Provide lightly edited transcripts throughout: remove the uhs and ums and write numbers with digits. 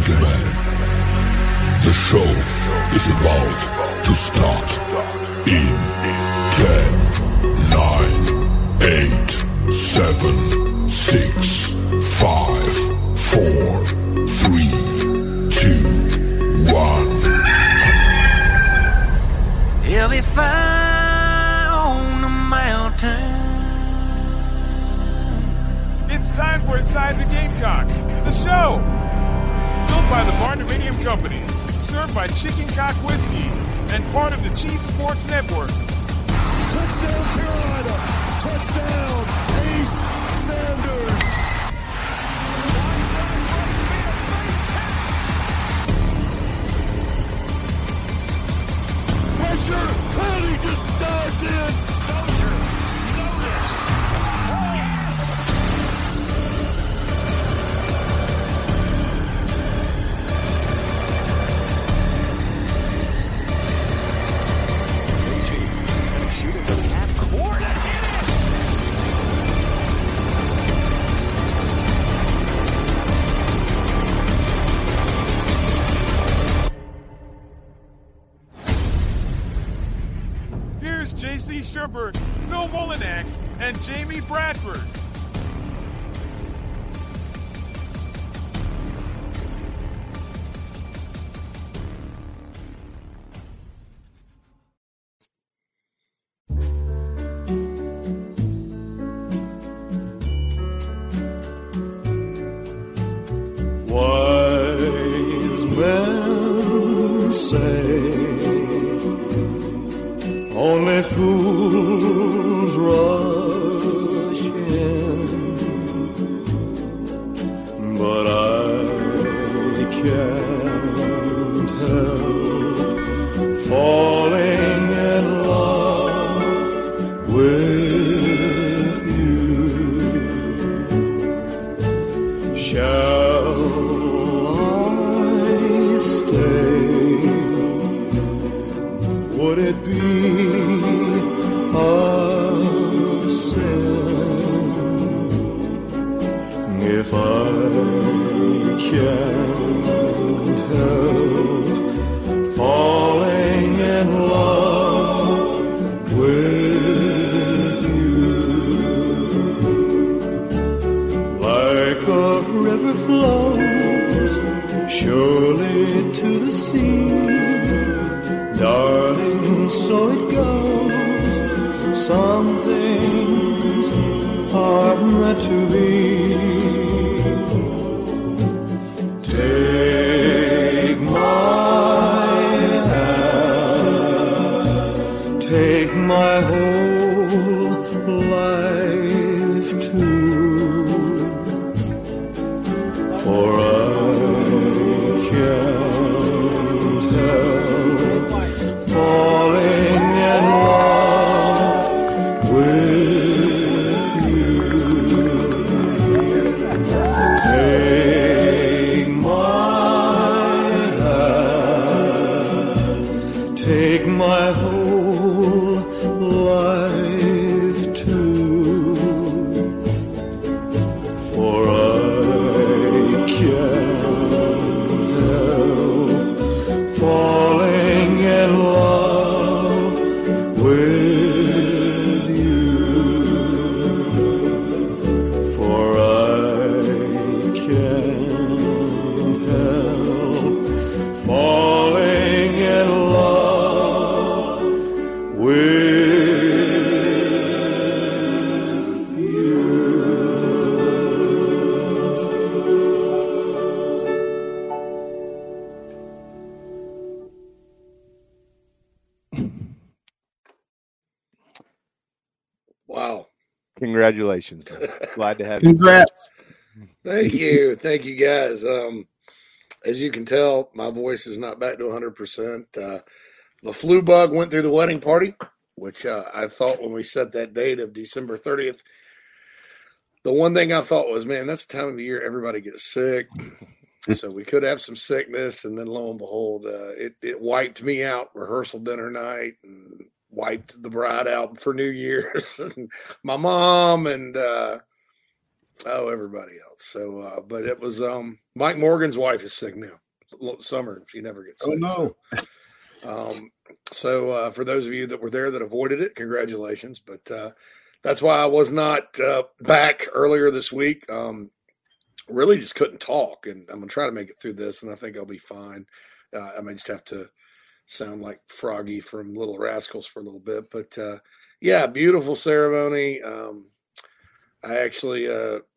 gentlemen, the show is about to start in 10, 9, 8, 7, 6, 5, 4, 3, 2, 1. He'll be found on the mountain. It's time for Inside the Gamecocks, the show. Built by the Barnuminium Company, served by Chicken Cock Whiskey, and part of the Chief Sports Network. Touchdown Carolina! Touchdown Ace Sanders! Pressure, and he just dives in. Sherberg, Phil Mullinax, and Jamie Bradford. Wise men say only fools rush in, but I can't help falling in love with you. Shall I stay? Would it be if I can't help falling in love with you, like a river flows surely to the sea, darling, so it goes. Some things are meant to be. My whole life too, for I can't help falling in love with you. Take my hand, take my whole Congratulations. Glad to have you. Congrats. Thank you. Thank you, guys. As you can tell, my voice is not back to 100%. The flu bug went through the wedding party, which I thought when we set that date of December 30th, the one thing I thought was, man, that's the time of the year everybody gets sick. So we could have some sickness. And then lo and behold, it wiped me out rehearsal dinner night and wiped the bride out for New Year's and my mom and Oh, everybody else. So, but it was Mike Morgan's wife is sick now. Summer, she never gets sick. Oh no. So, for those of you that were there that avoided it, congratulations. But that's why I was not back earlier this week. Really, just couldn't talk, and I'm gonna try to make it through this, and I think I'll be fine. I may just have to sound like Froggy from Little Rascals for a little bit, but yeah, beautiful ceremony. I actually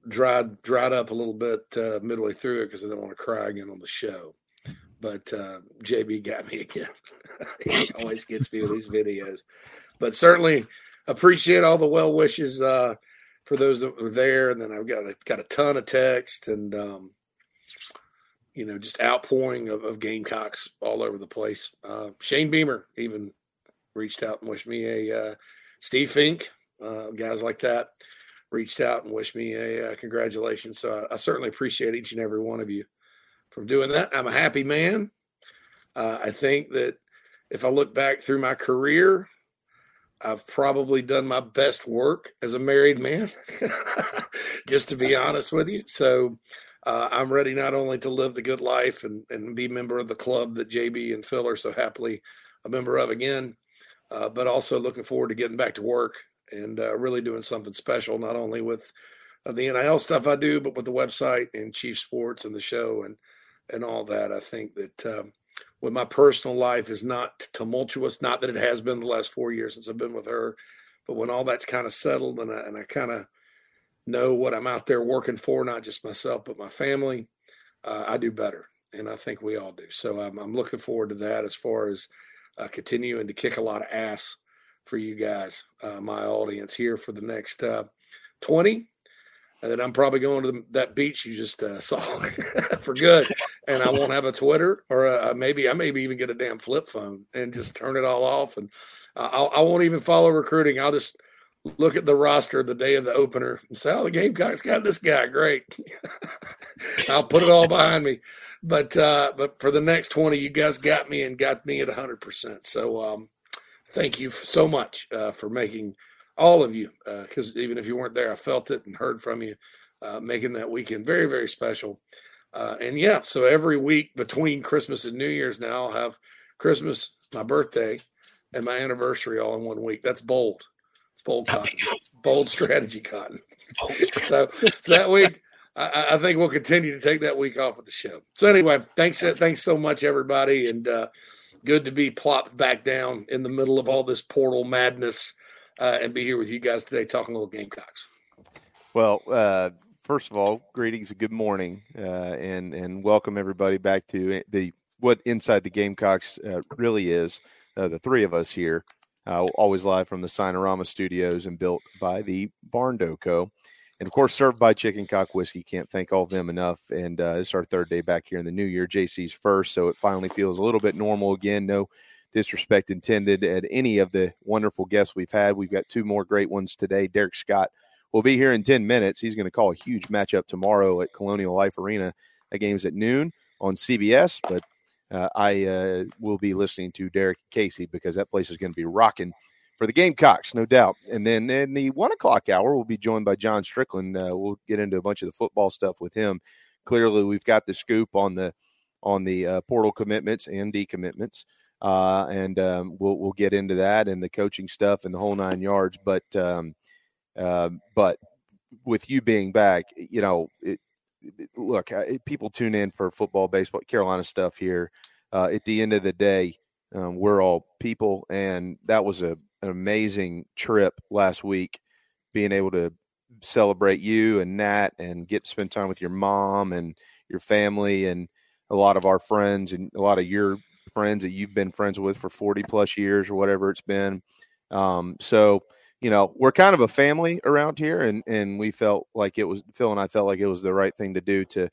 dried up a little bit midway through it because I didn't want to cry again on the show. But JB got me again. He always gets me with these videos. But certainly appreciate all the well wishes for those that were there. And then I've got a ton of text and just outpouring of Gamecocks all over the place. Shane Beamer even reached out and wished me a Steve Fink, guys like that. Reached out and wished me a congratulations. So I certainly appreciate each and every one of you for doing that. I'm a happy man. I think that if I look back through my career, I've probably done my best work as a married man, just to be honest with you. So I'm ready not only to live the good life and be a member of the club that JB and Phil are so happily a member of again, but also looking forward to getting back to work and really doing something special, not only with the NIL stuff I do, but with the website and Chief Sports and the show and all that. I think that when my personal life is not tumultuous, not that it has been the last 4 years since I've been with her, but when all that's kind of settled and I kind of know what I'm out there working for, not just myself, but my family, I do better. And I think we all do. So I'm looking forward to that as far as continuing to kick a lot of ass for you guys, my audience here for the next 20. And then I'm probably going to that beach you just saw for good. And I won't have a Twitter or maybe even get a damn flip phone and just turn it all off. And I won't even follow recruiting. I'll just look at the roster the day of the opener and say, oh, the Gamecocks got this guy. Great. I'll put it all behind me. But for the next 20, you guys got me and got me at 100%. So, thank you so much for making all of you, because even if you weren't there, I felt it and heard from you, making that weekend very, very special. And yeah, so every week between Christmas and New Year's now, I'll have Christmas, my birthday, and my anniversary all in 1 week. That's bold. It's bold cotton. Bold strategy cotton. So that week, I think we'll continue to take that week off of the show. So anyway, thanks so much, everybody, and good to be plopped back down in the middle of all this portal madness and be here with you guys today talking a little Gamecocks. Well, first of all, greetings and good morning, and welcome everybody back to what Inside the Gamecocks really is, the three of us here, always live from the Cinerama Studios and built by the Barndo Co. And, of course, served by Chicken Cock Whiskey. Can't thank all of them enough. And it's our third day back here in the new year. JC's first, so it finally feels a little bit normal again. No disrespect intended at any of the wonderful guests we've had. We've got two more great ones today. Derek Scott will be here in 10 minutes. He's going to call a huge matchup tomorrow at Colonial Life Arena. That game's at noon on CBS. But I will be listening to Derek Casey because that place is going to be rocking for the Gamecocks, no doubt. And then in the 1 o'clock hour, we'll be joined by John Strickland. We'll get into a bunch of the football stuff with him. Clearly, we've got the scoop on the portal commitments and decommitments, and we'll get into that and the coaching stuff and the whole 9 yards. But with you being back, people tune in for football, baseball, Carolina stuff here. At the end of the day, we're all people, and that was an amazing trip last week, being able to celebrate you and Nat and get to spend time with your mom and your family and a lot of our friends and a lot of your friends that you've been friends with for 40 plus years or whatever it's been. So, we're kind of a family around here, and we felt like Phil and I felt like it was the right thing to do to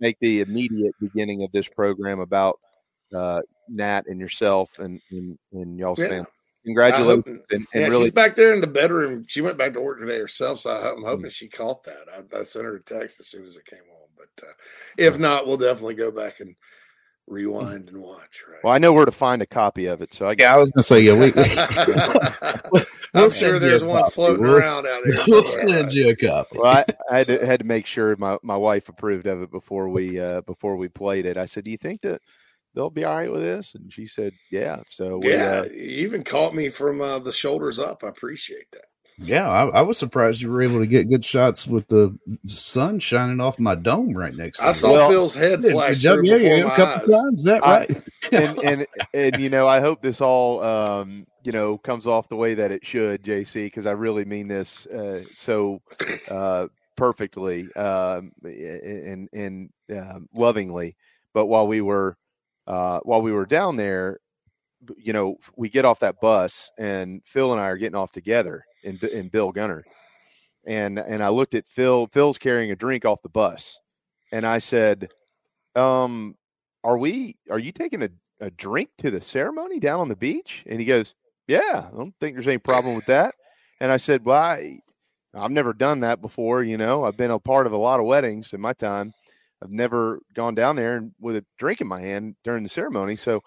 make the immediate beginning of this program about Nat and yourself and y'all's family. Congratulations. She's back there in the bedroom. She went back to work today herself, so I'm hoping she caught that. I sent her a text as soon as it came on. But if not, we'll definitely go back and rewind and watch. Right? Well, I know where to find a copy of it. So I was going to say, yeah, we I'm sure there's one floating around out there. We'll send you a copy. Well, I had to make sure my wife approved of it before we played it. I said, "Do you think that they'll be all right with this?" And she said, "Yeah." So you even caught me from the shoulders up. I appreciate that. Yeah, I was surprised you were able to get good shots with the sun shining off my dome right next to me. I saw Phil's head flash through before my eyes. A couple times, is that right? And you know, I hope this all comes off the way that it should, JC, because I really mean this so perfectly and lovingly. But while we were down there, you know, we get off that bus and Phil and I are getting off together. And Bill Gunner. And I looked at Phil. Phil's carrying a drink off the bus. And I said, are you taking a drink to the ceremony down on the beach? And he goes, yeah, I don't think there's any problem with that. And I said, well, I've never done that before. You know, I've been a part of a lot of weddings in my time. I've never gone down there with a drink in my hand during the ceremony. So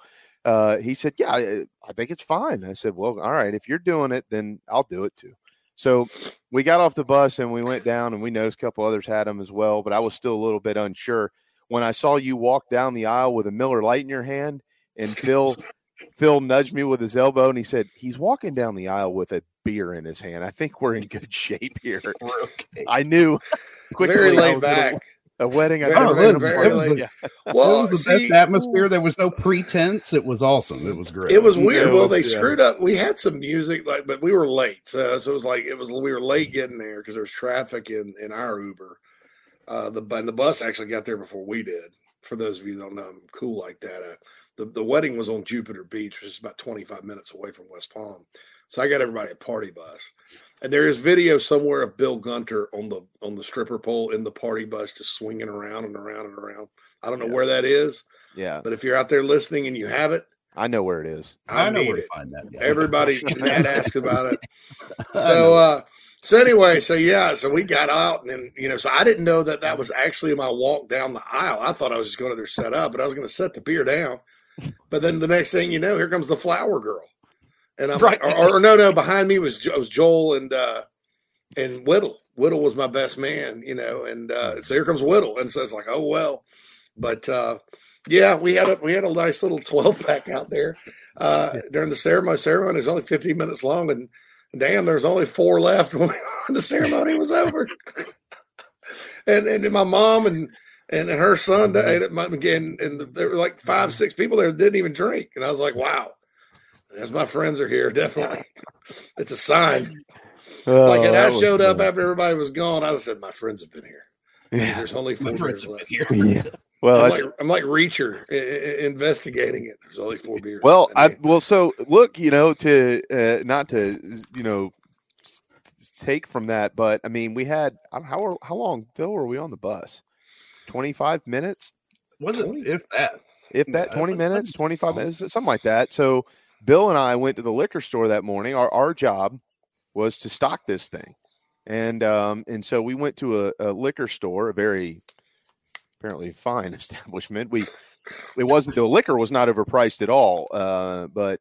he said, yeah, I think it's fine. I said, well, all right, if you're doing it, then I'll do it too. So we got off the bus and we went down and we noticed a couple others had them as well, but I was still a little bit unsure when I saw you walk down the aisle with a Miller Lite in your hand and Phil nudged me with his elbow and he said, he's walking down the aisle with a beer in his hand. I think we're in good shape here. We're okay. I knew quickly. Very laid back. A wedding. Well, it was the best atmosphere. There was no pretense. It was awesome. It was great. It was weird. Yeah, they screwed up. We had some music, but we were late. So it was we were late getting there because there was traffic in our Uber. The bus actually got there before we did. For those of you who don't know, I'm cool like that. The wedding was on Jupiter Beach, which is about 25 minutes away from West Palm. So I got everybody a party bus. And there is video somewhere of Bill Gunter on the stripper pole in the party bus, just swinging around and around and around. I don't know where that is. Yeah. But if you're out there listening and you have it, I know where it is. I know where to find that. Yeah. Everybody had asked about it. So we got out and then, so I didn't know that was actually my walk down the aisle. I thought I was just going to set up, but I was going to set the beer down. But then the next thing you know, here comes the flower girl. And I'm right. No, behind me was Joel and Whittle. Whittle was my best man, and so here comes Whittle. And so it's like, oh, well, but we had a nice little 12 pack out there during the ceremony. Ceremony is only 15 minutes long and damn, there's only 4 left when the ceremony was over. and my mom and her son died again. And there were like 5-6 people there that didn't even drink. And I was like, wow. As my friends are here, definitely. It's a sign. I showed up after everybody was gone. I just said, my friends have been here. Yeah. There's only 4 friends left here. Yeah. Well, I'm like Reacher investigating it. There's only 4 beers. Well, so look, not to take from that, but I mean, we had how long, Phil, were we on the bus? 25 minutes? Was it 20? If that 20 minutes, 25 minutes, something like that. So Bill and I went to the liquor store that morning. Our job was to stock this thing. And so we went to a liquor store, a very apparently fine establishment. The liquor was not overpriced at all. But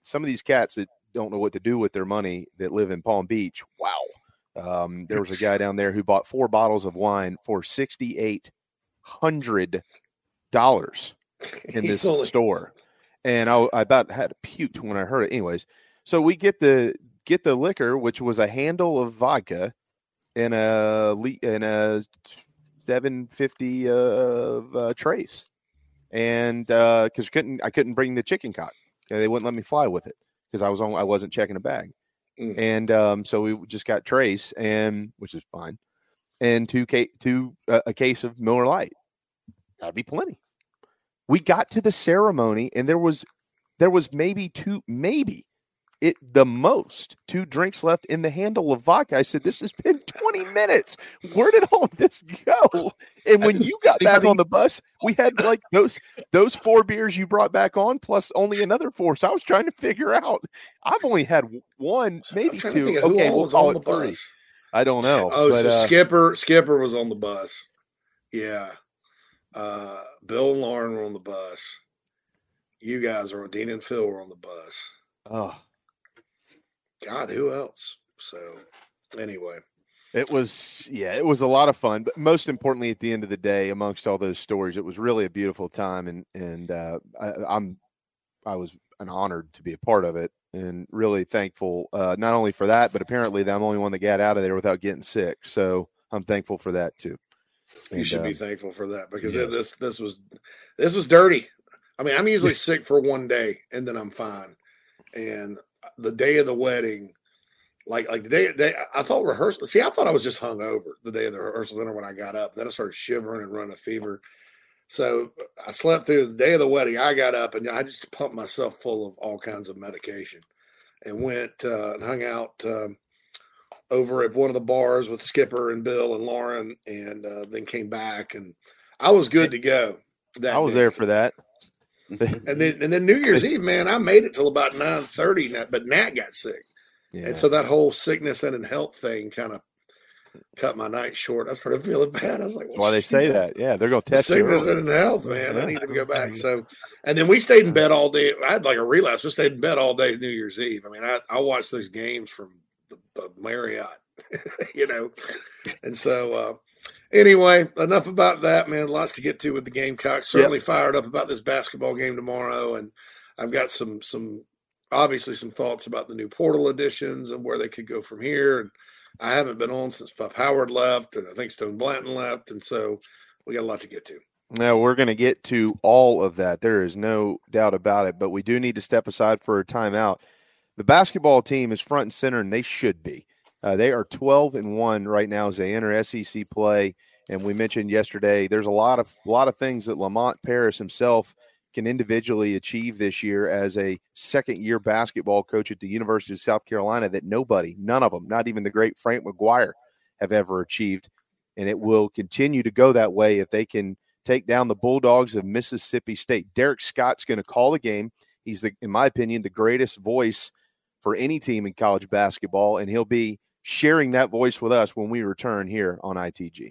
some of these cats that don't know what to do with their money that live in Palm Beach. Wow. There was a guy down there who bought 4 bottles of wine for $6,800 in this store. And I about had a puked when I heard it. Anyways, so we get the liquor, which was a handle of vodka and a 750 of Trace, and because I couldn't bring the chicken cock, and they wouldn't let me fly with it because I wasn't checking a bag, and so we just got Trace, and which is fine, and a case of Miller Lite. That'd be plenty. We got to the ceremony and there was maybe 2 drinks left in the handle of vodka. I said, this has been 20 minutes. Where did all of this go? And when you got back on the bus, we had like those 4 beers you brought back on plus only another 4. So I was trying to figure out, I've only had 1, maybe 2. Okay, we'll call it 3. I don't know. Oh, but, so Skipper was on the bus. Yeah. Bill and Lauren were on the bus. You guys were Dean and Phil were on the bus. Oh, God, who else? So anyway, it was a lot of fun, but most importantly, at the end of the day, amongst all those stories, it was really a beautiful time. And I was honored to be a part of it and really thankful, not only for that, but apparently I'm the only one that got out of there without getting sick. So I'm thankful for that too. And you should be thankful for that, because yes. this was dirty. I mean, I'm usually sick for one day and then I'm fine. And the day of the wedding, like the day I thought rehearsal. See, I thought I was just hungover the day of the rehearsal dinner when I got up. Then I started shivering and running a fever. So I slept through the day of the wedding. I got up and I just pumped myself full of all kinds of medication and went and hung out over at one of the bars with Skipper and Bill and Lauren, and then came back, and I was good to go. I was there for that. And then New Year's Eve, man, I made it till about 9:30, but Nat got sick. Yeah. And so that whole sickness and health thing kind of cut my night short. I started feeling bad. I was like, well, that's why they say that. Yeah, they're going to test sickness and health, man. Yeah. I need to go back. So, and then we stayed in bed all day. I had like a relapse. We stayed in bed all day New Year's Eve. I mean, I watched those games from the Marriott, you know. And so anyway, enough about that, man. Lots to get to with the Gamecocks. Certainly fired up about this basketball game tomorrow. And I've got some obviously some thoughts about the new portal additions and where they could go from here. And I haven't been on since Pop Howard left, and I think Stone Blanton left. And so we got a lot to get to. No, we're going to get to all of that. There is no doubt about it, but we do need to step aside for a timeout. The basketball team is front and center, and they should be. They are 12-1 right now as they enter SEC play. And we mentioned yesterday, there's a lot of things that Lamont Paris himself can individually achieve this year as a second-year basketball coach at the University of South Carolina that none of them, not even the great Frank McGuire, have ever achieved. And it will continue to go that way if they can take down the Bulldogs of Mississippi State. Derek Scott's going to call the game. He's, in my opinion, the greatest voice for any team in college basketball, and he'll be sharing that voice with us when we return here on ITG.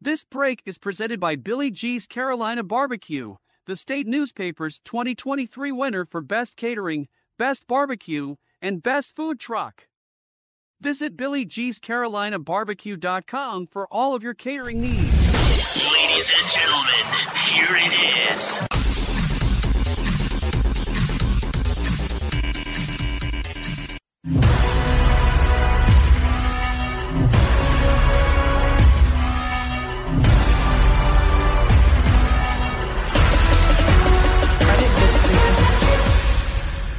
This break is presented by Billy G's Carolina Barbecue, the state newspaper's 2023 winner for Best Catering, Best Barbecue, and Best Food Truck. Visit BillyG'sCarolinaBarbecue.com for all of your catering needs. Ladies and gentlemen, here it is.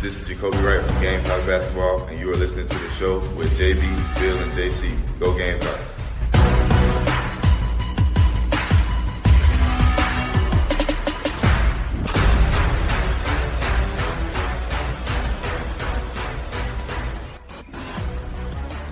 This is Jacoby Wright from Gamecock Basketball, and you are listening to the show with JB, Bill, and JC. Go Gamecocks.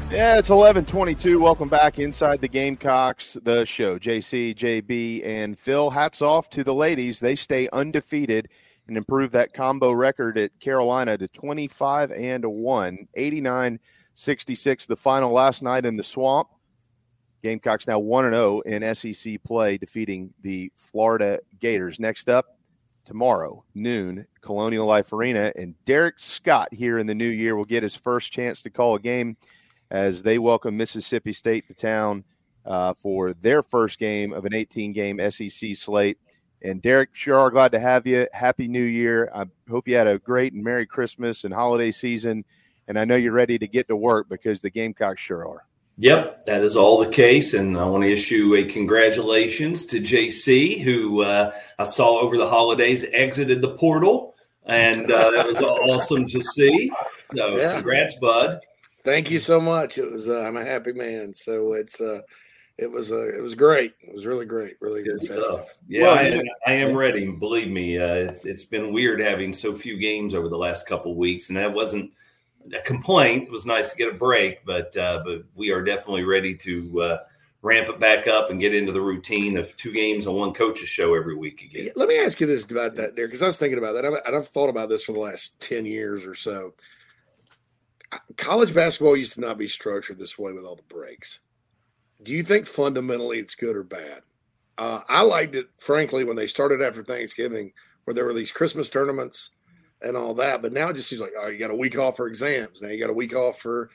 Yeah, it's 11:22. Welcome back inside the Gamecocks, the show. JC, JB, and Phil. Hats off to the ladies. They stay undefeated and improve that combo record at Carolina to 25-1, 89-66. The final last night in the Swamp. Gamecocks now 1-0 in SEC play, defeating the Florida Gators. Next up tomorrow, noon, Colonial Life Arena, and Derek Scott here in the new year will get his first chance to call a game as they welcome Mississippi State to town for their first game of an 18-game SEC slate. And Derek, sure are glad to have you. Happy New Year. I hope you had a great and Merry Christmas and holiday season. And I know you're ready to get to work because the Gamecocks sure are. Yep, that is all the case. And I want to issue a congratulations to JC, who I saw over the holidays exited the portal. And that was awesome to see. So yeah. Congrats, bud. Thank you so much. It was I'm a happy man. So it was great. It was really great, really good stuff. Yeah, well, I am ready. Believe me, it's been weird having so few games over the last couple of weeks, and that wasn't a complaint. It was nice to get a break, but we are definitely ready to ramp it back up and get into the routine of two games on one coach's show every week again. Let me ask you this about that, there, because I was thinking about that. I've thought about this for the last 10 years or so. College basketball used to not be structured this way with all the breaks. Do you think fundamentally it's good or bad? I liked it, frankly, when they started after Thanksgiving, where there were these Christmas tournaments and all that. But now it just seems like, oh, you got a week off for exams. Now you got a week off for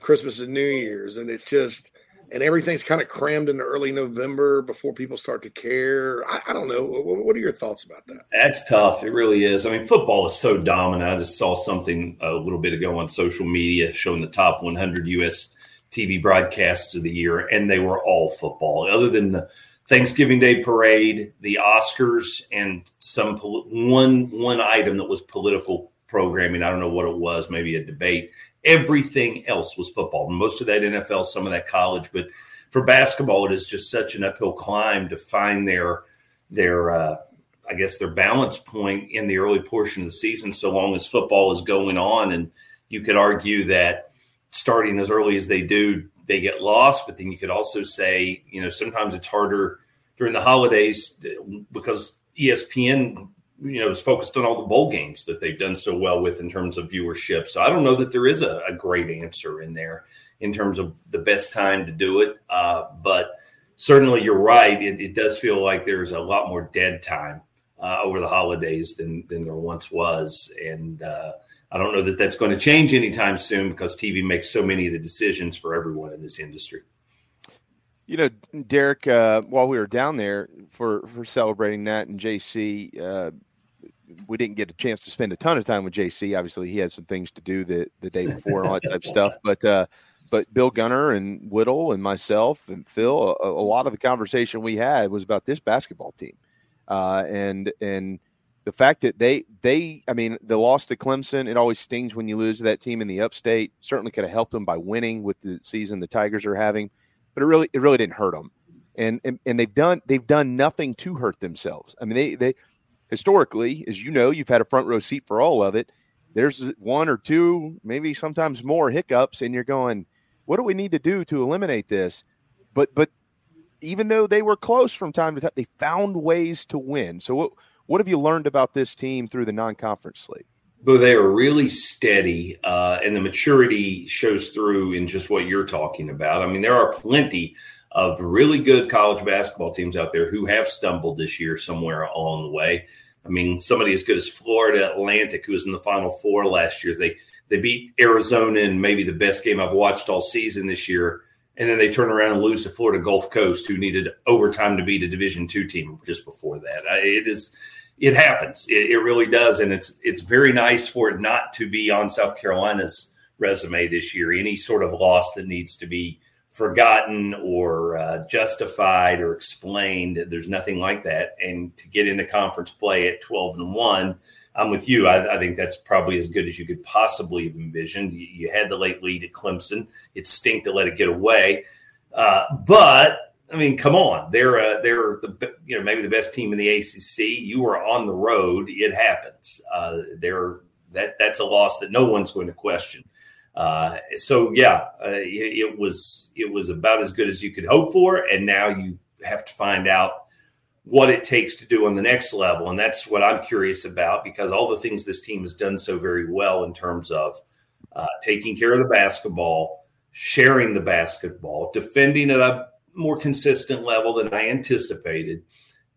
Christmas and New Year's. And it's just – and everything's kind of crammed into early November before people start to care. I don't know. What are your thoughts about that? That's tough. It really is. I mean, football is so dominant. I just saw something a little bit ago on social media showing the top 100 U.S. TV broadcasts of the year, and they were all football. Other than the Thanksgiving Day parade, the Oscars, and some one item that was political programming. I don't know what it was, maybe a debate. Everything else was football. Most of that NFL, some of that college, but for basketball, it is just such an uphill climb to find their balance point in the early portion of the season, so long as football is going on. And you could argue that starting as early as they do, they get lost. But then you could also say, you know, sometimes it's harder during the holidays because ESPN, you know, is focused on all the bowl games that they've done so well with in terms of viewership. So I don't know that there is a great answer in there in terms of the best time to do it. But certainly you're right. It does feel like there's a lot more dead time over the holidays than there once was. And, I don't know that that's going to change anytime soon because TV makes so many of the decisions for everyone in this industry. You know, Derek, while we were down there for celebrating that, and JC, we didn't get a chance to spend a ton of time with JC. Obviously, he had some things to do the day before and all that type of stuff. But Bill Gunner and Whittle and myself and Phil, a lot of the conversation we had was about this basketball team. The fact that the loss to Clemson, it always stings when you lose to that team in the upstate. Certainly could have helped them by winning with the season the Tigers are having, but it really didn't hurt them. And they've done nothing to hurt themselves. I mean, they historically, as you know, you've had a front row seat for all of it. There's one or two, maybe sometimes more hiccups, and you're going, what do we need to do to eliminate this? But even though they were close from time to time, they found ways to win. So What have you learned about this team through the non-conference slate? Well, they are really steady, and the maturity shows through in just what you're talking about. I mean, there are plenty of really good college basketball teams out there who have stumbled this year somewhere along the way. I mean, somebody as good as Florida Atlantic, who was in the Final Four last year, they beat Arizona in maybe the best game I've watched all season this year. And then they turn around and lose to Florida Gulf Coast, who needed overtime to beat a Division II team just before that. It happens. It really does. And it's very nice for it not to be on South Carolina's resume this year, any sort of loss that needs to be forgotten or justified or explained. There's nothing like that. And to get into conference play at 12-1, I'm with you. I think that's probably as good as you could possibly have envisioned. You had the late lead at Clemson. It stinked to let it get away. But, I mean, come on. They're the, you know, maybe the best team in the ACC. You were on the road. It happens. That's a loss that no one's going to question. It was about as good as you could hope for. And now you have to find out what it takes to do on the next level. And that's what I'm curious about, because all the things this team has done so very well in terms of taking care of the basketball, sharing the basketball, defending at a more consistent level than I anticipated.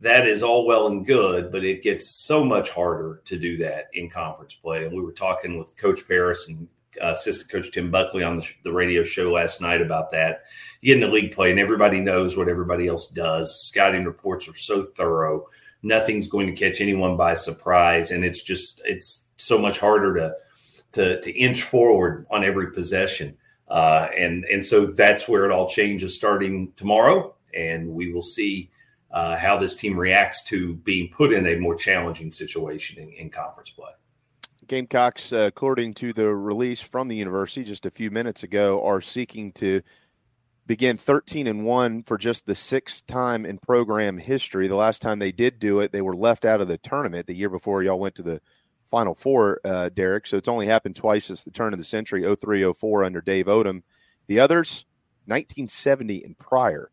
That is all well and good, but it gets so much harder to do that in conference play. And we were talking with Coach Paris and assistant coach Tim Buckley on the radio show last night about that. You get into league play and everybody knows what everybody else does. Scouting reports are so thorough. Nothing's going to catch anyone by surprise. And it's so much harder to inch forward on every possession. And so that's where it all changes starting tomorrow. And we will see how this team reacts to being put in a more challenging situation in conference play. Gamecocks, according to the release from the university just a few minutes ago, are seeking to begin 13-1 for just the sixth time in program history. The last time they did do it, they were left out of the tournament the year before y'all went to the Final Four, Derek. So it's only happened twice since the turn of the century, 2003-04 under Dave Odom. The others, 1970 and prior.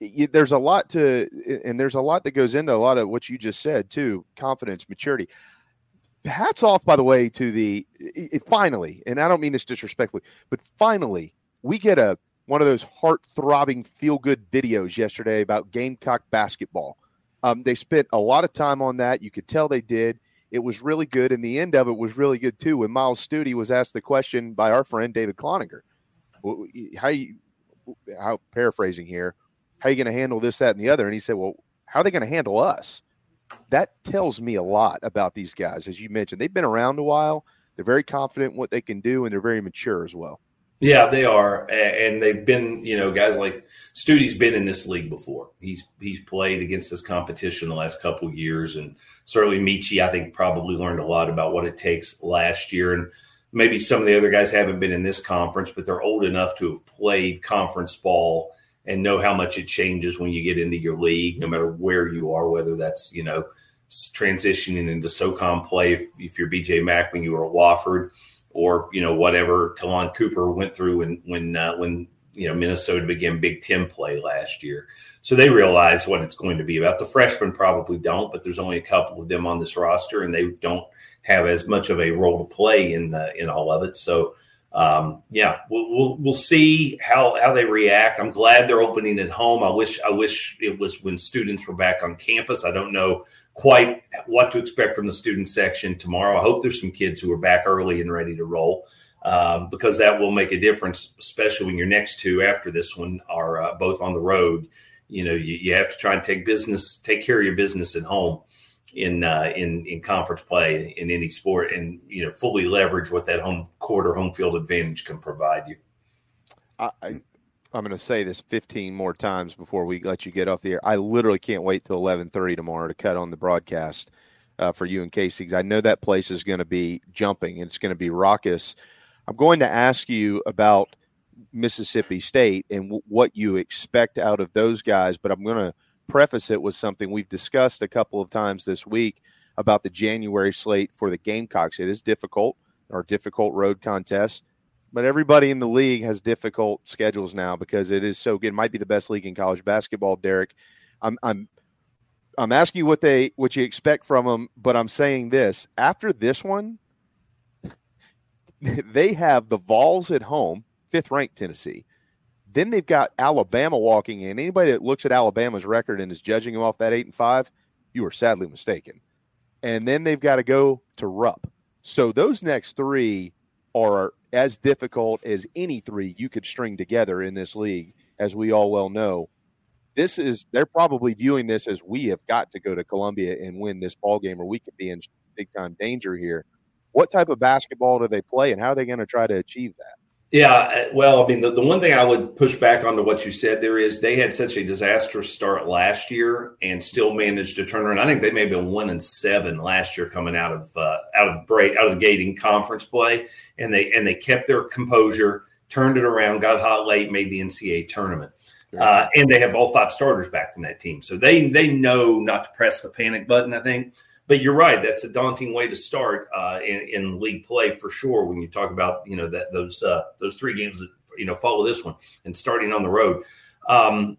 There's a lot that goes into a lot of what you just said too: confidence, maturity. Hats off, by the way, to finally, and I don't mean this disrespectfully, but finally we get one of those heart-throbbing feel-good videos yesterday about Gamecock basketball. They spent a lot of time on that. You could tell they did. It was really good, and the end of it was really good too. When Miles Studi was asked the question by our friend David Cloninger, paraphrasing here, how are you going to handle this, that, and the other? And he said, well, how are they going to handle us? That tells me a lot about these guys. As you mentioned, they've been around a while. They're very confident in what they can do, and they're very mature as well. Yeah, they are. And they've been, you know, guys like Studi's been in this league before. He's played against this competition the last couple of years. And certainly Michi, I think, probably learned a lot about what it takes last year. And maybe some of the other guys haven't been in this conference, but they're old enough to have played conference ball and know how much it changes when you get into your league, no matter where you are, whether that's, you know, transitioning into SoCon play if you're B.J. Mack when you were at Wofford, or, you know, whatever Talon Cooper went through when Minnesota began Big Ten play last year. So they realize what it's going to be about. The freshmen probably don't, but there's only a couple of them on this roster, and they don't have as much of a role to play in all of it. So, we'll see how they react. I'm glad they're opening at home. I wish it was when students were back on campus. I don't know quite what to expect from the student section tomorrow. I hope there's some kids who are back early and ready to roll, because that will make a difference, especially when your next two after this one are both on the road. You know, you have to try and take care of your business at home in conference play in any sport, and, you know, fully leverage what that home court or home field advantage can provide you. I'm going to say this 15 more times before we let you get off the air. I literally can't wait till 11:30 tomorrow to cut on the broadcast for you and Casey, because I know that place is going to be jumping and it's going to be raucous. I'm going to ask you about Mississippi State and what you expect out of those guys, but I'm going to preface it with something we've discussed a couple of times this week about the January slate for the Gamecocks. It is difficult, or difficult road contest, but everybody in the league has difficult schedules now because it is so good. It might be the best league in college basketball, Derek. I'm asking you what you expect from them, but I'm saying this: after this one, they have the Vols at home, 5th-ranked Tennessee. Then they've got Alabama walking in. Anybody that looks at Alabama's record and is judging them off that 8-5, you are sadly mistaken. And then they've got to go to Rupp. So those next three are as difficult as any three you could string together in this league, as we all well know. This is, they're probably viewing this as, we have got to go to Columbia and win this ball game, or we could be in big time danger here. What type of basketball do they play, and how are they going to try to achieve that? Yeah, well, I mean, the one thing I would push back on to what you said there is they had such a disastrous start last year and still managed to turn around. I think they may have been 1-7 last year coming out of the gate in conference play, and they kept their composure, turned it around, got hot late, made the NCAA tournament. And they have all five starters back from that team. So they know not to press the panic button, I think. But you're right. That's a daunting way to start in league play for sure. When you talk about, that those three games that, follow this one and starting on the road.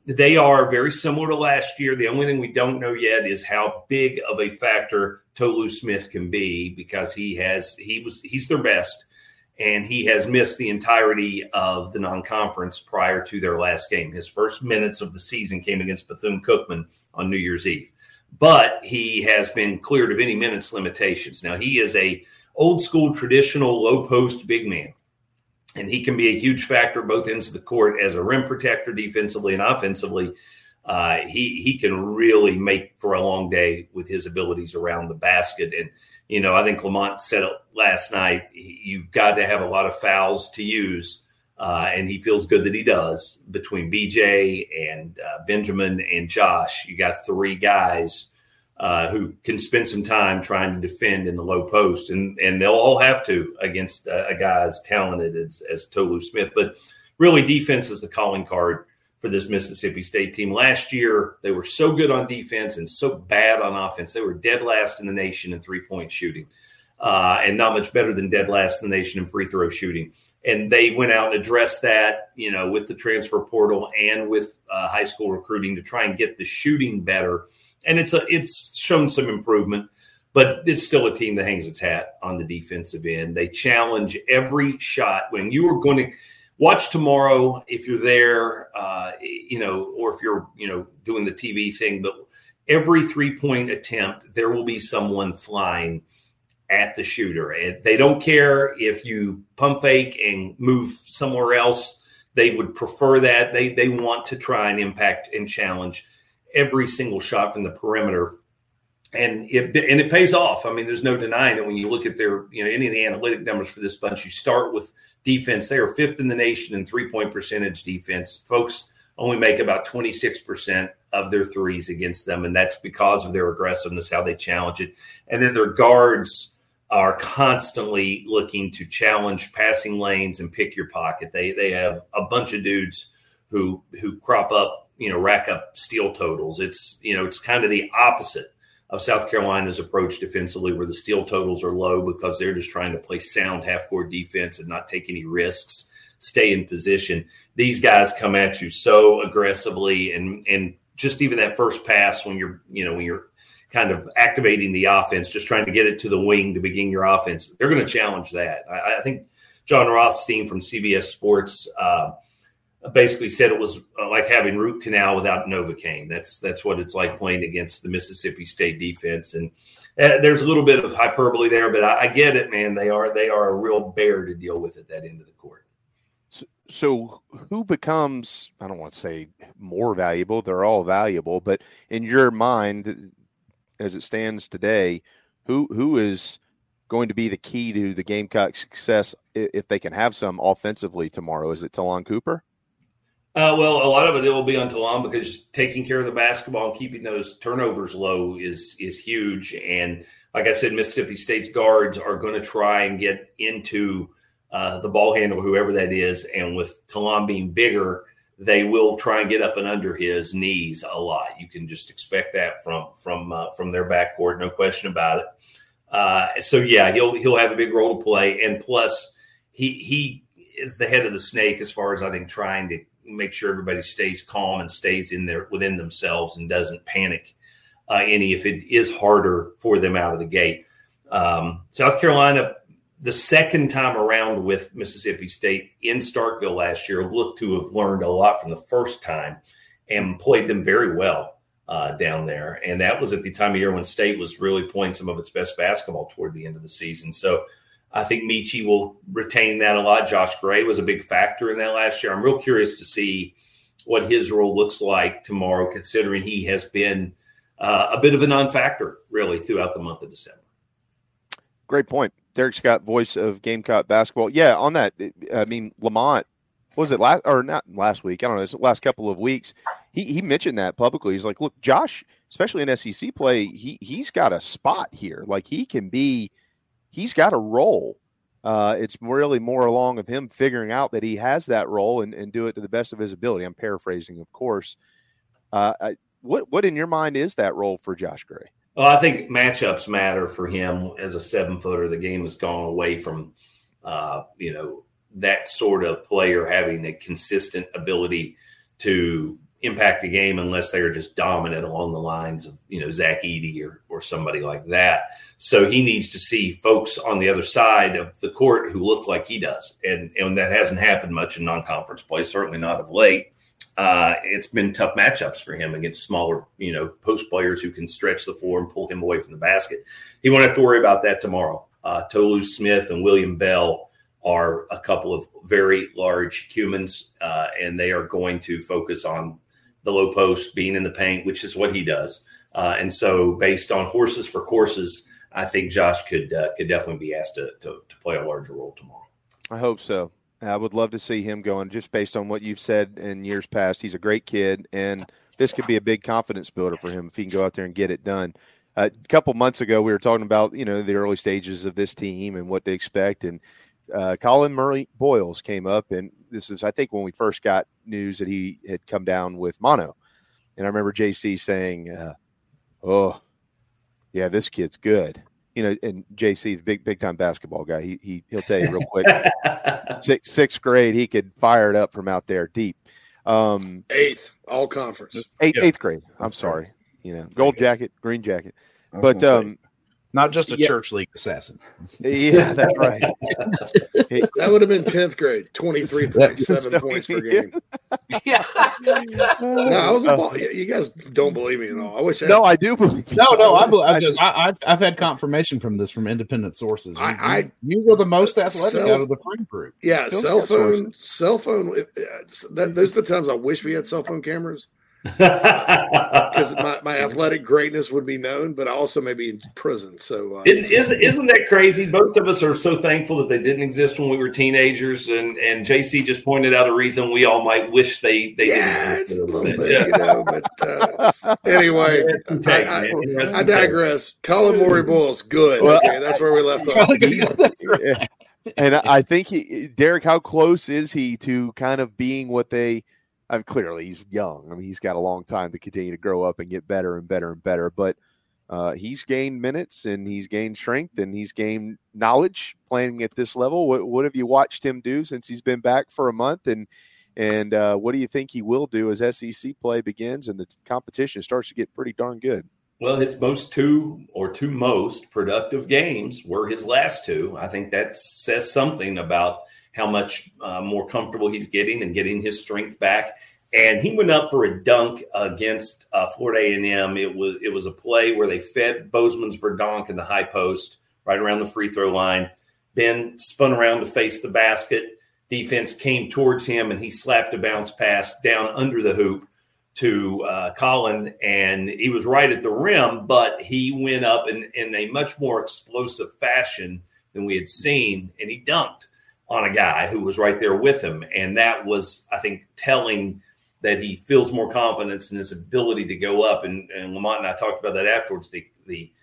They are very similar to last year. The only thing we don't know yet is how big of a factor Tolu Smith can be, because he's their best. And he has missed the entirety of the non-conference prior to their last game. His first minutes of the season came against Bethune-Cookman on New Year's Eve. But he has been cleared of any minutes limitations. Now, he is a old-school, traditional, low-post big man. And he can be a huge factor both ends of the court as a rim protector defensively and offensively. He can really make for a long day with his abilities around the basket. And I think Lamont said it last night, you've got to have a lot of fouls to use, and he feels good that he does. Between BJ and Benjamin and Josh, you got three guys who can spend some time trying to defend in the low post, and they'll all have to against a guy as talented as Tolu Smith. But really, defense is the calling card for this Mississippi State team. Last year, they were so good on defense and so bad on offense. They were dead last in the nation in three-point shooting, and not much better than dead last in the nation in free throw shooting. And they went out and addressed that, with the transfer portal and with high school recruiting to try and get the shooting better. And it's shown some improvement, but it's still a team that hangs its hat on the defensive end. They challenge every shot. When you are going to watch tomorrow, if you're there, or if you're, doing the TV thing, but every three-point attempt, there will be someone flying at the shooter. And they don't care if you pump fake and move somewhere else. They would prefer that. They want to try and impact and challenge every single shot from the perimeter. And it pays off. I mean, there's no denying it. When you look at their, any of the analytic numbers for this bunch, you start with defense. They are fifth in the nation in three-point percentage defense. Folks only make about 26% of their threes against them, and that's because of their aggressiveness, how they challenge it. And then their guards are constantly looking to challenge passing lanes and pick your pocket. They have a bunch of dudes who crop up, rack up steal totals. It's, it's kind of the opposite of South Carolina's approach defensively, where the steal totals are low because they're just trying to play sound half-court defense and not take any risks, stay in position. These guys come at you so aggressively, and just even that first pass when you're kind of activating the offense, just trying to get it to the wing to begin your offense, they're going to challenge that. I think John Rothstein from CBS Sports basically said it was like having root canal without Novocaine. That's what it's like playing against the Mississippi State defense. And there's a little bit of hyperbole there, but I get it, man. They are a real bear to deal with at that end of the court. So who becomes, I don't want to say more valuable, they're all valuable, but in your mind, as it stands today, who is going to be the key to the Gamecock's success if they can have some offensively tomorrow? Is it Talon Cooper? Well, a lot of it will be on Talon, because taking care of the basketball and keeping those turnovers low is huge. And like I said, Mississippi State's guards are going to try and get into the ball handler, whoever that is. And with Talon being bigger, they will try and get up and under his knees a lot. You can just expect that from their backcourt, no question about it. So he'll have a big role to play. And plus, he is the head of the snake as far as, I think, trying to make sure everybody stays calm and stays in there within themselves and doesn't panic any if it is harder for them out of the gate. South Carolina, the second time around with Mississippi State in Starkville last year, looked to have learned a lot from the first time and played them very well down there. And that was at the time of year when State was really playing some of its best basketball toward the end of the season. So I think Michi will retain that a lot. Josh Gray was a big factor in that last year. I'm real curious to see what his role looks like tomorrow, considering he has been a bit of a non-factor, really, throughout the month of December. Great point. Derek Scott, voice of Gamecock basketball. Yeah, on that, I mean, Lamont, what was it last, or not last week? I don't know. It's the last couple of weeks. He mentioned that publicly. He's like, look, Josh, especially in SEC play, he's got a spot here. Like, he can be, he's got a role. It's really more along of him figuring out that he has that role and do it to the best of his ability. I'm paraphrasing, of course. What in your mind is that role for Josh Gray? Well, I think matchups matter for him as a 7-footer. The game has gone away from, that sort of player having a consistent ability to impact the game unless they are just dominant along the lines of, Zach Edey or somebody like that. So he needs to see folks on the other side of the court who look like he does. And that hasn't happened much in non-conference play, certainly not of late. It's been tough matchups for him against smaller, post players who can stretch the floor and pull him away from the basket. He won't have to worry about that tomorrow. Tolu Smith and William Bell are a couple of very large humans, and they are going to focus on the low post, being in the paint, which is what he does. And so based on horses for courses, I think Josh could definitely be asked to play a larger role tomorrow. I hope so. I would love to see him going, just based on what you've said in years past. He's a great kid, and this could be a big confidence builder for him if he can go out there and get it done. A couple months ago, we were talking about, the early stages of this team and what to expect. And Colin Murray Boyles came up, and this is, I think, when we first got news that he had come down with mono. And I remember JC saying, this kid's good. And JC's big time basketball guy. He'll tell you real quick. Sixth grade, he could fire it up from out there deep. Eighth, all conference. Eighth grade. I'm sorry. Gold jacket, green jacket. But not just a church league assassin. Yeah, that's right. That would have been 10th grade, 23.7 points per game. Yeah. You guys don't believe me at all. I wish. I do believe. I've had confirmation from this from independent sources. You were the most athletic out of the friend group. Yeah, cell phone. Those are the times I wish we had cell phone cameras. Because my athletic greatness would be known, but I also may be in prison. So isn't that crazy? Both of us are so thankful that they didn't exist when we were teenagers, and JC just pointed out a reason we all might wish they didn't. But anyway, I digress. Colin Murray Boyles, good. Well, okay, that's where we left off. Right. And I think Derek, how close is he to kind of being what they? I mean, clearly he's young. I mean, he's got a long time to continue to grow up and get better and better and better. But he's gained minutes, and he's gained strength, and he's gained knowledge playing at this level. What have you watched him do since he's been back for a month? And what do you think he will do as SEC play begins and the competition starts to get pretty darn good? Well, his most productive games were his last two. I think that says something about how much more comfortable he's getting and getting his strength back. And he went up for a dunk against Florida A&M. It was a play where they fed Bozeman's Verdonk in the high post right around the free throw line. Ben spun around to face the basket. Defense came towards him, and he slapped a bounce pass down under the hoop to Colin, and he was right at the rim, but he went up in a much more explosive fashion than we had seen, and he dunked on a guy who was right there with him. And that was, I think, telling that he feels more confidence in his ability to go up. And Lamont and I talked about that afterwards, the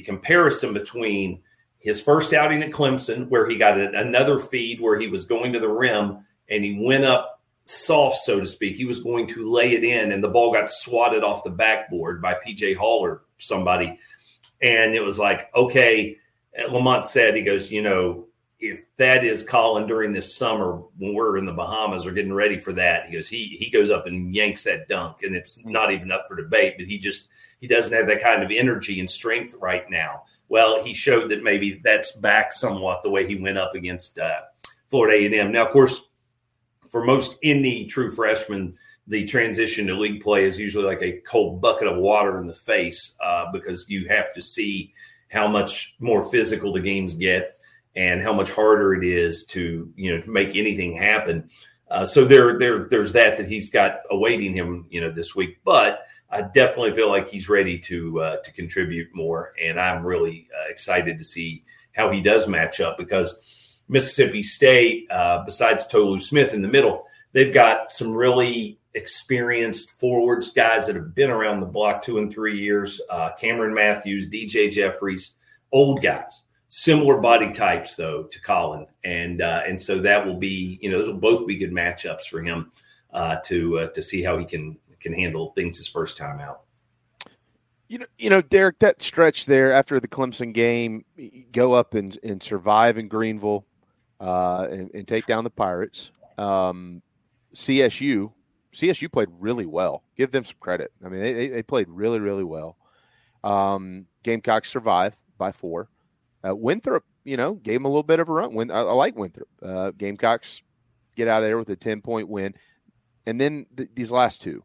comparison between his first outing at Clemson, where he got another feed where he was going to the rim and he went up soft, so to speak. He was going to lay it in, and the ball got swatted off the backboard by P.J. Hall or somebody. And it was like, okay, Lamont said, he goes, if that is Colin during this summer when we're in the Bahamas or getting ready for that, he goes, he goes up and yanks that dunk, and it's not even up for debate, but he doesn't have that kind of energy and strength right now. Well, he showed that maybe that's back somewhat the way he went up against Florida A&M. Now, of course, for most any true freshman, the transition to league play is usually like a cold bucket of water in the face because you have to see how much more physical the games get. and how much harder it is to, to make anything happen. So there's that he's got awaiting him, this week. But I definitely feel like he's ready to contribute more, and I'm really excited to see how he does match up, because Mississippi State, besides Tolu Smith in the middle, they've got some really experienced forwards, guys that have been around the block 2 and 3 years, Cameron Matthews, DJ Jeffries, old guys, similar body types though to Colin. And so that will be, those will both be good matchups for him to see how he can handle things his first time out. Derek, that stretch there after the Clemson game, go up and survive in Greenville and take down the Pirates. CSU played really well. Give them some credit. I mean, they played really, really well. Gamecocks survived by 4. Winthrop, gave them a little bit of a run. I like Winthrop. Gamecocks get out of there with a 10-point win. And then these last two,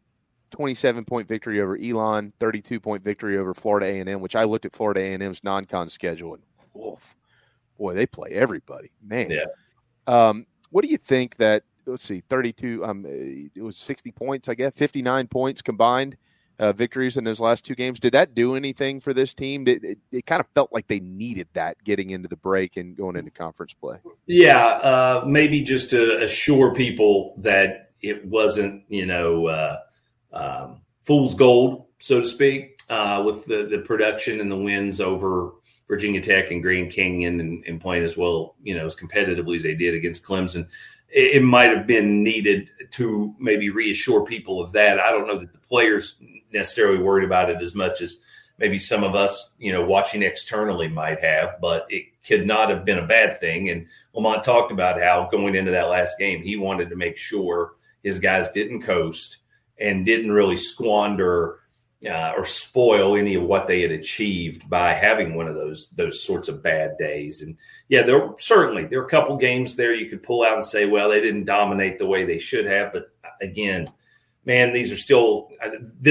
27-point victory over Elon, 32-point victory over Florida A&M, which I looked at Florida A&M's non-con schedule, and boy, they play everybody. Man. Yeah. What do you think that, let's see, 32, it was 60 points, I guess, 59 points combined victories in those last two games. Did that do anything for this team? It kind of felt like they needed that getting into the break and going into conference play. Yeah, maybe just to assure people that it wasn't, fool's gold, so to speak, with the production and the wins over Virginia Tech and Grand Canyon and playing as well, as competitively as they did against Clemson. It might have been needed to maybe reassure people of that. I don't know that the players necessarily worried about it as much as maybe some of us, watching externally might have, but it could not have been a bad thing. And Lamont talked about how going into that last game, he wanted to make sure his guys didn't coast and didn't really squander or spoil any of what they had achieved by having one of those sorts of bad days. And yeah, there are a couple games there you could pull out and say, well, they didn't dominate the way they should have. But again, man, this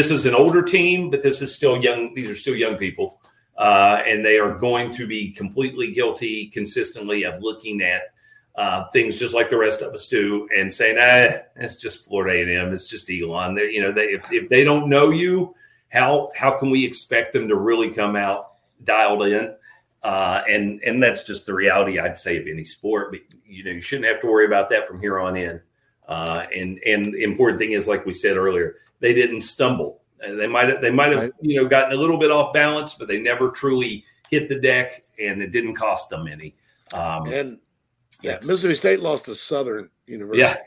is an older team, but this is still young. These are still young people. And they are going to be completely guilty consistently of looking at things just like the rest of us do and saying, it's just Florida A&M. It's just Elon. If they don't know you, how can we expect them to really come out dialed in? And that's just the reality, I'd say, of any sport. But, you shouldn't have to worry about that from here on in. And the important thing is, like we said earlier, they didn't stumble. They might have gotten a little bit off balance, but they never truly hit the deck, and it didn't cost them any. Yeah, Mississippi State lost to Southern University. Yeah,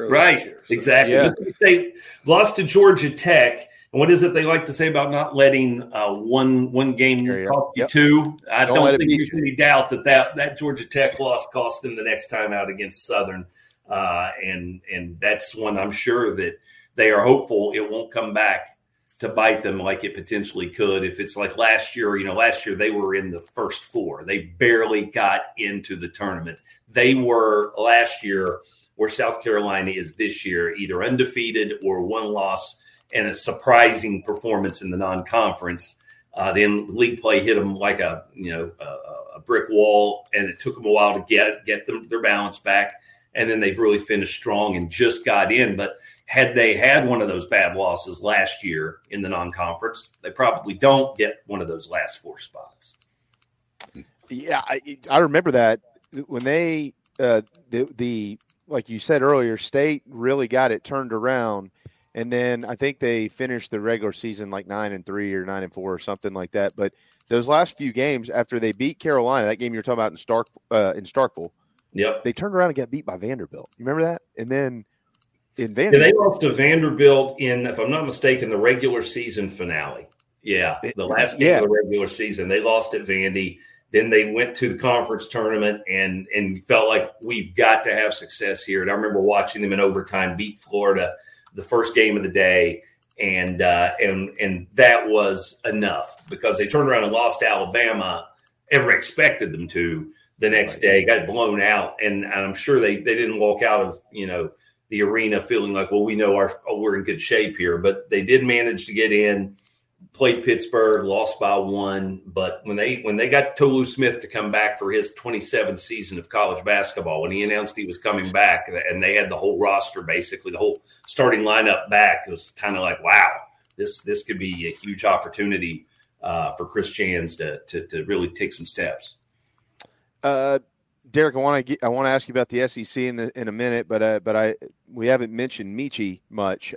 right. Year, so. Exactly. Yeah. Mississippi State lost to Georgia Tech. And what is it they like to say about not letting one game cost you two? I don't think there's any doubt that Georgia Tech loss cost them the next time out against Southern. And that's one I'm sure that they are hopeful it won't come back to bite them like it potentially could. If it's like last year, last year they were in the first 4. They barely got into the tournament. They were last year where South Carolina is this year, either undefeated or one loss and a surprising performance in the non-conference. Then league play hit them like a brick wall, and it took them a while to get their balance back. And then they've really finished strong and just got in. But had they had one of those bad losses last year in the non-conference, they probably don't get one of those last 4 spots. Yeah, I remember that when they like you said earlier, State really got it turned around, and then I think they finished the regular season like 9-3 or 9-4 or something like that. But those last few games after they beat Carolina, that game you were talking about in Starkville, yep, they turned around and got beat by Vanderbilt. You remember that? And then in Vanderbilt, they lost to Vanderbilt in, if I'm not mistaken, the regular season finale. Yeah, the last game of the regular season, they lost at Vandy. Then they went to the conference tournament and felt like we've got to have success here. And I remember watching them in overtime beat Florida the first game of the day, and that was enough because they turned around and lost to Alabama. Ever expected them to. The next day, got blown out, and I'm sure they didn't walk out of the arena feeling like, well, we're in good shape here. But they did manage to get in. played Pittsburgh, lost by one. But when they got Tolu Smith to come back for his 27th season of college basketball, when he announced he was coming back and they had the whole roster, basically the whole starting lineup back, it was kind of like, wow, this could be a huge opportunity for Chris Jans to really take some steps. Derek, I want to ask you about the SEC in a minute, but we haven't mentioned Michi much.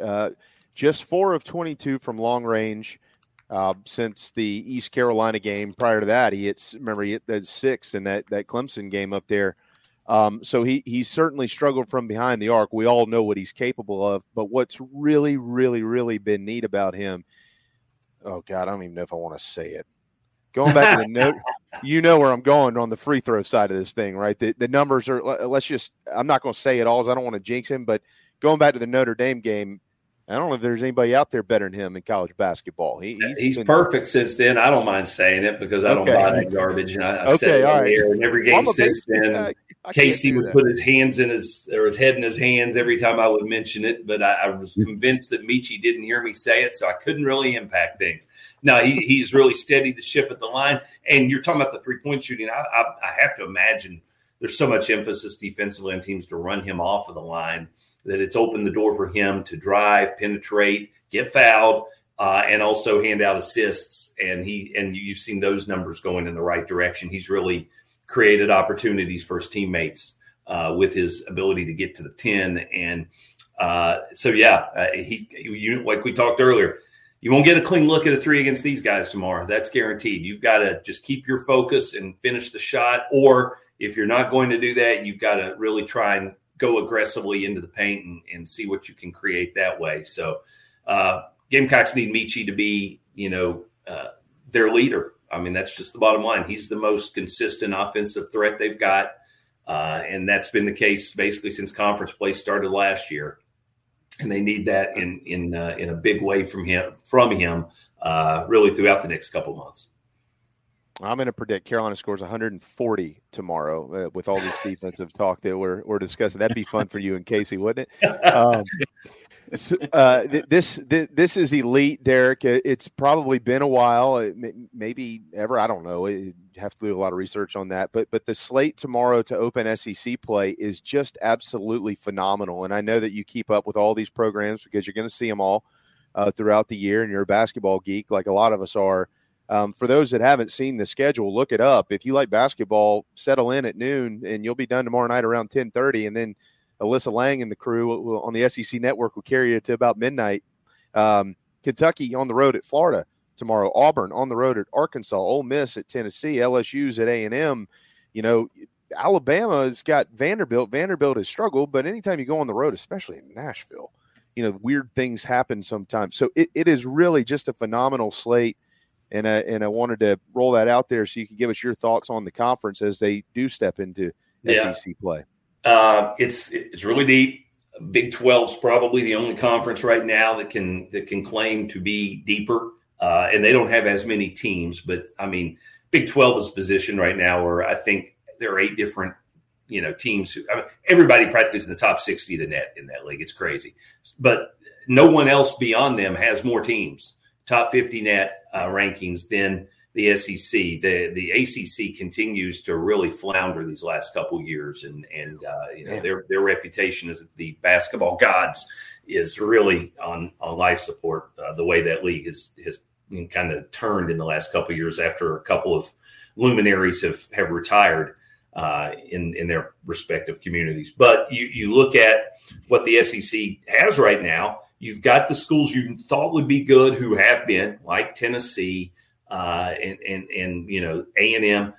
Just 4 of 22 from long range since the East Carolina game. Prior to that, he hit that 6 in that Clemson game up there. So he certainly struggled from behind the arc. We all know what he's capable of, but what's really, really, really been neat about him. Oh God, I don't even know if I want to say it. Going back to the note, you know where I'm going on the free throw side of this thing, right? The numbers are, I'm not going to say it all, because I don't want to jinx him, but going back to the Notre Dame game, I don't know if there's anybody out there better than him in college basketball. He's been perfect since then. I don't mind saying it because I don't buy that garbage. And I said it all right. And every game since then, Casey would put his hands in his head in his hands every time I would mention it, but I was convinced that Michi didn't hear me say it, so I couldn't really impact things. No, he's really steadied the ship at the line. And you're talking about the three-point shooting. I have to imagine there's so much emphasis defensively on teams to run him off of the line that it's opened the door for him to drive, penetrate, get fouled, and also hand out assists. And you've seen those numbers going in the right direction. He's really created opportunities for his teammates with his ability to get to the 10. And like we talked earlier, you won't get a clean look at a 3 against these guys tomorrow. That's guaranteed. You've got to just keep your focus and finish the shot. Or if you're not going to do that, you've got to really try and go aggressively into the paint and see what you can create that way. So Gamecocks need Michi to be, their leader. I mean, that's just the bottom line. He's the most consistent offensive threat they've got, and that's been the case basically since conference play started last year. And they need that in a big way from him, really throughout the next couple months. I'm going to predict Carolina scores 140 tomorrow with all this defensive talk that we're discussing. That'd be fun for you and Casey, wouldn't it? This is elite, Derek. It's probably been a while, maybe ever. I don't know. You have to do a lot of research on that. But the slate tomorrow to open SEC play is just absolutely phenomenal. And I know that you keep up with all these programs because you're going to see them all throughout the year, and you're a basketball geek like a lot of us are. For those that haven't seen the schedule, look it up. If you like basketball, settle in at noon, and you'll be done tomorrow night around 10:30, and then Alyssa Lang and the crew will, on the SEC Network, will carry it to about midnight. Kentucky on the road at Florida tomorrow. Auburn on the road at Arkansas. Ole Miss at Tennessee. LSU's at A&M. Alabama's got Vanderbilt. Vanderbilt has struggled, but anytime you go on the road, especially in Nashville, weird things happen sometimes. So it is really just a phenomenal slate, and I wanted to roll that out there so you can give us your thoughts on the conference as they do step into SEC play. It's really deep. Big 12's probably the only conference right now that can claim to be deeper. And they don't have as many teams, but I mean, Big 12 is positioned right now where I think there are 8 different, teams. Everybody practically is in the top 60 of the net in that league. It's crazy, but no one else beyond them has more teams, top 50 net rankings than the SEC. The ACC continues to really flounder these last couple years, and their reputation as the basketball gods is really on life support. The way that league has kind of turned in the last couple of years after a couple of luminaries have retired in their respective communities. But you look at what the SEC has right now. You've got the schools you thought would be good who have been, like Tennessee, and A&M.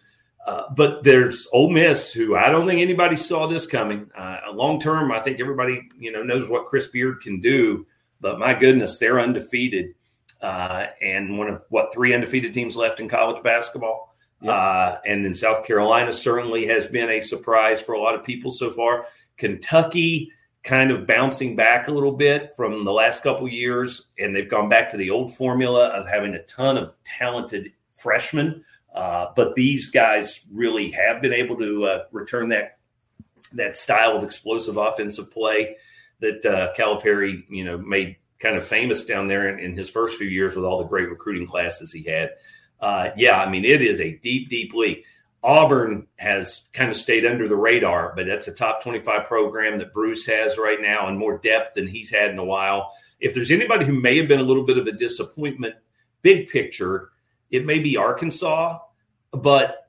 But there's Ole Miss, who I don't think anybody saw this coming. Long term, I think everybody knows what Chris Beard can do. But my goodness, they're undefeated, and one of 3 undefeated teams left in college basketball. Yeah. And then South Carolina certainly has been a surprise for a lot of people so far. Kentucky, kind of bouncing back a little bit from the last couple of years, and they've gone back to the old formula of having a ton of talented freshmen. But these guys really have been able to return that style of explosive offensive play that Calipari, made kind of famous down there in his first few years with all the great recruiting classes he had. Yeah, I mean, it is a deep, deep league. Auburn has kind of stayed under the radar, but that's a top 25 program that Bruce has right now and more depth than he's had in a while. If there's anybody who may have been a little bit of a disappointment, big picture, it may be Arkansas. But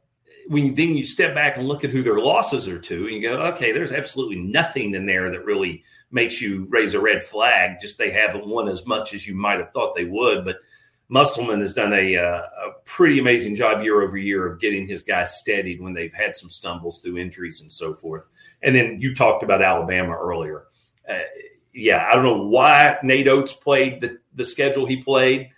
then you step back and look at who their losses are to, and you go, okay, there's absolutely nothing in there that really makes you raise a red flag. Just they haven't won as much as you might have thought they would. But Musselman has done a pretty amazing job year over year of getting his guys steadied when they've had some stumbles through injuries and so forth. And then you talked about Alabama earlier. Yeah, I don't know why Nate Oates played the schedule he played,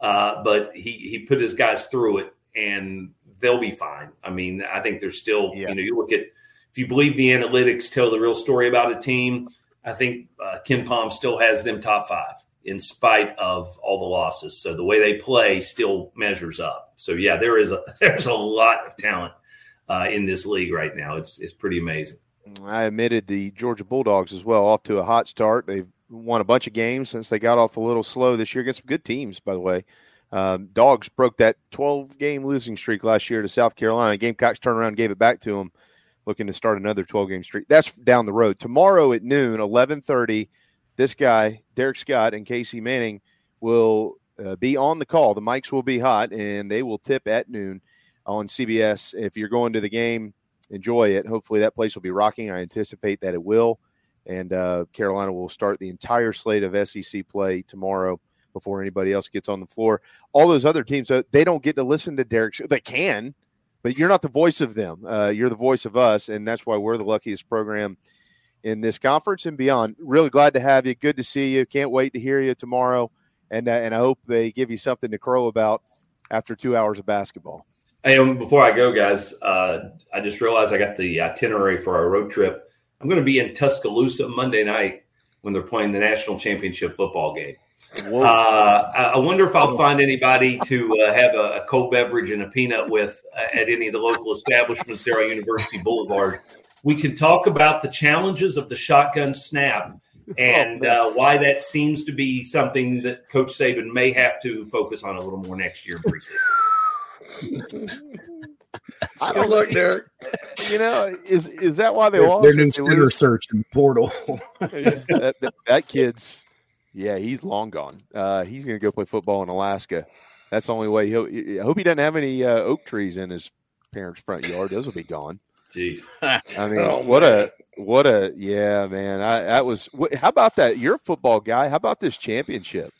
but he put his guys through it, and they'll be fine. I mean, I think there's still, you look at, if you believe the analytics tell the real story about a team, I think Ken Pom still has them top five, in spite of all the losses. So the way they play still measures up. So yeah, there's a lot of talent in this league right now. It's pretty amazing. I admitted the Georgia Bulldogs as well, off to a hot start. They've won a bunch of games since they got off a little slow this year against some good teams, by the way. Dogs broke that 12-game losing streak last year to South Carolina. Gamecocks turned around and gave it back to them, looking to start another 12-game streak. That's down the road. Tomorrow at noon, 11:30, this guy, Derek Scott and Casey Manning, will be on the call. The mics will be hot, and they will tip at noon on CBS. If you're going to the game, enjoy it. Hopefully that place will be rocking. I anticipate that it will. And Carolina will start the entire slate of SEC play tomorrow before anybody else gets on the floor. All those other teams, they don't get to listen to Derek. They can, but you're not the voice of them. You're the voice of us, and that's why we're the luckiest program in this conference and beyond. Really glad to have you. Good to see you. Can't wait to hear you tomorrow. And I hope they give you something to crow about after 2 hours of basketball. Hey, before I go, guys, I just realized I got the itinerary for our road trip. I'm going to be in Tuscaloosa Monday night when they're playing the national championship football game. I wonder if I'll find anybody to have a cold beverage and a peanut with at any of the local establishments there on University Boulevard. We can talk about the challenges of the shotgun snap and why that seems to be something that Coach Saban may have to focus on a little more next year in preseason. Good luck, Derek. You know, is that why they lost? They're doing Twitter search and portal. that kid's. Yeah, he's long gone. He's going to go play football in Alaska. That's the only way. I hope he doesn't have any oak trees in his parents' front yard. Those will be gone. Jeez. I mean, yeah, man. How about that? You're a football guy. How about this championship?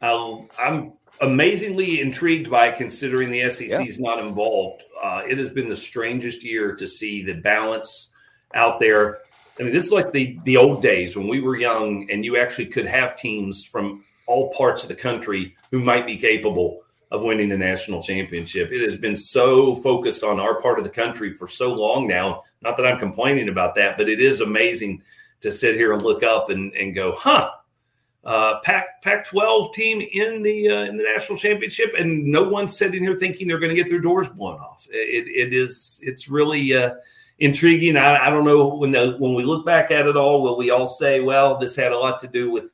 I'm amazingly intrigued by it, considering the SEC is not involved. It has been the strangest year to see the balance out there. I mean, this is like the old days when we were young and you actually could have teams from all parts of the country who might be capable of winning the national championship. It has been so focused on our part of the country for so long now. Not that I'm complaining about that, but it is amazing to sit here and look up and go, Pac-12 team in the national championship, and no one's sitting here thinking they're going to get their doors blown off. It's really intriguing. I don't know when we look back at it all, will we all say, well, this had a lot to do with,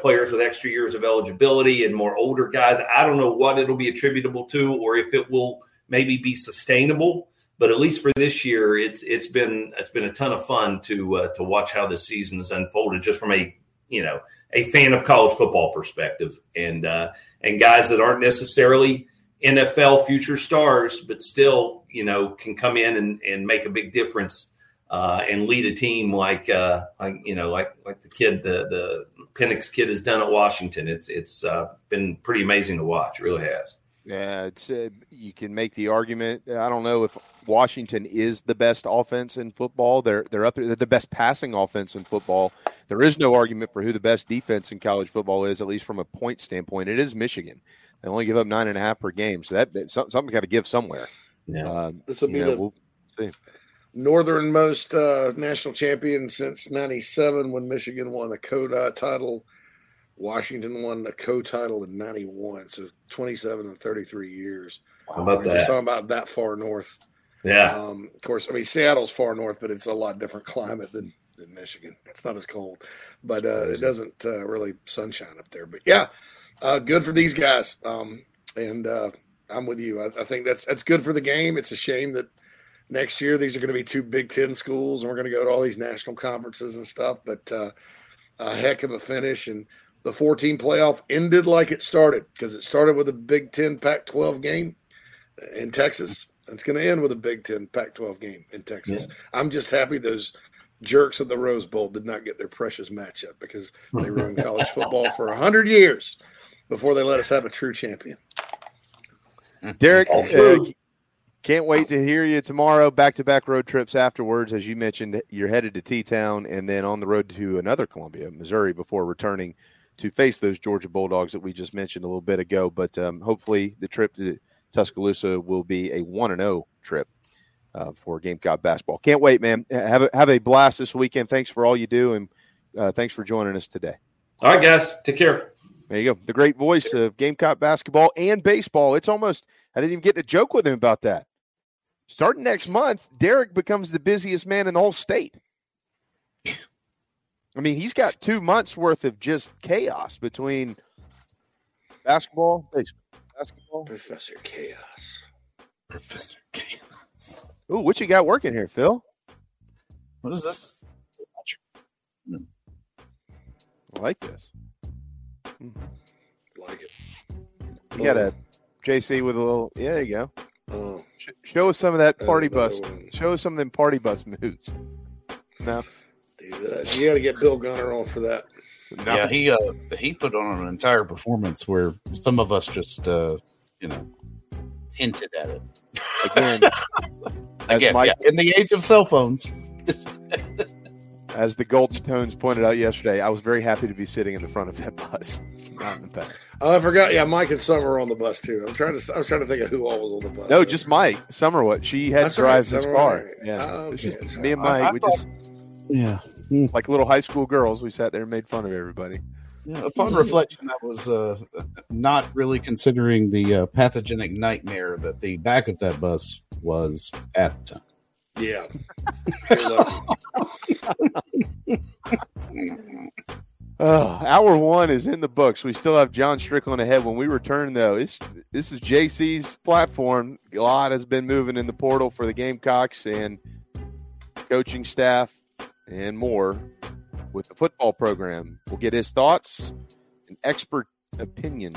players with extra years of eligibility and more older guys. I don't know what it'll be attributable to, or if it will maybe be sustainable, but at least for this year, it's been a ton of fun to watch how the season has unfolded just from a fan of college football perspective, and guys that aren't necessarily NFL future stars, but still, can come in and make a big difference and lead a team like the kid, the Penix kid has done at Washington. It's been pretty amazing to watch. It really has. Yeah, it's you can make the argument. I don't know if Washington is the best offense in football. They're up there, the best passing offense in football. There is no argument for who the best defense in college football is, at least from a point standpoint. It is Michigan. They only give up 9.5 per game, so that something got to give somewhere. Yeah, this will be the northernmost national champion since '97, when Michigan won a CODA title. Washington won the co-title in 91, so 27 and 33 years. How about that? Just talking about that far north. Yeah. Of course, I mean, Seattle's far north, but it's a lot different climate than Michigan. It's not as cold, but it doesn't really sunshine up there. But yeah, good for these guys. And I'm with you. I think that's good for the game. It's a shame that next year these are going to be two Big Ten schools, and we're going to go to all these national conferences and stuff. But a heck of a finish, and the 14 playoff ended like it started, because it started with a Big Ten Pac-12 game in Texas. It's going to end with a Big Ten Pac-12 game in Texas. Yeah. I'm just happy those jerks of the Rose Bowl did not get their precious matchup, because they ruined college football for 100 years before they let us have a true champion. Derek, can't wait to hear you tomorrow. Back-to-back road trips afterwards. As you mentioned, you're headed to T-Town and then on the road to another Columbia, Missouri, before returning to face those Georgia Bulldogs that we just mentioned a little bit ago. But hopefully the trip to Tuscaloosa will be a 1-0 trip for Gamecock basketball. Can't wait, man. Have a blast this weekend. Thanks for all you do, and thanks for joining us today. All right, guys. Take care. There you go. The great voice of Gamecock basketball and baseball. It's almost – I didn't even get to joke with him about that. Starting next month, Derek becomes the busiest man in the whole state. I mean, he's got 2 months' worth of just chaos between basketball, baseball. Basketball. Professor Chaos. Professor Chaos. Ooh, what you got working here, Phil? What is this? I like this. Like it. You got a JC with a little. Yeah, there you go. Show us some of that party bus. One. Show us some of them party bus moves. No. You got to get Bill Gunner on for that. No. Yeah, he put on an entire performance where some of us just hinted at it. Again, Mike, in the age of cell phones. As the Golden Tones pointed out yesterday, I was very happy to be sitting in the front of that bus. Not in the back. Oh, I forgot. Yeah, Mike and Summer were on the bus too. I was trying to think of who all was on the bus. No, just Mike. Summer, she had to drive this car. Right. Yeah, okay, just, me and Mike. Yeah. Like little high school girls, we sat there and made fun of everybody. Yeah, upon reflection, I was not really considering the pathogenic nightmare that the back of that bus was at the time. Yeah. Hour one is in the books. We still have John Strickland ahead. When we return, though, this is JC's platform. A lot has been moving in the portal for the Gamecocks and coaching staff, and more with the football program. We'll get his thoughts and expert opinion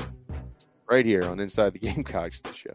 right here on Inside the Gamecocks, the show.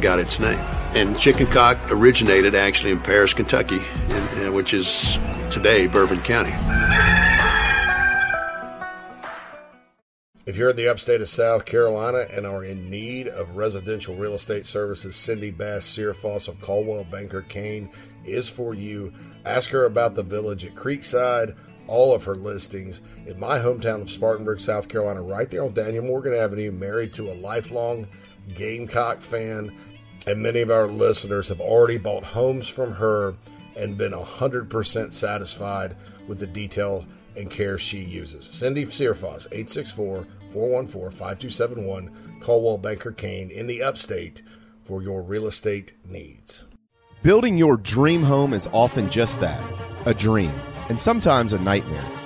got its name. And chicken cock originated actually in Paris, Kentucky, which is today Bourbon County. If you're in the upstate of South Carolina and are in need of residential real estate services, Cindy Bass, Searfoss of Caldwell Banker Kane is for you. Ask her about the Village at Creekside, all of her listings in my hometown of Spartanburg, South Carolina, right there on Daniel Morgan Avenue, married to a lifelong Gamecock fan. And many of our listeners have already bought homes from her and been 100% satisfied with the detail and care she uses. Cindy Searfoss, 864-414-5271, Caldwell Banker Kane in the upstate for your real estate needs. Building your dream home is often just that, a dream, and sometimes a nightmare.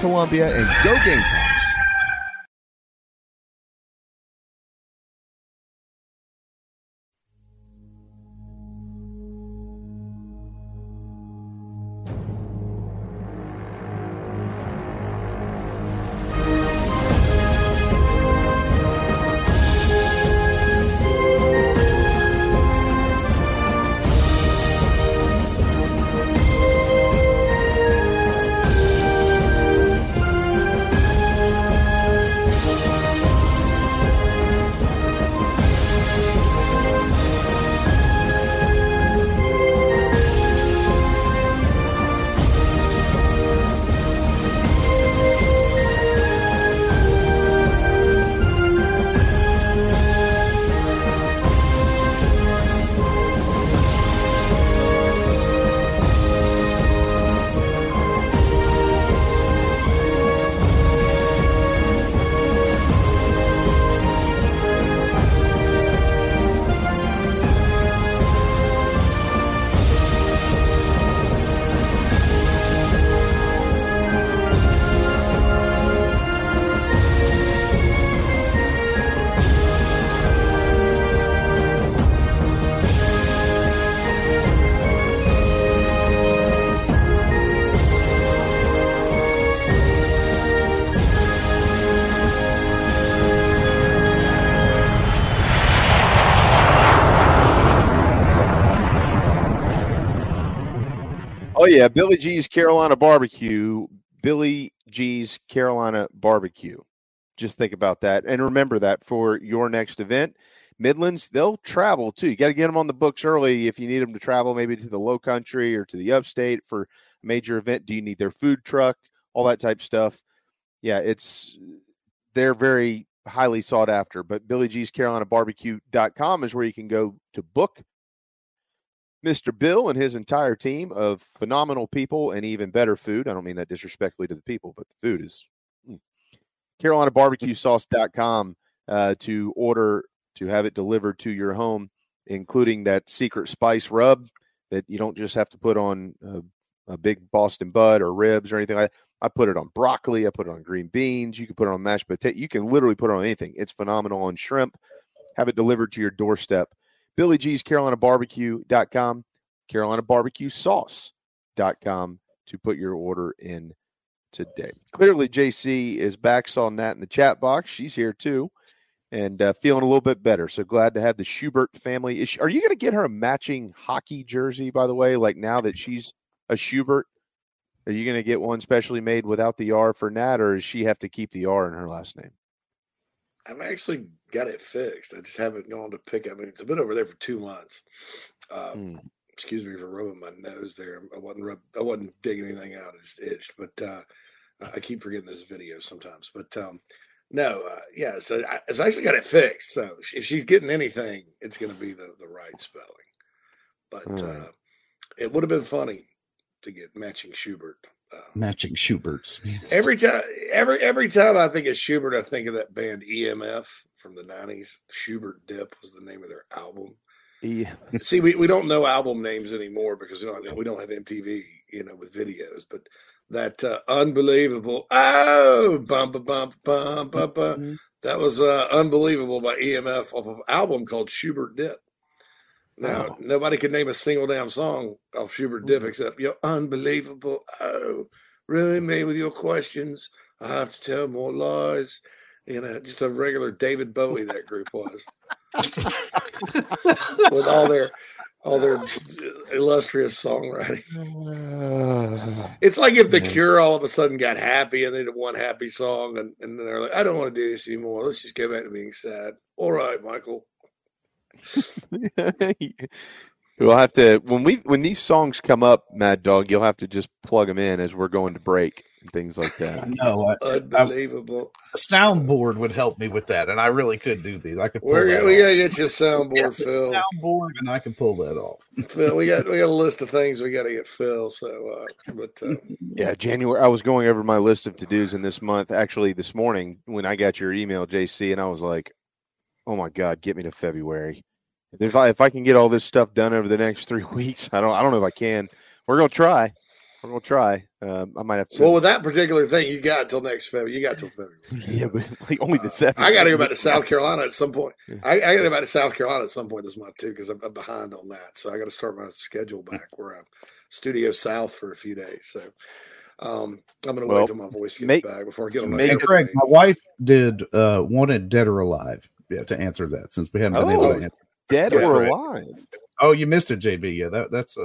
Columbia, and go Gamecocks. Oh, yeah, Billy G's Carolina Barbecue, Billy G's Carolina Barbecue. Just think about that and remember that for your next event. Midlands, they'll travel, too. You got to get them on the books early if you need them to travel maybe to the low country or to the upstate for a major event. Do you need their food truck, all that type stuff? Yeah, they're very highly sought after. But Billy G's Carolina Barbecue.com is where you can go to book. Mr. Bill and his entire team of phenomenal people and even better food. I don't mean that disrespectfully to the people, but the food is CarolinaBarbecueSauce.com to order, to have it delivered to your home, including that secret spice rub that you don't just have to put on a big Boston bud or ribs or anything like that. I put it on broccoli. I put it on green beans. You can put it on mashed potato. You can literally put it on anything. It's phenomenal on shrimp. Have it delivered to your doorstep. Billy G's Carolina Barbecue.com, Carolina Barbecue Sauce.com to put your order in today. Clearly, JC is back. Saw Nat in the chat box. She's here too and feeling a little bit better. So glad to have the Schubert family. Are you going to get her a matching hockey jersey, by the way? Like now that she's a Schubert, are you going to get one specially made without the R for Nat, or does she have to keep the R in her last name? I've actually got it fixed. I just haven't gone to pick up. It's been over there for 2 months. Excuse me for rubbing my nose there. I wasn't digging anything out. It just itched. But I keep forgetting this video sometimes. But no, yeah. So I actually got it fixed. So if she's getting anything, it's going to be the right spelling. But it would have been funny to get matching Schubert. Matching Schubert's. Yes. Every time I think of Schubert, I think of that band EMF from the 90s. Schubert Dip was the name of their album. Yeah. See, we don't know album names anymore because we don't have MTV, with videos. But that unbelievable, that was Unbelievable by EMF off of an album called Schubert Dip. Now, nobody could name a single damn song off Schubert Dip except, unbelievable. Oh, really me with your questions. I have to tell more lies. Just a regular David Bowie that group was. With all their illustrious songwriting. It's like if The Cure all of a sudden got happy and they did one happy song and then they're like, I don't want to do this anymore. Let's just go back to being sad. All right, Michael. We'll have to when these songs come up, Mad Dog, you'll have to just plug them in as we're going to break and things like that. No, unbelievable. A soundboard would help me with that, and I really could do these. I could. We gotta get you a soundboard, Phil. Soundboard, and I can pull that off. Phil, we got a list of things we got to get Phil. So, yeah, January. I was going over my list of to dos in this month. Actually, this morning when I got your email, JC, and I was like, "Oh my God, get me to February." If I can get all this stuff done over the next 3 weeks, I don't know if I can. We're gonna try. I might have to. Well, with that particular thing, you got till next February. You got till February. Yeah, but like only the 7th. I got to go back to South Carolina at some point. I got to go back to South Carolina at some point this month too because I'm behind on that. So I got to start my schedule back where I'm Studio South for a few days. So I'm going to wait till my voice gets back before I get on. And Craig, my wife wanted Dead or Alive. Yeah, to answer that since we haven't been able to answer. Dead or Alive? Oh, you missed it, JB. Yeah, that's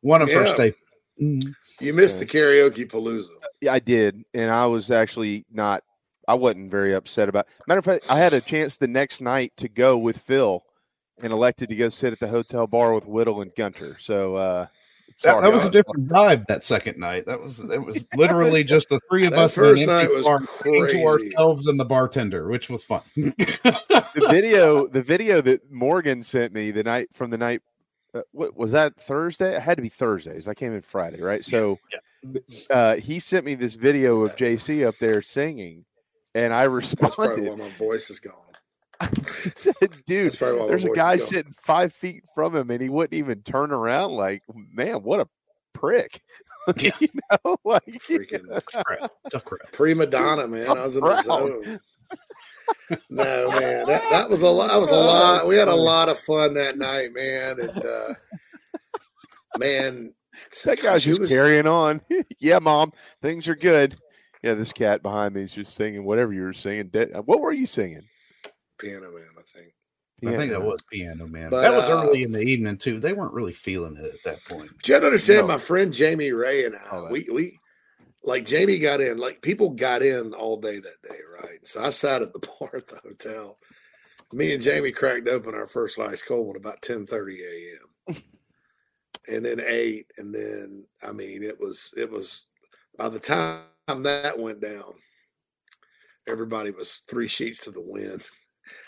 one of her staples. Mm-hmm. You missed the karaoke palooza. Yeah, I did, and I was actually not. I wasn't very upset about it. Matter of fact, I had a chance the next night to go with Phil, and elected to go sit at the hotel bar with Whittle and Gunter. So that was a different vibe that second night. It was literally just the three of us in an empty bar to ourselves and the bartender, which was fun. The video that Morgan sent me the night. What was that Thursday? It had to be Thursdays. I came in Friday, right? So he sent me this video of JC up there singing, and I responded. That's probably why my voice is gone. I said, dude, there's a guy sitting 5 feet from him, and he wouldn't even turn around. Like, man, what a prick. Yeah. You know? Like, freaking tough crap. Prima donna, man. I was in the zone. No, man, that was a lot. That was a lot. We had a lot of fun that night, man. And man, that guy's just carrying on. Yeah, Mom, things are good. Yeah, this cat behind me is just singing whatever you were singing. What were you singing? Piano Man, I think. Piano. I think that was Piano Man. But that was early in the evening too. They weren't really feeling it at that point. But you have to understand, my friend Jamie Ray and I, we. Like, Jamie got in. Like, people got in all day that day, right? So I sat at the bar at the hotel. Me and Jamie cracked open our first ice cold one about 10:30 a.m. and then ate. And then, I mean, it was by the time that went down, everybody was three sheets to the wind.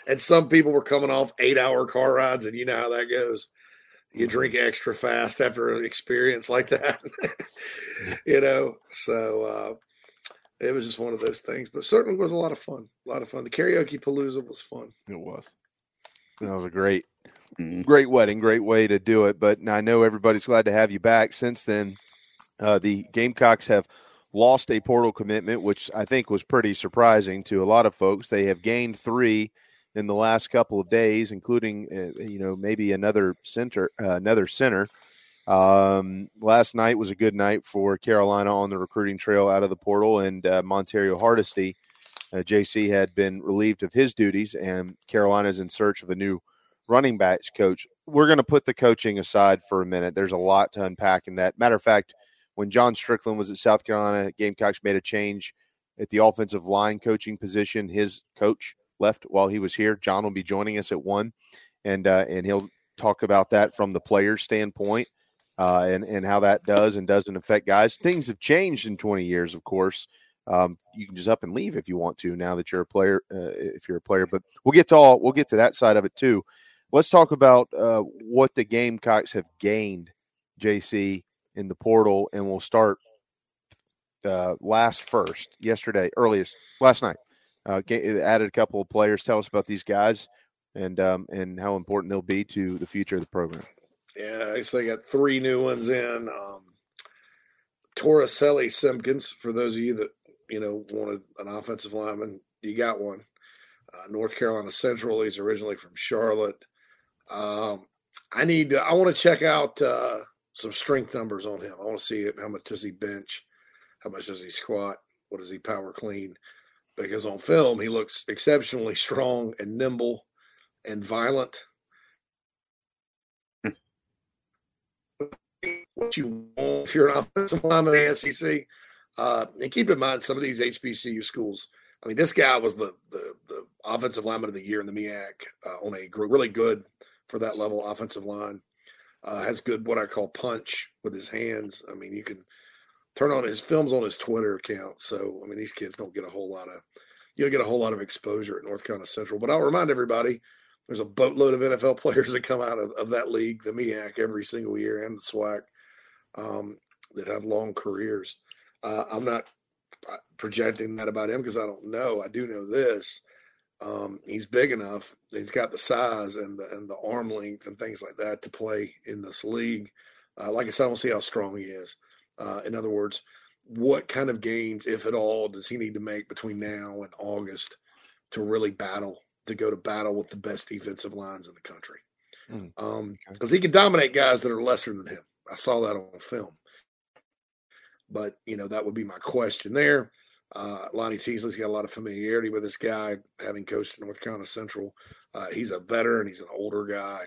And some people were coming off 8-hour car rides, and you know how that goes. You drink extra fast after an experience like that, you know? So it was just one of those things, but certainly was a lot of fun. A lot of fun. The karaoke palooza was fun. It was. That was a great wedding, great way to do it. But I know everybody's glad to have you back. Since then, the Gamecocks have lost a portal commitment, which I think was pretty surprising to a lot of folks. They have gained 3 in the last couple of days, including, maybe another center. Last night was a good night for Carolina on the recruiting trail out of the portal, and Montario Hardesty, JC, had been relieved of his duties, and Carolina's in search of a new running backs coach. We're going to put the coaching aside for a minute. There's a lot to unpack in that. Matter of fact, when John Strickland was at South Carolina, Gamecocks made a change at the offensive line coaching position. His coach left while he was here. John will be joining us at 1:00, and he'll talk about that from the player standpoint, and how that does and doesn't affect guys. Things have changed in 20 years, of course. You can just up and leave if you want to now that you're a player. But we'll get to that side of it too. Let's talk about what the Gamecocks have gained, JC, in the portal, and we'll start last night. Added a couple of players. Tell us about these guys and how important they'll be to the future of the program. Yeah, I guess they got 3 new ones in. Torricelli Simpkins, for those of you that, wanted an offensive lineman, you got one. North Carolina Central, he's originally from Charlotte. I want to check out some strength numbers on him. I want to see how much does he bench, how much does he squat, what does he power clean. Because on film, he looks exceptionally strong and nimble and violent. What you want if you're an offensive lineman in the SEC. And keep in mind, some of these HBCU schools, I mean, this guy was the offensive lineman of the year in the MEAC on a really good for that level offensive line. Has good what I call punch with his hands. I mean, you can – turn on his films on his Twitter account. So, I mean, these kids don't get a whole lot of, you'll get a whole lot of exposure at North Carolina Central. But I'll remind everybody, there's a boatload of NFL players that come out of that league, the MEAC, every single year, and the SWAC, that have long careers. I'm not projecting that about him because I don't know. I do know this. He's big enough. He's got the size and the arm length and things like that to play in this league. Like I said, I don't see how strong he is. In other words, what kind of gains, if at all, does he need to make between now and August to really battle, to go to battle with the best defensive lines in the country? Because he can dominate guys that are lesser than him. I saw that on film. But, you know, that would be my question there. Lonnie Teasley's got a lot of familiarity with this guy, having coached at North Carolina Central. He's a veteran. He's an older guy.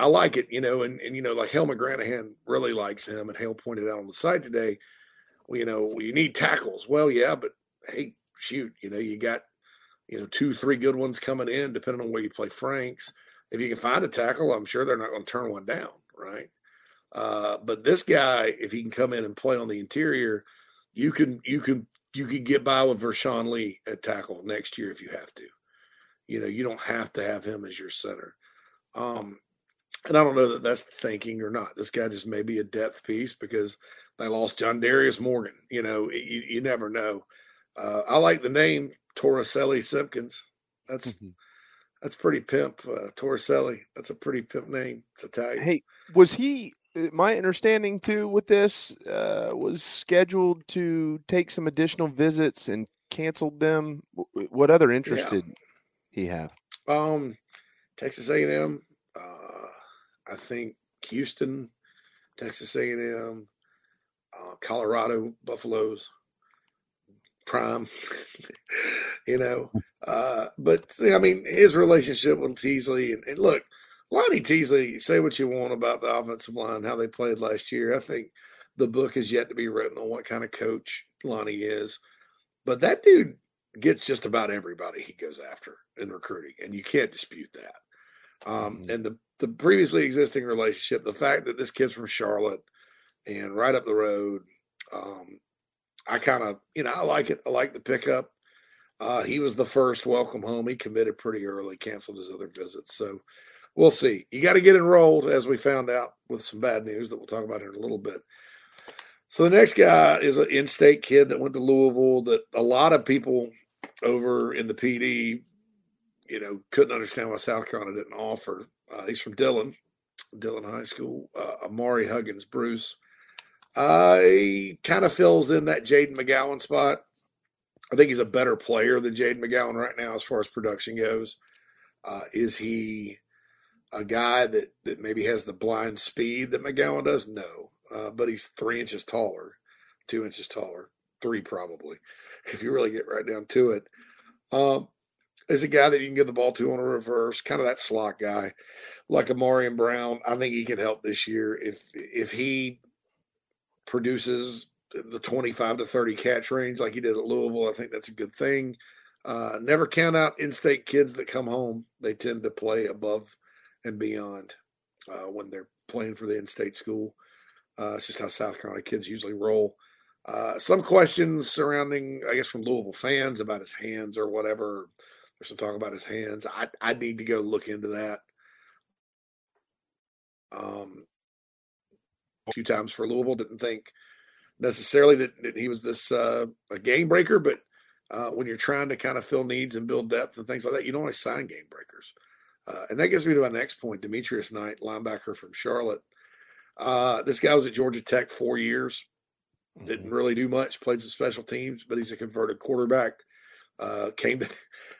I like it, you know, and you know, like Hale McGranahan really likes him, and Hale pointed out on the site today, well, you know, you need tackles. Well, yeah, but, hey, shoot, you know, you got, you know, 2-3 good ones coming in, depending on where you play Franks. If you can find a tackle, I'm sure they're not going to turn one down, right? But this guy, if he can come in and play on the interior, you can get by with Vershawn Lee at tackle next year if you have to. You know, you don't have to have him as your center. And I don't know that that's thinking or not. This guy just may be a depth piece because they lost Jondarius Morgan. You know, you never know. I like the name Torricelli Simpkins. That's that's pretty pimp, Torricelli. That's a pretty pimp name. It's Italian. Hey, was he? My understanding too with this was scheduled to take some additional visits and canceled them. What other interest did he have? Texas A&M. I think Houston, Texas A&M, Colorado Buffaloes, Prime, you know. But, I mean, his relationship with Teasley, and look, Lonnie Teasley, say what you want about the offensive line, how they played last year. I think the book is yet to be written on what kind of coach Lonnie is. But that dude gets just about everybody he goes after in recruiting, and you can't dispute that. And the previously existing relationship, the fact that this kid's from Charlotte and right up the road, I kind of, you know, I like it. I like the pickup. He was the first welcome home. He committed pretty early, canceled his other visits. So we'll see. You got to get enrolled, as we found out with some bad news that we'll talk about in a little bit. So the next guy is an in-state kid that went to Louisville that a lot of people over in the PD, you know, couldn't understand why South Carolina didn't offer. He's from Dillon High School, Amari Huggins Bruce. He kind of fills in that Jaden McGowan spot. I think he's a better player than Jaden McGowan right now as far as production goes. Is he a guy that maybe has the blind speed that McGowan does? No, but he's 3 inches taller, 2 inches taller, three probably, if you really get right down to it. Is a guy that you can give the ball to on a reverse, kind of that slot guy, like Amarian Brown. I think he can help this year if he produces the 25 to 30 catch range like he did at Louisville. I think that's a good thing. Never count out in-state kids that come home. They tend to play above and beyond when they're playing for the in-state school. It's just how South Carolina kids usually roll. Some questions surrounding, I guess, from Louisville fans about his hands or whatever. There's some talk about his hands. I need to go look into that. A few times for Louisville, didn't think necessarily that he was this a game breaker, but when you're trying to kind of fill needs and build depth and things like that, you don't always sign game breakers. And that gets me to my next point, Demetrius Knight, linebacker from Charlotte. This guy was at Georgia Tech 4 years. Didn't really do much, played some special teams, but he's a converted quarterback. Came to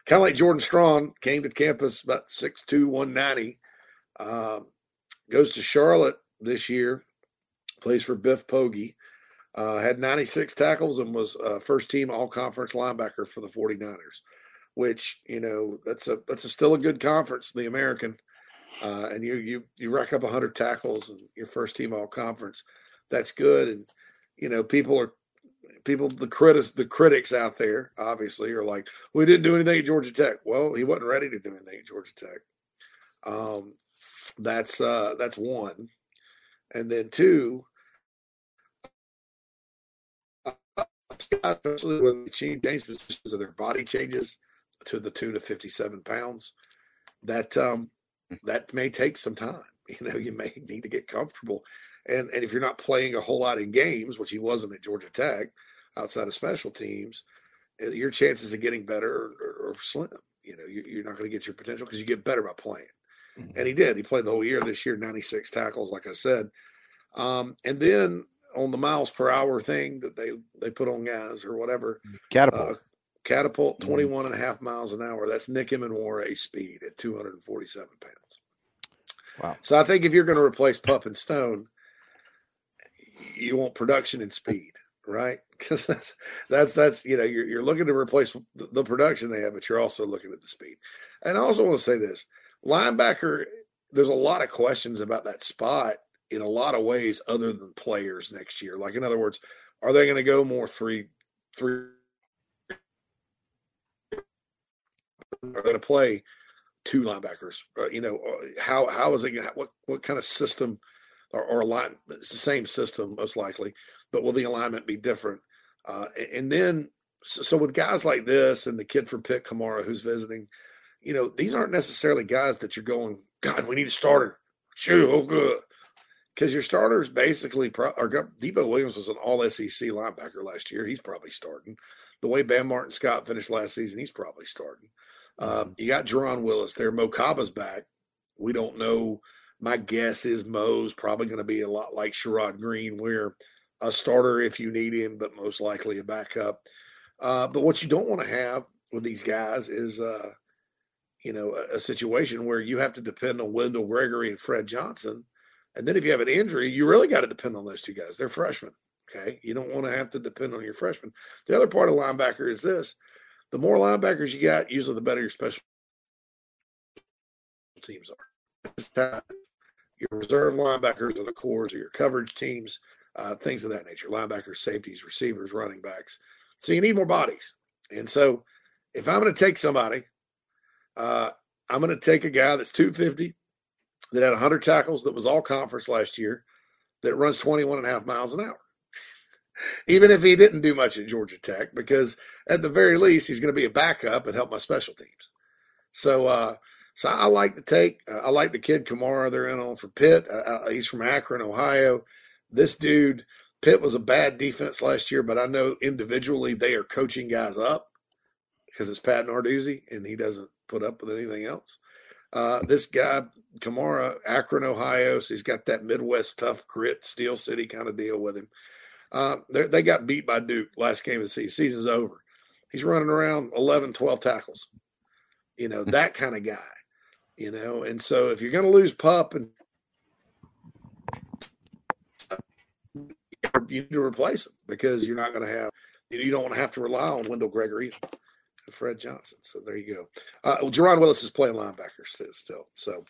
kind of like Jordan Strawn, came to campus about 6'2", 190. Goes to Charlotte this year, plays for Biff Poggi, had 96 tackles and was first team all conference linebacker for the 49ers, which, you know, that's still a good conference, the American. And you rack up 100 tackles and your first team all conference. That's good. And, you know, the critics out there obviously are like, we didn't do anything at Georgia Tech. Well, he wasn't ready to do anything at Georgia Tech. That's one, and then two. guys, especially when they change positions of their body changes to the tune of 57 pounds, that may take some time. You know, you may need to get comfortable. And if you're not playing a whole lot in games, which he wasn't at Georgia Tech, outside of special teams, your chances of getting better are slim. You know, you're not going to get your potential because you get better by playing. Mm-hmm. And he did. He played the whole year this year, 96 tackles, like I said. And then on the miles per hour thing that they put on guys or whatever. Catapult, 21 and a half miles an hour. That's Nick Emanwara speed at 247 pounds. Wow. So I think if you're going to replace Pup and Stone, you want production and speed, right? Because that's you know, you're looking to replace the production they have, but you're also looking at the speed. And I also want to say this. Linebacker, there's a lot of questions about that spot in a lot of ways other than players next year. Like, in other words, are they going to go more three? Are they going to play two linebackers? You know, how is it going to – what kind of system – or line, it's the same system most likely, but will the alignment be different? And then, so with guys like this and the kid from Pitt, Kamara, who's visiting, you know, these aren't necessarily guys that you're going, God, we need a starter. Shoot, oh good, because your starters basically are. Debo Williams was an All-SEC linebacker last year. He's probably starting. The way Bam Martin-Scott finished last season, he's probably starting. You got Jerron Willis there. Mo Cabba's back. We don't know. My guess is Mo's probably going to be a lot like Sherrod Green, where a starter if you need him, but most likely a backup. But what you don't want to have with these guys is, you know, a situation where you have to depend on Wendell Gregory and Fred Johnson. And then if you have an injury, you really got to depend on those two guys. They're freshmen, okay? You don't want to have to depend on your freshmen. The other part of linebacker is this. The more linebackers you got, usually the better your special teams are. Your reserve linebackers are the cores of your coverage teams, things of that nature, linebackers, safeties, receivers, running backs. So you need more bodies. And so if I'm going to take somebody, I'm going to take a guy that's 250, that had 100 tackles, that was all conference last year, that runs 21 and a half miles an hour, even if he didn't do much at Georgia Tech, because at the very least, he's going to be a backup and help my special teams. So I like the take. I like the kid Kamara they're in on for Pitt. He's from Akron, Ohio. This dude, Pitt was a bad defense last year, but I know individually they are coaching guys up because it's Pat Narduzzi, and he doesn't put up with anything else. This guy, Kamara, Akron, Ohio, so he's got that Midwest tough grit, Steel City kind of deal with him. They got beat by Duke last game of the season. Season's over. He's running around 11, 12 tackles. You know, that kind of guy. You know, and so if you're going to lose Pup, and you need to replace him because you're not going to have – you don't want to have to rely on Wendell Gregory and Fred Johnson. So there you go. Well, Jerron Willis is playing linebacker still. So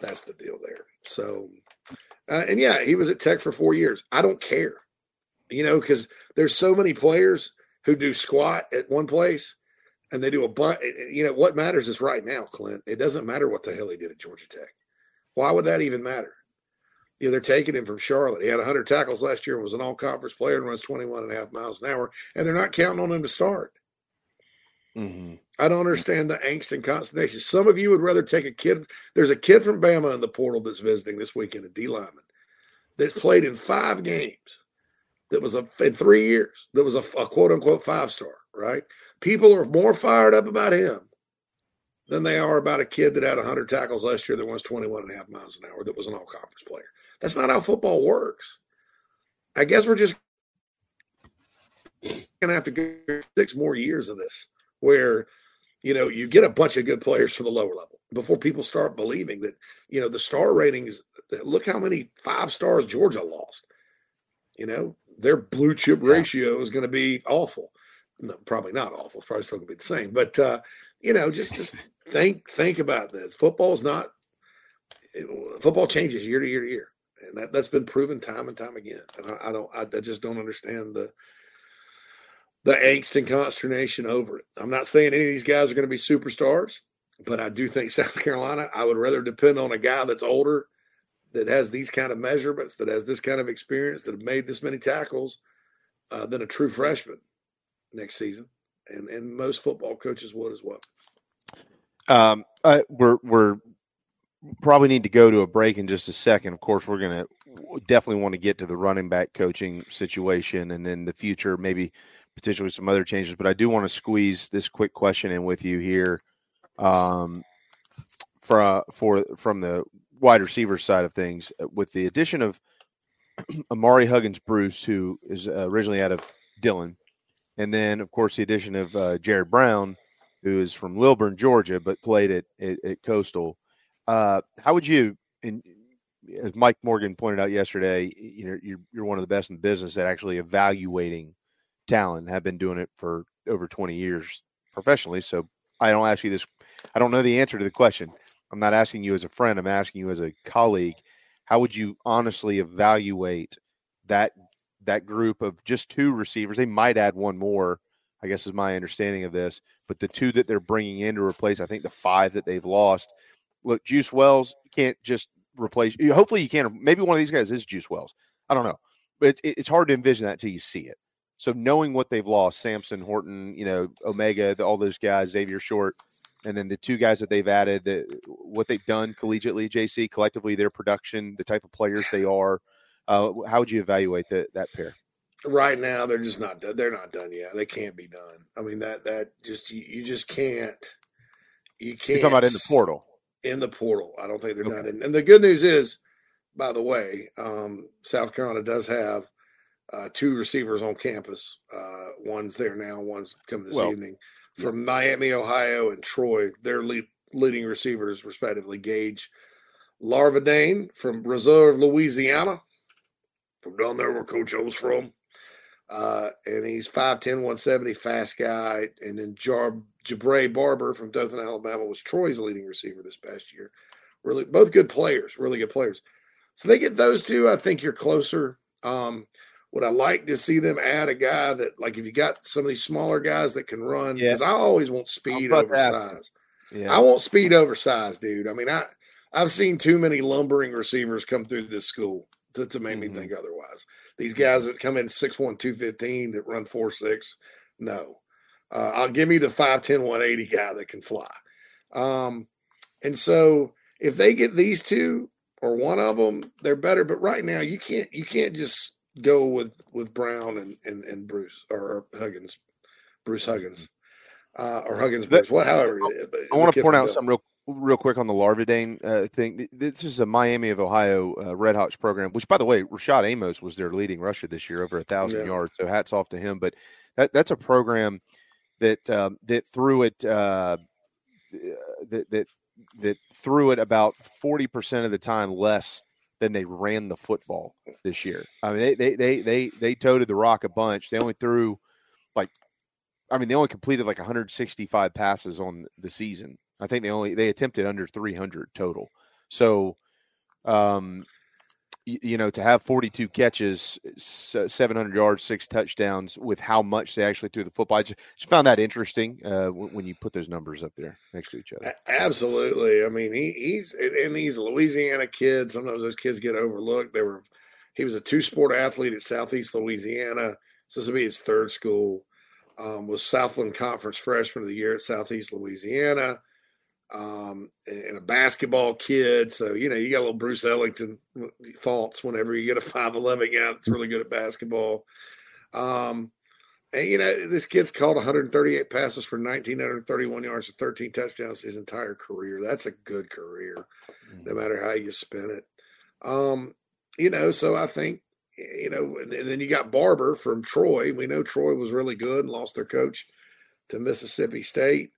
that's the deal there. So and, yeah, he was at Tech for 4 years. I don't care, you know, because there's so many players who do squat at one place. And they do a bunch. You know, what matters is right now, Clint. It doesn't matter what the hell he did at Georgia Tech. Why would that even matter? You know, they're taking him from Charlotte. He had 100 tackles last year and was an all-conference player and runs 21 and a half miles an hour, and they're not counting on him to start. Mm-hmm. I don't understand the angst and consternation. Some of you would rather take a kid. There's a kid from Bama in the portal that's visiting this weekend, a D lineman, that's played in 5 games, that was in 3 years, that was a quote-unquote five-star, right? People are more fired up about him than they are about a kid that had 100 tackles last year that was 21 and a half miles an hour that was an all-conference player. That's not how football works. I guess we're just going to have to go 6 more years of this where, you know, you get a bunch of good players for the lower level before people start believing that, you know, the star ratings, look how many 5 stars Georgia lost. You know, their blue chip ratio is going to be awful. No, probably not awful. It's probably still going to be the same. But, you know, just think about this. Football changes year to year to year. And that's been proven time and time again. And I just don't understand the angst and consternation over it. I'm not saying any of these guys are going to be superstars, but I do think South Carolina, I would rather depend on a guy that's older, that has these kind of measurements, that has this kind of experience, that have made this many tackles, than a true freshman. next season, and most football coaches would as well. We're probably need to go to a break in just a second. Of course, we're going to definitely want to get to the running back coaching situation and then the future, maybe potentially some other changes. But I do want to squeeze this quick question in with you here from the wide receiver side of things. With the addition of Amari Huggins-Bruce, who is originally out of Dillon, and then, of course, the addition of Jared Brown, who is from Lilburn, Georgia, but played at Coastal. How would you, and as Mike Morgan pointed out yesterday, you know, you're one of the best in the business at actually evaluating talent, have been doing it for over 20 years professionally. So I don't ask you this. I don't know the answer to the question. I'm not asking you as a friend. I'm asking you as a colleague. How would you honestly evaluate that group of just two receivers? They might add one more, I guess, is my understanding of this. But the two that they're bringing in to replace, I think, the five that they've lost. Look, Juice Wells can't just replace. Hopefully you can. Maybe one of these guys is Juice Wells. I don't know. But it's hard to envision that until you see it. So knowing what they've lost, Sampson, Horton, Omega, all those guys, Xavier Short, and then the two guys that they've added, what they've done collegiately, JC, collectively, their production, the type of players they are. How would you evaluate that pair? Right now, they're just not done. They're not done yet. They can't be done. I mean, that just you just can't. You can't. You're talking about in the portal. In the portal. I don't think they're done. And the good news is, by the way, South Carolina does have two receivers on campus. One's there now. One's coming this evening. From Miami, Ohio, and Troy, their leading receivers, respectively, Gage Larvadane from Reserve, Louisiana, from down there where Coach O's from. And he's 5'10", 170, fast guy. And then Jabray Barber from Dothan, Alabama, was Troy's leading receiver this past year. Really, both good players, really good players. So they get those two. I think you're closer. Would I like to see them add a guy that, like, if you got some of these smaller guys that can run? Because I always want speed over size. Yeah. I want speed over size, dude. I mean, I've seen too many lumbering receivers come through this school to make me think otherwise. These guys that come in 6'1", 215 that run 4.6, no. I'll give me the 5'10", 180 guy that can fly. And so if they get these two or one of them, they're better. But right now you can't just – go with Brown and Bruce or Huggins, Bruce Huggins, or Huggins Bruce. However it is. But I want to point out something real quick on the Larvadane thing. This is a Miami of Ohio Redhawks program, which, by the way, Rashad Amos was their leading rusher this year, over 1,000 yards. So hats off to him. But that's a program that threw it that threw it about 40% of the time less than they ran the football this year. I mean, they toted the rock a bunch. They only threw they only completed 165 passes on the season. I think they attempted under 300 total. So, to have 42 catches, 700 yards, 6 touchdowns with how much they actually threw the football. I just found that interesting when you put those numbers up there next to each other. Absolutely. I mean, he's a Louisiana kid. Sometimes those kids get overlooked. He was a two-sport athlete at Southeast Louisiana. So this will be his third school. Was Southland Conference Freshman of the Year at Southeast Louisiana. And a basketball kid. So, you got a little Bruce Ellington thoughts whenever you get a 5'11 guy that's really good at basketball. This kid's caught 138 passes for 1,931 yards and 13 touchdowns his entire career. That's a good career, no matter how you spin it. So I think, and then you got Barber from Troy. We know Troy was really good and lost their coach to Mississippi State.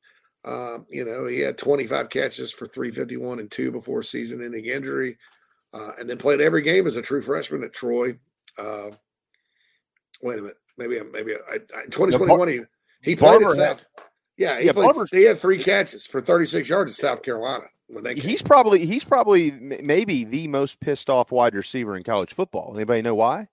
He had 25 catches for 351 and 2 before season-ending injury, and then played every game as a true freshman at Troy. Wait a minute, maybe 2021 he played at South. He had 3 catches for 36 yards at South Carolina. He's probably maybe the most pissed off wide receiver in college football. Anybody know why?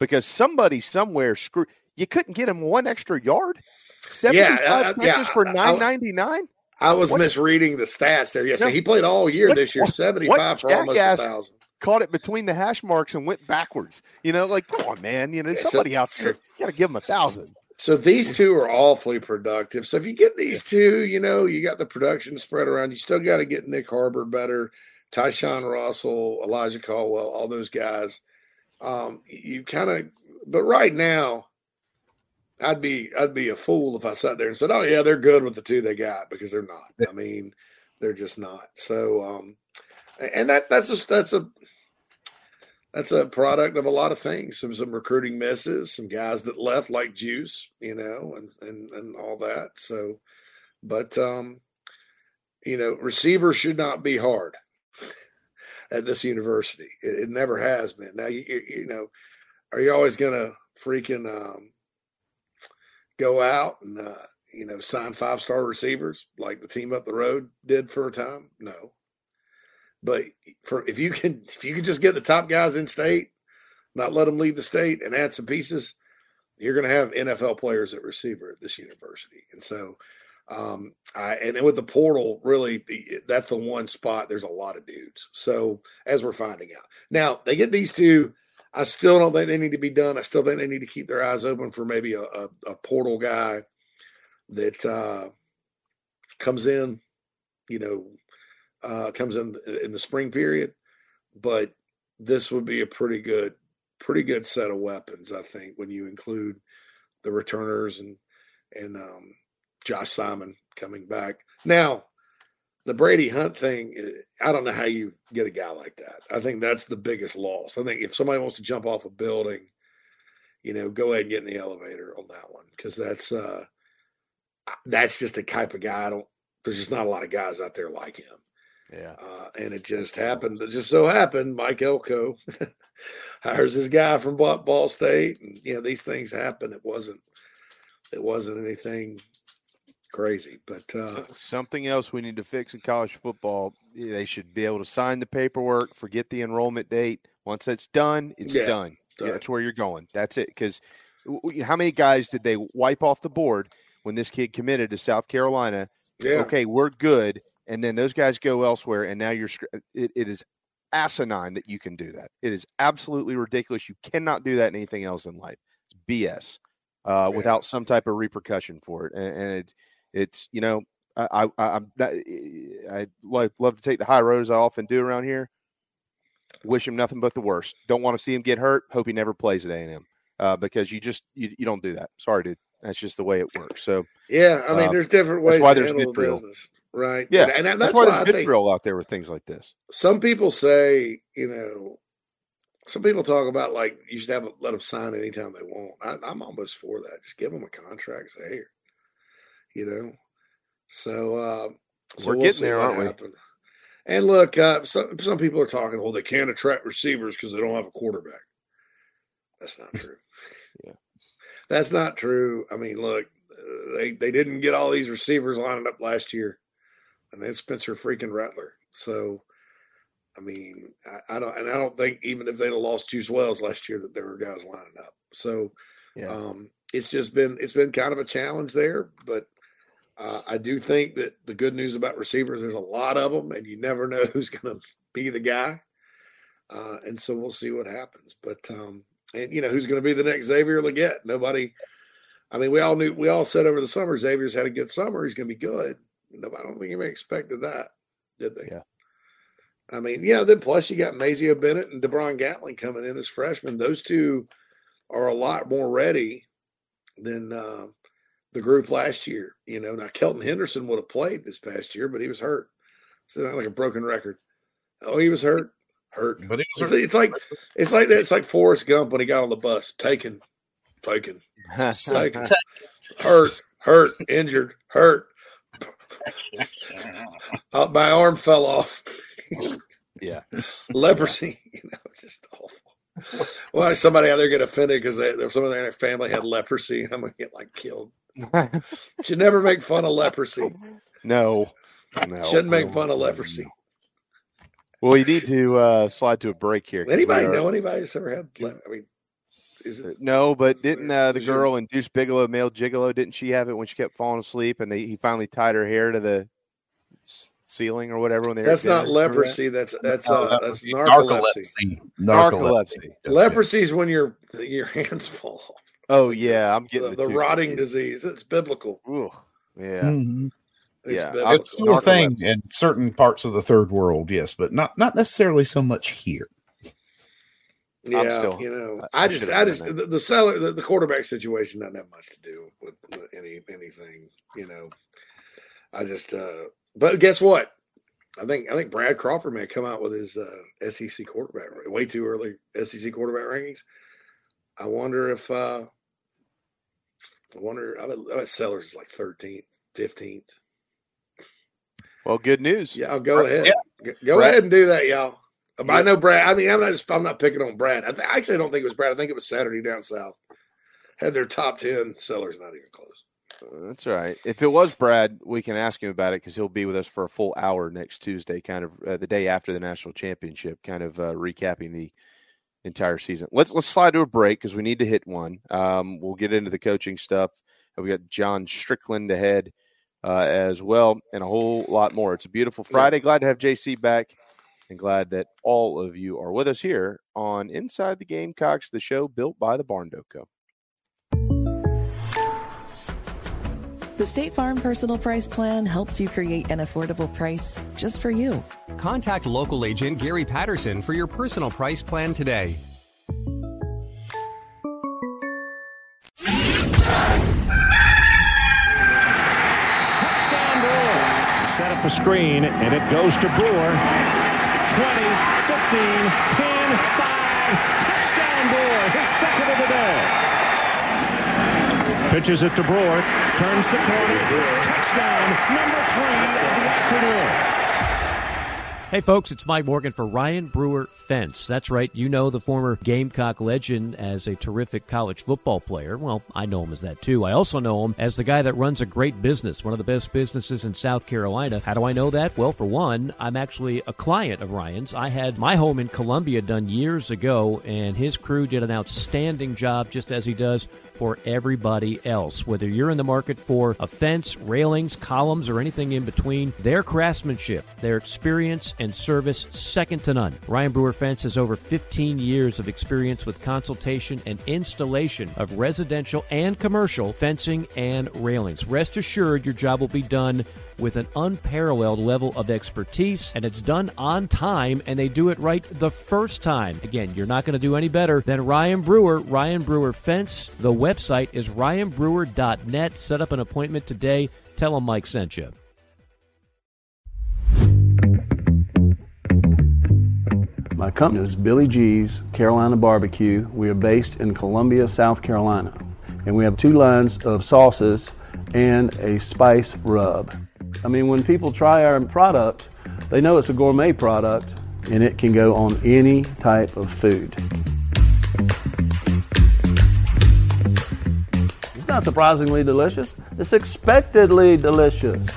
Because somebody somewhere screwed. You couldn't get him one extra yard. 75 catches for 999. I was misreading the stats there. He played all year this year, 75 for almost 1,000. caught it between the hash marks and went backwards. You know, like, come on, man. You know, somebody out there, you got to give them 1,000. So these two are awfully productive. So if you get these two, you know, you got the production spread around. You still got to get Nick Harbor better, Tyshawn Russell, Elijah Caldwell, all those guys. You kind of, but right now, I'd be a fool if I sat there and said, "Oh yeah, they're good with the two they got," because they're not. I mean, they're just not. So, and that's a product of a lot of things. Some recruiting misses, some guys that left like Juice, you know, and all that. So, but, you know, receiver should not be hard at this university. It never has been. Now, you know, are you always going to freaking go out and, you know, sign 5-star receivers like the team up the road did for a time? No. But if you can just get the top guys in state, not let them leave the state, and add some pieces, you're going to have NFL players at receiver at this university. And so, and with the portal, really, that's the one spot. There's a lot of dudes. So as we're finding out now, they get these two. I still don't think they need to be done. I still think they need to keep their eyes open for maybe a portal guy that comes in, you know. Comes in the spring period, but this would be a pretty good set of weapons, I think, when you include the returners and Josh Simon coming back. Now, the Brady Hunt thing, I don't know how you get a guy like that. I think that's the biggest loss. I think if somebody wants to jump off a building, you know, go ahead and get in the elevator on that one, because that's just the type of guy. There's just not a lot of guys out there like him. Yeah, and it just happened. It just so happened Mike Elko hires this guy from Ball State, and you know these things happen. It wasn't anything crazy, but something else we need to fix in college football. They should be able to sign the paperwork, forget the enrollment date. Once that's done, it's done. Yeah, that's where you're going. That's it. Because how many guys did they wipe off the board when this kid committed to South Carolina? Yeah. Okay, we're good. And then those guys go elsewhere, and now it is asinine that you can do that. It is absolutely ridiculous. You cannot do that in anything else in life. It's BS without some type of repercussion for it. And it's you know, I love to take the high road as I often do around here. Wish him nothing but the worst. Don't want to see him get hurt. Hope he never plays at A&M because you don't do that. Sorry, dude. That's just the way it works. So yeah, I mean, there's different ways. That's why there's good business. Right. Yeah. And that's why there's good drill out there with things like this. Some people say, you know, some people talk about like you should let them sign anytime they want. I'm almost for that. Just give them a contract. Say, here, you know. So, so we're getting there, aren't we? And look, some people are talking, well, they can't attract receivers because they don't have a quarterback. That's not true. Yeah. That's not true. I mean, look, they didn't get all these receivers lining up last year. And then Spencer freaking Rattler. So, I mean, I don't think even if they'd have lost Juice Wells last year that there were guys lining up. So, yeah. It's been kind of a challenge there. But I do think that the good news about receivers, there's a lot of them, and you never know who's going to be the guy. And so we'll see what happens. But and you know who's going to be the next Xavier Legette? Nobody. I mean, we all said over the summer Xavier's had a good summer. He's going to be good. No, I don't think anybody expected that, did they? Yeah. I mean, yeah, then plus you got Mazia Bennett and DeBron Gatling coming in as freshmen. Those two are a lot more ready than the group last year. You know, now Kelton Henderson would have played this past year, but he was hurt. So not like a broken record. Oh, he was hurt. Hurt. But it's like that. It's like Forrest Gump when he got on the bus. Taken. Taken. Hurt. Injured. Hurt. My arm fell off. Yeah, leprosy. You know, it's just awful. Well, somebody out there get offended because somebody in their family had leprosy, and I'm gonna get like killed. Should never make fun of leprosy. No. Shouldn't make fun of leprosy. Well, you need to slide to a break here. Anybody know anybody that's ever had? I mean. No, but didn't the girl in Deuce Bigalow, Male Gigolo, didn't she have it when she kept falling asleep and he finally tied her hair to the ceiling or whatever. When they that's not leprosy. That's narcolepsy. Narcolepsy. Leprosy is when your hands fall off. Oh yeah, I'm getting the rotting disease. It's biblical. Ooh, yeah. Mm-hmm. Yeah, it's still a thing in certain parts of the third world, yes, but not necessarily so much here. Yeah, I just the quarterback situation doesn't have much to do with anything, you know. I just, but guess what? I think Brad Crawford may have come out with his SEC quarterback way too early. SEC quarterback rankings. I wonder if I bet Sellers is like 13th, 15th. Well, good news. Yeah, I'll go ahead. Yeah. Go ahead and do that, y'all. Yeah. I know Brad. I mean, I'm not picking on Brad. I actually don't think it was Brad. I think it was Saturday down south. Had their top 10. Sellers not even close. That's all right. If it was Brad, we can ask him about it because he'll be with us for a full hour next Tuesday, kind of the day after the national championship, kind of recapping the entire season. Let's slide to a break because we need to hit one. We'll get into the coaching stuff. We got John Strickland ahead. As well, and a whole lot more. It's a beautiful Friday. Glad to have JC back and glad that all of you are with us here on Inside the Gamecocks, the show built by the Barndoe Co. The State Farm Personal Price Plan helps you create an affordable price just for you. Contact local agent Gary Patterson for your personal price plan today. A screen, and it goes to Brewer. 20, 15, 10, 5, touchdown Brewer, his second of the day. Pitches it to Brewer, turns the corner, touchdown, number 3 of the afternoon. Hey folks, it's Mike Morgan for Ryan Brewer Fence. That's right, you know the former Gamecock legend as a terrific college football player. Well, I know him as that too. I also know him as the guy that runs a great business, one of the best businesses in South Carolina. How do I know that? Well, for one, I'm actually a client of Ryan's. I had my home in Columbia done years ago, and his crew did an outstanding job, just as he does for everybody else. Whether you're in the market for a fence, railings, columns, or anything in between, their craftsmanship, their experience, and service second to none. Ryan Brewer Fence has over 15 years of experience with consultation and installation of residential and commercial fencing and railings. Rest assured, your job will be done with an unparalleled level of expertise, and it's done on time, and they do it right the first time. Again, you're not going to do any better than Ryan Brewer. Ryan Brewer Fence. The website is ryanbrewer.net. Set up an appointment today. Tell them Mike sent you. My company is Billy G's Carolina Barbecue. We are based in Columbia, South Carolina, and we have 2 lines of sauces and a spice rub. I mean, when people try our product, they know it's a gourmet product, and it can go on any type of food. It's not surprisingly delicious. It's expectedly delicious.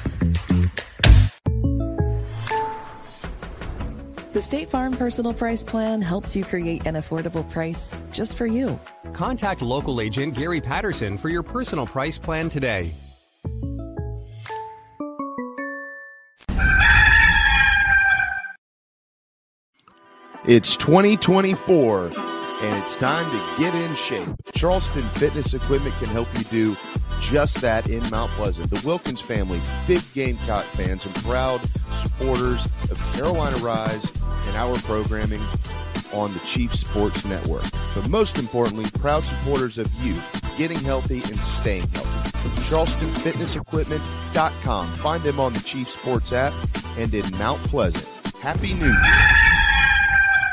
The State Farm Personal Price Plan helps you create an affordable price just for you. Contact local agent Gary Patterson for your personal price plan today. It's 2024, and it's time to get in shape. Charleston Fitness Equipment can help you do just that in Mount Pleasant. The Wilkins family, big Gamecock fans and proud supporters of Carolina Rise and our programming on the Chief Sports Network. But most importantly, proud supporters of you getting healthy and staying healthy. CharlestonFitnessEquipment.com. Find them on the Chief Sports app and in Mount Pleasant. Happy New Year.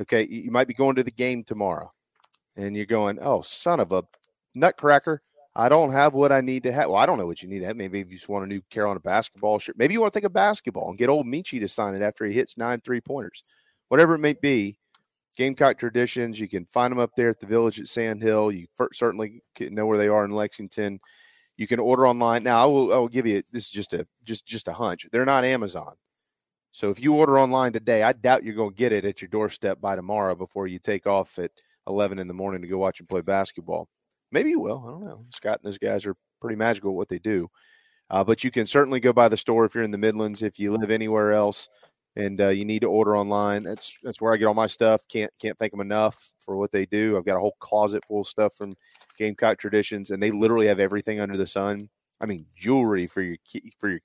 okay, you might be going to the game tomorrow and you're going, oh, son of a nutcracker, I don't have what I need to have. Well, I don't know what you need to have. Maybe you just want a new Carolina basketball shirt. Maybe you want to take a basketball and get old Michi to sign it after he hits 9 3-pointers. Whatever it may be, Gamecock Traditions, you can find them up there at the Village at Sand Hill. You certainly know where they are in Lexington. You can order online. Now, I will give you, this is just a hunch. They're not Amazon. So if you order online today, I doubt you're going to get it at your doorstep by tomorrow before you take off at 11 in the morning to go watch and play basketball. Maybe you will. I don't know. Scott and those guys are pretty magical at what they do. But you can certainly go by the store if you're in the Midlands, if you live anywhere else, and you need to order online. That's where I get all my stuff. Can't thank them enough for what they do. I've got a whole closet full of stuff from Gamecock Traditions, and they literally have everything under the sun. I mean, jewelry for your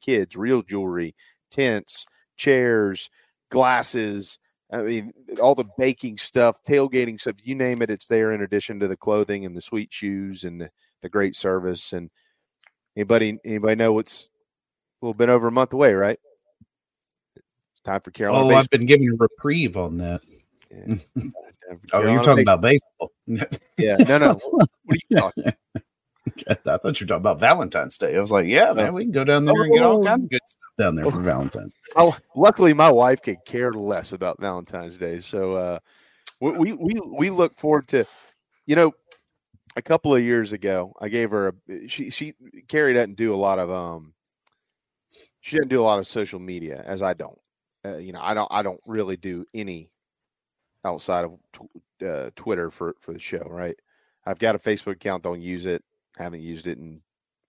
kids, real jewelry, tents, chairs, glasses. I mean, all the baking stuff, tailgating stuff, you name it, it's there, in addition to the clothing and the sweet shoes and the great service. And anybody know it's a little bit over a month away, right? It's time for Carolina baseball. I've been giving a reprieve on that. Yeah. Oh, you're talking about baseball. Yeah. No. What are you talking about? I thought you were talking about Valentine's Day. I was like, yeah, man, we can go down there and get all kinds of good stuff down there for Valentine's Day. Oh, luckily, my wife could care less about Valentine's Day. So we look forward to, a couple of years ago, I gave her Carrie doesn't do a lot of, she doesn't do a lot of social media, as I don't. I don't really do any outside of Twitter for the show, right? I've got a Facebook account, don't use it. Haven't used it in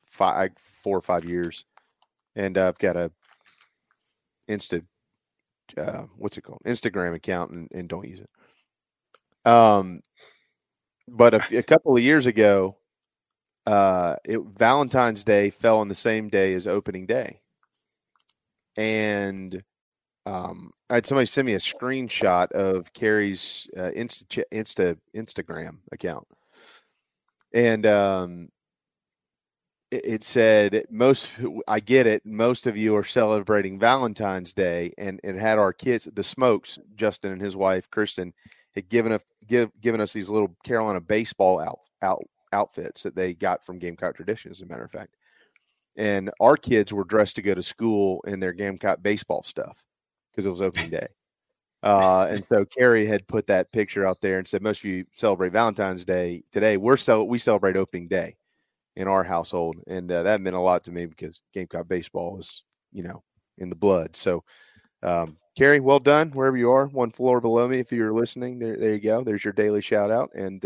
4 or 5 years, and I've got a Instagram account and don't use it. But a couple of years ago, Valentine's Day fell on the same day as opening day, and I had somebody send me a screenshot of Carrie's Instagram account. And it said, I get it. Most of you are celebrating Valentine's Day, and it had our kids, the Smokes, Justin and his wife, Kristen, had given us these little Carolina baseball outfits that they got from Gamecock Traditions, as a matter of fact. And our kids were dressed to go to school in their Gamecock baseball stuff because it was opening day. And so Carrie had put that picture out there and said, most of you celebrate Valentine's Day today. We celebrate opening day in our household. And that meant a lot to me because Gamecock baseball is, in the blood. So, Carrie, well done, wherever you are, one floor below me. If you're listening, there you go. There's your daily shout out. And,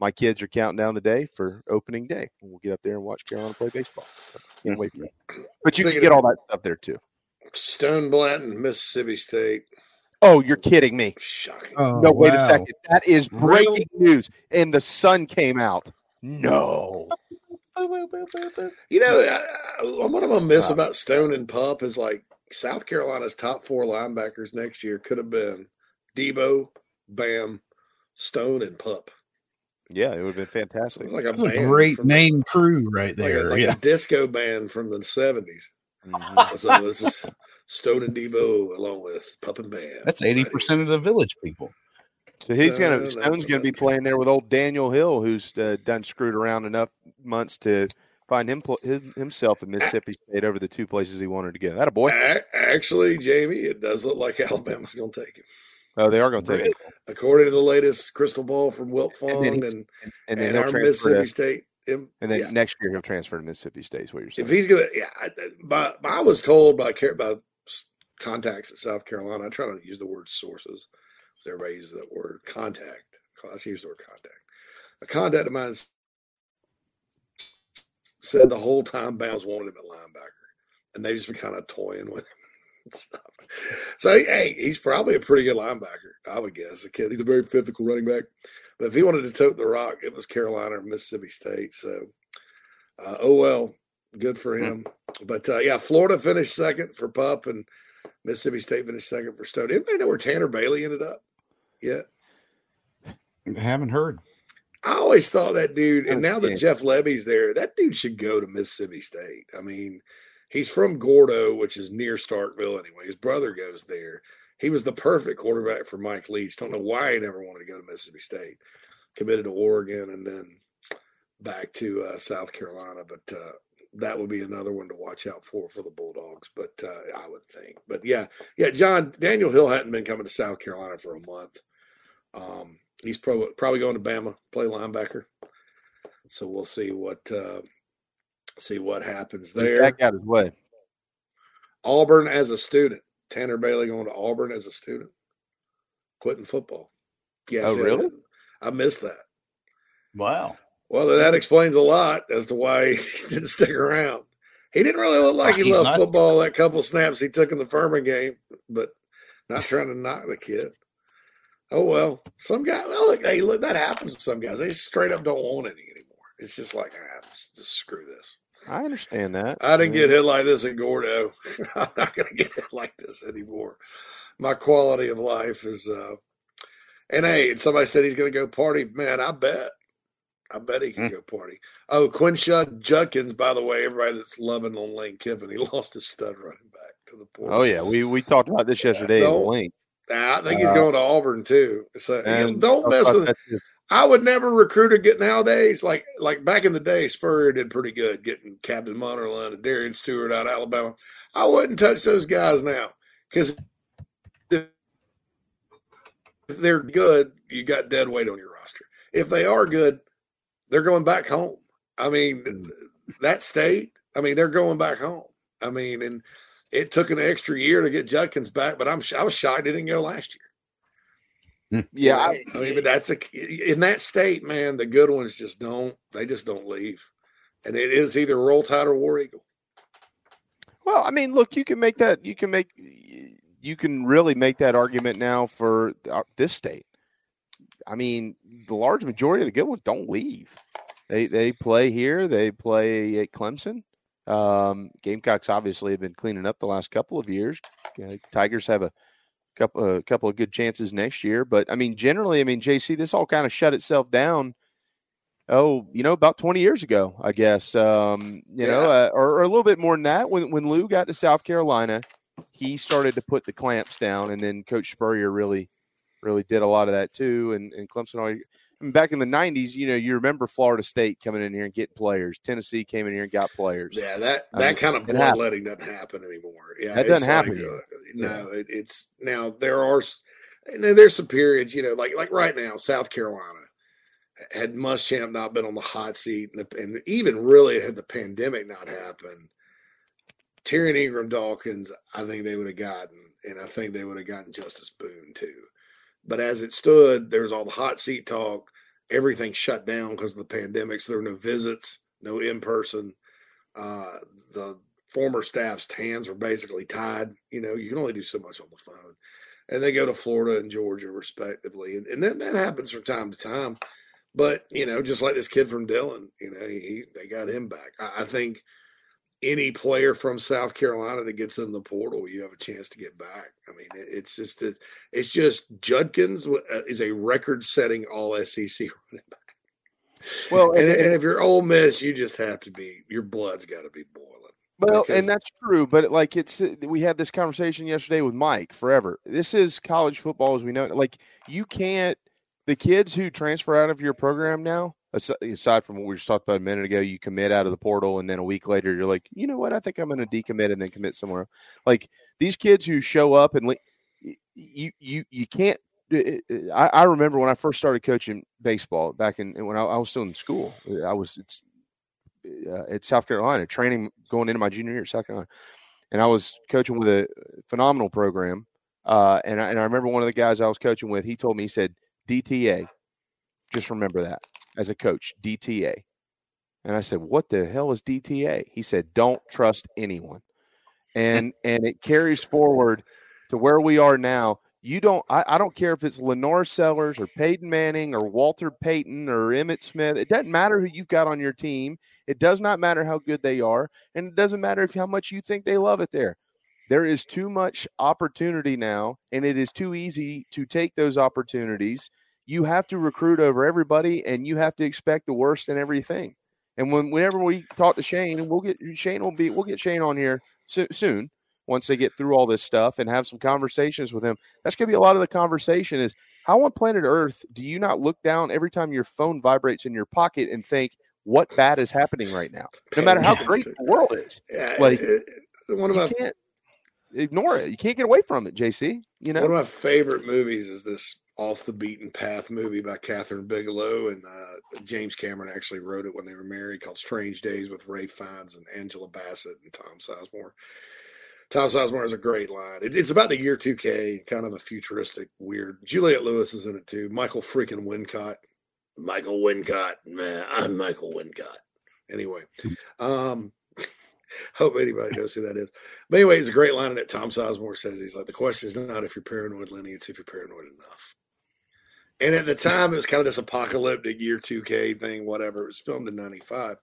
my kids are counting down the day for opening day. We'll get up there and watch Carolina play baseball. So can't wait for that. But you can get all that stuff there too. Stone Blanton, Mississippi State. Oh, you're kidding me. Shocking. Oh, no, wait a second. That is breaking news. And the sun came out. No. What I'm going to miss about Stone and Pup is like South Carolina's top four linebackers next year could have been Debo, Bam, Stone, and Pup. Yeah, it would have been fantastic. It was like a great name crew right there. Like a disco band from the 70s. Mm-hmm. So this is Stone and Debo along with Pup and Bam. That's 80% of the Village people. So Stone's gonna be playing there with old Daniel Hill, who's done screwed around enough months to find himself in Mississippi State over the two places he wanted to go. That a boy. Actually, Jamie, it does look like Alabama's gonna take him. Oh, they are going to take it. According to the latest crystal ball from Wilt Fong and then our Mississippi State. Next year he'll transfer to Mississippi State is what you're saying. If he's going to – I was told by contacts at South Carolina, I try not to use the word sources because everybody uses that word contact. I use the word contact. A contact of mine said the whole time Bounds wanted him at linebacker, and they've just been kind of toying with him. So, hey, he's probably a pretty good linebacker, I would guess. He's a very physical running back. But if he wanted to tote the rock, it was Carolina or Mississippi State. So, good for him. But, Florida finished second for Pup, and Mississippi State finished second for Stone. Anybody know where Tanner Bailey ended up yet? I haven't heard. I always thought that dude, and now that Jeff Lebby's there, that dude should go to Mississippi State. I mean – he's from Gordo, which is near Starkville anyway. His brother goes there. He was the perfect quarterback for Mike Leach. Don't know why he never wanted to go to Mississippi State. Committed to Oregon and then back to South Carolina. But that would be another one to watch out for the Bulldogs, but I would think. But, John, Daniel Hill hadn't been coming to South Carolina for a month. He's probably going to Bama, play linebacker. So we'll see what what happens there. He's out his way. Auburn as a student. Tanner Bailey going to Auburn as a student. Quitting football. Yeah, oh, really? I missed that. Wow. Well, then that explains a lot as to why he didn't stick around. He didn't really look like he loved football. That couple snaps he took in the Furman game, but not trying to knock the kid. Oh, well. Some guys, look, that happens to some guys. They straight up don't want any anymore. It's just like, just screw this. I understand that. I didn't get hit like this in Gordo. I'm not going to get hit like this anymore. My quality of life is and somebody said he's going to go party. Man, I bet he can go party. Oh, Quinshad Judkins, by the way, everybody that's loving on Lane Kiffin, he lost his stud running back to the portal. Oh, yeah. We talked about this yesterday at Lane. I think he's going to Auburn, too. So don't mess with it. I would never recruit a good nowadays. Like back in the day, Spurrier did pretty good getting Captain Munderland and Darian Stewart out of Alabama. I wouldn't touch those guys now because if they're good, you got dead weight on your roster. If they are good, they're going back home. I mean, that state, I mean, they're going back home. I mean, and it took an extra year to get Judkins back, but I was shocked it didn't go last year. Yeah, I mean, but that's in that state, man. The good ones just don't leave, and it is either Roll Tide or War Eagle. Well, I mean, look, you can really make that argument now for this state. I mean, the large majority of the good ones don't leave. They play here. They play at Clemson. Gamecocks obviously have been cleaning up the last couple of years. Tigers have a couple of good chances next year, but I mean, generally, JC, this all kind of shut itself down about 20 years ago, I guess, or a little bit more than that. When Lou got to South Carolina, he started to put the clamps down, and then Coach Spurrier really did a lot of that too. And Clemson, back in the 90s, you remember Florida State coming in here and getting players. Tennessee came in here and got players. Yeah, that kind of bloodletting doesn't happen anymore. Yeah, that doesn't happen. It's now there's some periods, like right now, South Carolina. Had Muschamp not been on the hot seat and even really had the pandemic not happened, Tyrion Ingram-Dawkins, I think they would have gotten, and I think they would have gotten Justice Boone too. But as it stood, there was all the hot seat talk. Everything shut down because of the pandemic, so there were no visits, no in-person. The former staff's hands were basically tied. You can only do so much on the phone. And they go to Florida and Georgia respectively. And that happens from time to time. But, just like this kid from Dillon, they got him back. I think any player from South Carolina that gets in the portal, you have a chance to get back. I mean, it's just Judkins is a record-setting All-SEC running back. Well, and if you're Ole Miss, you just have to be – your blood's got to be boiling. Well, and that's true, but we had this conversation yesterday with Mike forever. This is college football as we know it. You can't – the kids who transfer out of your program now, aside from what we just talked about a minute ago, you commit out of the portal, and then a week later you're like, you know what, I think I'm going to decommit and then commit somewhere. These kids who show up and you can't – I remember when I first started coaching baseball back in – when I was still in school. I was at South Carolina, training going into my junior year at South Carolina. And I was coaching with a phenomenal program. And I remember one of the guys I was coaching with, he told me, he said, DTA. Just remember that as a coach, DTA. And I said, what the hell is DTA? He said, don't trust anyone. And it carries forward to where we are now. I don't care if it's Lenore Sellers or Peyton Manning or Walter Payton or Emmitt Smith. It doesn't matter who you've got on your team. It does not matter how good they are. And it doesn't matter how much you think they love it there. There is too much opportunity now, and it is too easy to take those opportunities. You have to recruit over everybody, and you have to expect the worst in everything. And whenever we talk to Shane, and we'll get Shane on here soon once they get through all this stuff and have some conversations with him. That's going to be a lot of the conversation is how on planet Earth do you not look down every time your phone vibrates in your pocket and think what bad is happening right now, no matter how great the world is. One of my ignore it. You can't get away from it, JC. One of my favorite movies is this Off the Beaten Path movie by Catherine Bigelow, and James Cameron actually wrote it when they were married, called Strange Days, with Ray Fiennes and Angela Bassett and Tom Sizemore. Tom Sizemore has a great line. It's about the year 2000, kind of a futuristic, weird. Juliette Lewis is in it too. Michael freaking Wincott. Michael Wincott. Man, I'm Michael Wincott. Anyway, hope anybody knows who that is. But anyway, it's a great line in it. Tom Sizemore says, he's like, the question is not if you're paranoid, Lenny, it's if you're paranoid enough. And at the time, it was kind of this apocalyptic year 2000 thing, whatever. It was filmed in 95.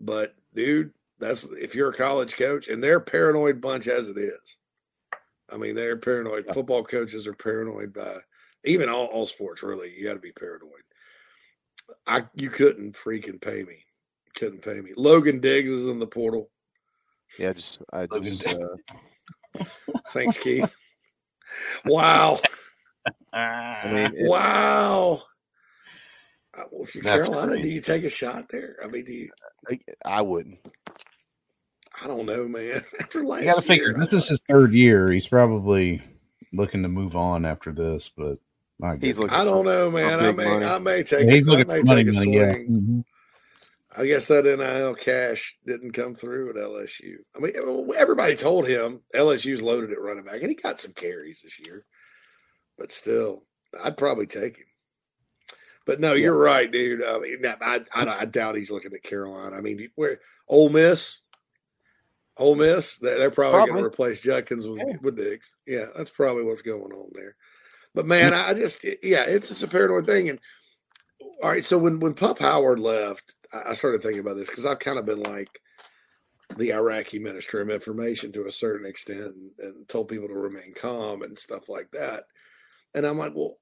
But, dude, that's if you're a college coach, and they're a paranoid bunch as it is. I mean, they're paranoid. Football coaches are paranoid by even all sports, really. You got to be paranoid. You couldn't freaking pay me. Couldn't pay me. Logan Diggs is in the portal. Yeah, thanks, Keith. Wow. Wow. Well, if you're Carolina, do you take a shot there? I mean, do you? I wouldn't. I don't know, man. After last year. This is his third year. He's probably looking to move on after this, but I don't know, man. I may take a swing. Yeah. Mm-hmm. I guess that NIL cash didn't come through at LSU. I mean, everybody told him LSU's loaded at running back, and he got some carries this year. But still, I'd probably take him. But no, you're right, dude. I mean, I doubt he's looking at Carolina. I mean, Ole Miss, they're probably going to replace Judkins with Diggs. Yeah, that's probably what's going on there. But, man, it's just a paranoid thing. And all right, so when Pup Howard left, I started thinking about this because I've kind of been like the Iraqi Ministry of Information to a certain extent and told people to remain calm and stuff like that. And I'm like, well,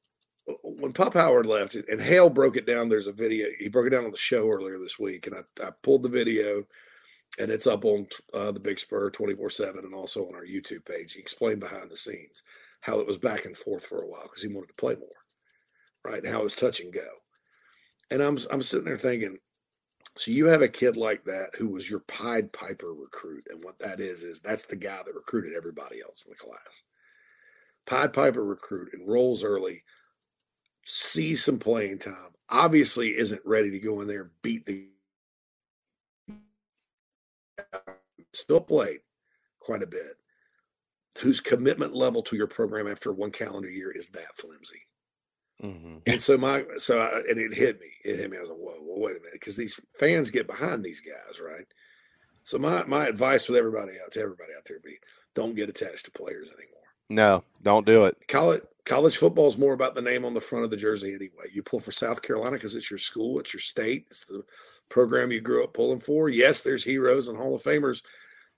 when Pop Howard left and Hale broke it down, there's a video. He broke it down on the show earlier this week, and I pulled the video, and it's up on the Big Spur 24/7 and also on our YouTube page. He explained behind the scenes how it was back and forth for a while because he wanted to play more, right? And how it was touch and go. And I'm sitting there thinking, so you have a kid like that who was your Pied Piper recruit, and what that is that's the guy that recruited everybody else in the class. Pied Piper recruit enrolls early, sees some playing time, obviously isn't ready to go in there and beat the still played quite a bit, whose commitment level to your program after one calendar year is that flimsy. Mm-hmm. And so it hit me. It hit me. I was like, whoa, wait a minute, because these fans get behind these guys, right? So my advice with everybody out there be, don't get attached to players anymore. No, don't do it. College football is more about the name on the front of the jersey anyway. You pull for South Carolina because it's your school, it's your state, it's the program you grew up pulling for. Yes, there's heroes and Hall of Famers,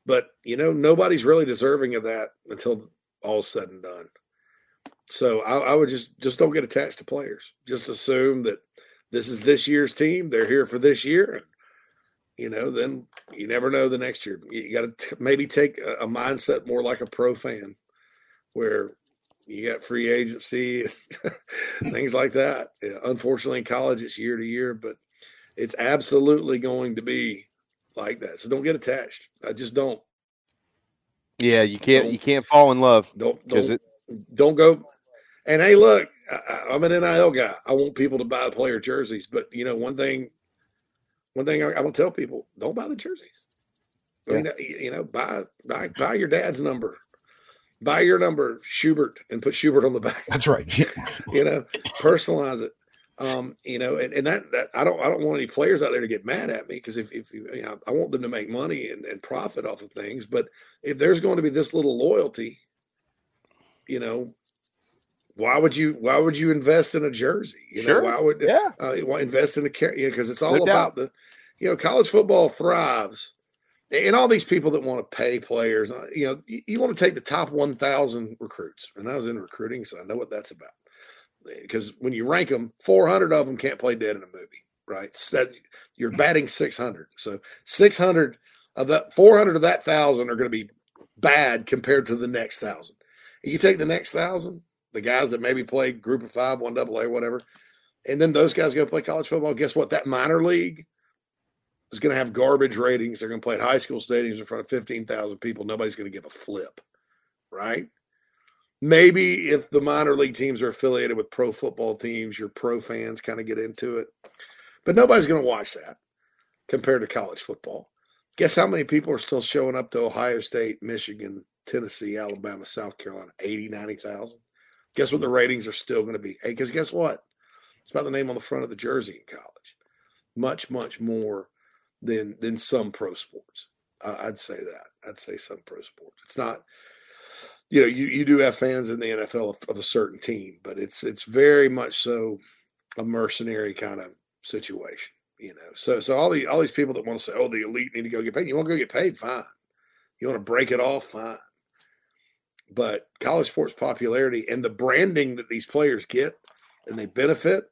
but nobody's really deserving of that until all's said and done. So I would just don't get attached to players. Just assume that this is this year's team. They're here for this year. And, then you never know the next year. You got to maybe take a mindset more like a pro fan where you got free agency, things like that. Yeah, unfortunately, in college, it's year to year, but it's absolutely going to be like that. So don't get attached. I just don't. Yeah, you can't fall in love. Don't go. And, hey, look, I'm an NIL guy. I want people to buy player jerseys. But, one thing I will tell people, don't buy the jerseys. Yeah. Buy your dad's number. Buy your number, Schubert, and put Schubert on the back. That's right. Personalize it. And that I don't want any players out there to get mad at me because if I want them to make money and profit off of things. But if there's going to be this little loyalty, why would you invest in a jersey? Sure. Invest in a because it's all about the college football thrives and all these people that want to pay players. You want to take the top 1,000 recruits, and I was in recruiting, so I know what that's about. Because when you rank them, 400 of them can't play dead in a movie, right? So you're batting 600, so 600 of that 400 of that 1,000 are going to be bad compared to the next 1,000. You take the next 1,000, the guys that maybe play Group of 5, 1AA, whatever, and then those guys go play college football. Guess what? That minor league is going to have garbage ratings. They're going to play at high school stadiums in front of 15,000 people. Nobody's going to give a flip, right? Maybe if the minor league teams are affiliated with pro football teams, your pro fans kind of get into it. But nobody's going to watch that compared to college football. Guess how many people are still showing up to Ohio State, Michigan, Tennessee, Alabama, South Carolina, 80, 90,000. Guess what the ratings are still going to be? Hey, because guess what? It's about the name on the front of the jersey in college. Much, much more than some pro sports. I'd say that. I'd say some pro sports. It's not, you do have fans in the NFL of a certain team, but it's very much so a mercenary kind of situation, So all these people that want to say, oh, the elite need to go get paid. You want to go get paid? Fine. You want to break it off? Fine. But college sports popularity and the branding that these players get and they benefit,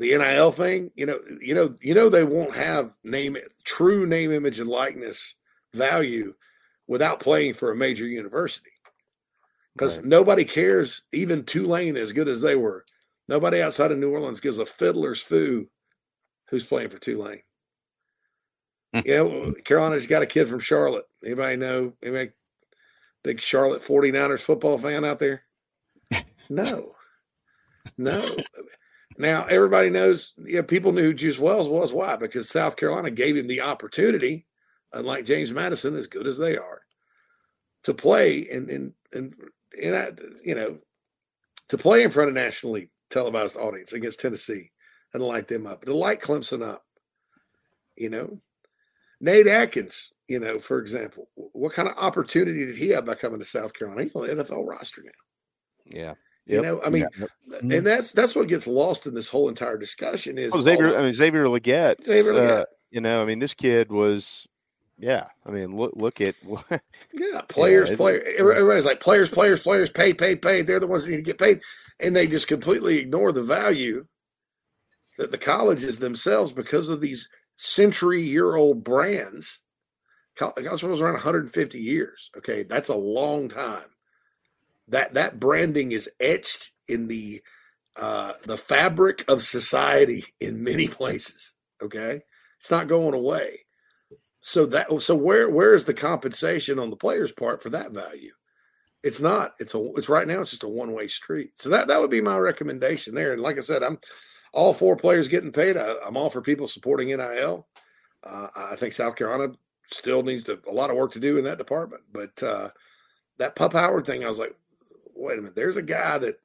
the NIL thing, they won't have true name, image, and likeness value without playing for a major university. Because nobody cares, even Tulane, as good as they were. Nobody outside of New Orleans gives a fiddler's foo who's playing for Tulane. Carolina's got a kid from Charlotte. Anybody know? Anybody big Charlotte 49ers football fan out there? No. Now, everybody knows, people knew who Juice Wells was. Why? Because South Carolina gave him the opportunity, unlike James Madison, as good as they are, to play to play in front of nationally televised audience against Tennessee and light them up, to light Clemson up, Nate Atkins, for example, what kind of opportunity did he have by coming to South Carolina? He's on the NFL roster now. Yeah. Yep. And that's what gets lost in this whole entire discussion is Xavier Legette. This kid was, look at what. Players. Everybody's like, players, pay. They're the ones that need to get paid. and they just completely ignore the value that the colleges themselves, because of these century-year-old brands. College football was around 150 years. Okay, that's a long time. That branding is etched in the fabric of society in many places. Okay, it's not going away. So where is the compensation on the player's part for that value? It's not. It's right now. It's just a one-way street. So that would be my recommendation there. And like I said, I'm all for players getting paid. I'm all for people supporting NIL. I think South Carolina still needs a lot of work to do in that department. But that Pup Howard thing, I was like, wait a minute. There's a guy that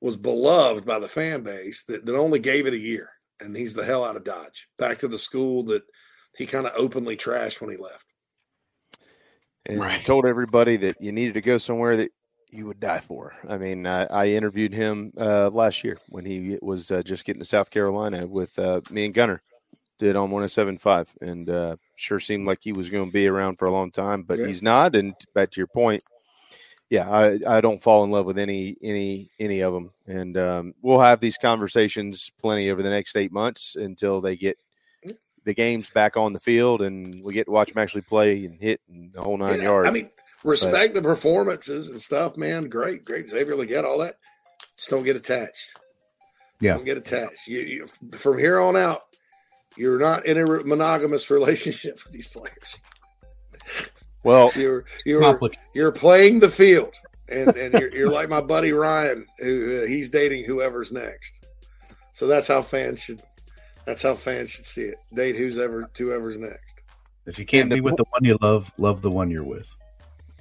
was beloved by the fan base that only gave it a year, and he's the hell out of Dodge. Back to the school that he kind of openly trashed when he left. And right. Told everybody that you needed to go somewhere that you would die for. I mean, I interviewed him last year when he was just getting to South Carolina with me and Gunner did on 107.5, and sure seemed like he was going to be around for a long time, but yeah. He's not. And back to your point, yeah, I don't fall in love with any of them. And we'll have these conversations plenty over the next 8 months until they get the game's back on the field and we get to watch them actually play and hit and the whole nine yards. I mean, respect the performances and stuff, man. Great. Xavier Legette, all that. Just don't get attached. Yeah. Don't get attached. You, from here on out, you're not in a monogamous relationship with these players. Well, you're playing the field and you're like my buddy Ryan, who he's dating whoever's next. So that's how fans should see it. Date whoever's next. If you can't be with the one you love, love the one you're with.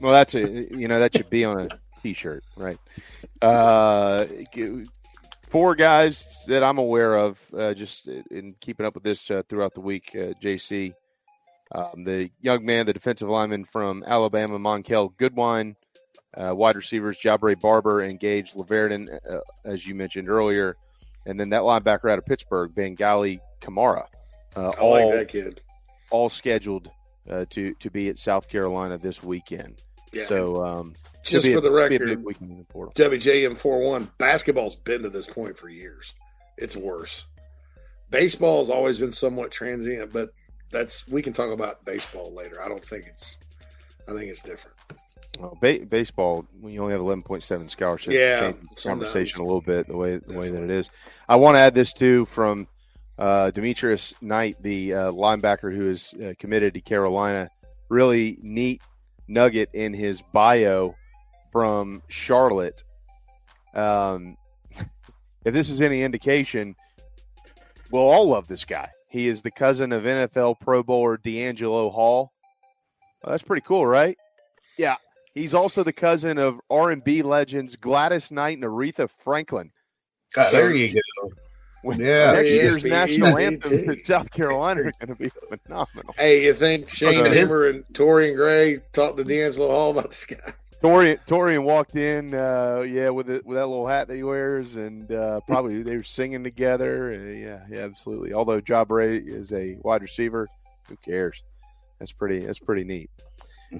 Well, that's it. You know, that should be on a T-shirt, right? Four guys that I'm aware of, just in keeping up with this throughout the week, JC, the young man, the defensive lineman from Alabama, Monkel Goodwine, wide receivers, Jabari Barber and Gage LaVerdon, as you mentioned earlier. And then that linebacker out of Pittsburgh, Bengali Kamara, I like that kid. All scheduled to be at South Carolina this weekend. Yeah. So just for the record, WJM41 basketball's been to this point for years. It's worse. Baseball's always been somewhat transient, but we can talk about baseball later. I think it's different. Well, baseball, when you only have 11.7 scholarships, yeah, conversation a little bit the way that it is. I want to add this too from Demetrius Knight, the linebacker who is committed to Carolina. Really neat nugget in his bio from Charlotte. If this is any indication, we'll all love this guy. He is the cousin of NFL Pro Bowler D'Angelo Hall. Well, that's pretty cool, right? Yeah. He's also the cousin of R&B legends Gladys Knight and Aretha Franklin. God, there you go. Yeah, next year's national anthem in South Carolina are going to be phenomenal. Hey, you think Shane Hemmer and Torian Gray talked to D'Angelo Hall about this guy? Torian walked in, with that little hat that he wears, and probably they were singing together. Yeah, absolutely. Although Jabari is a wide receiver, who cares? That's pretty neat.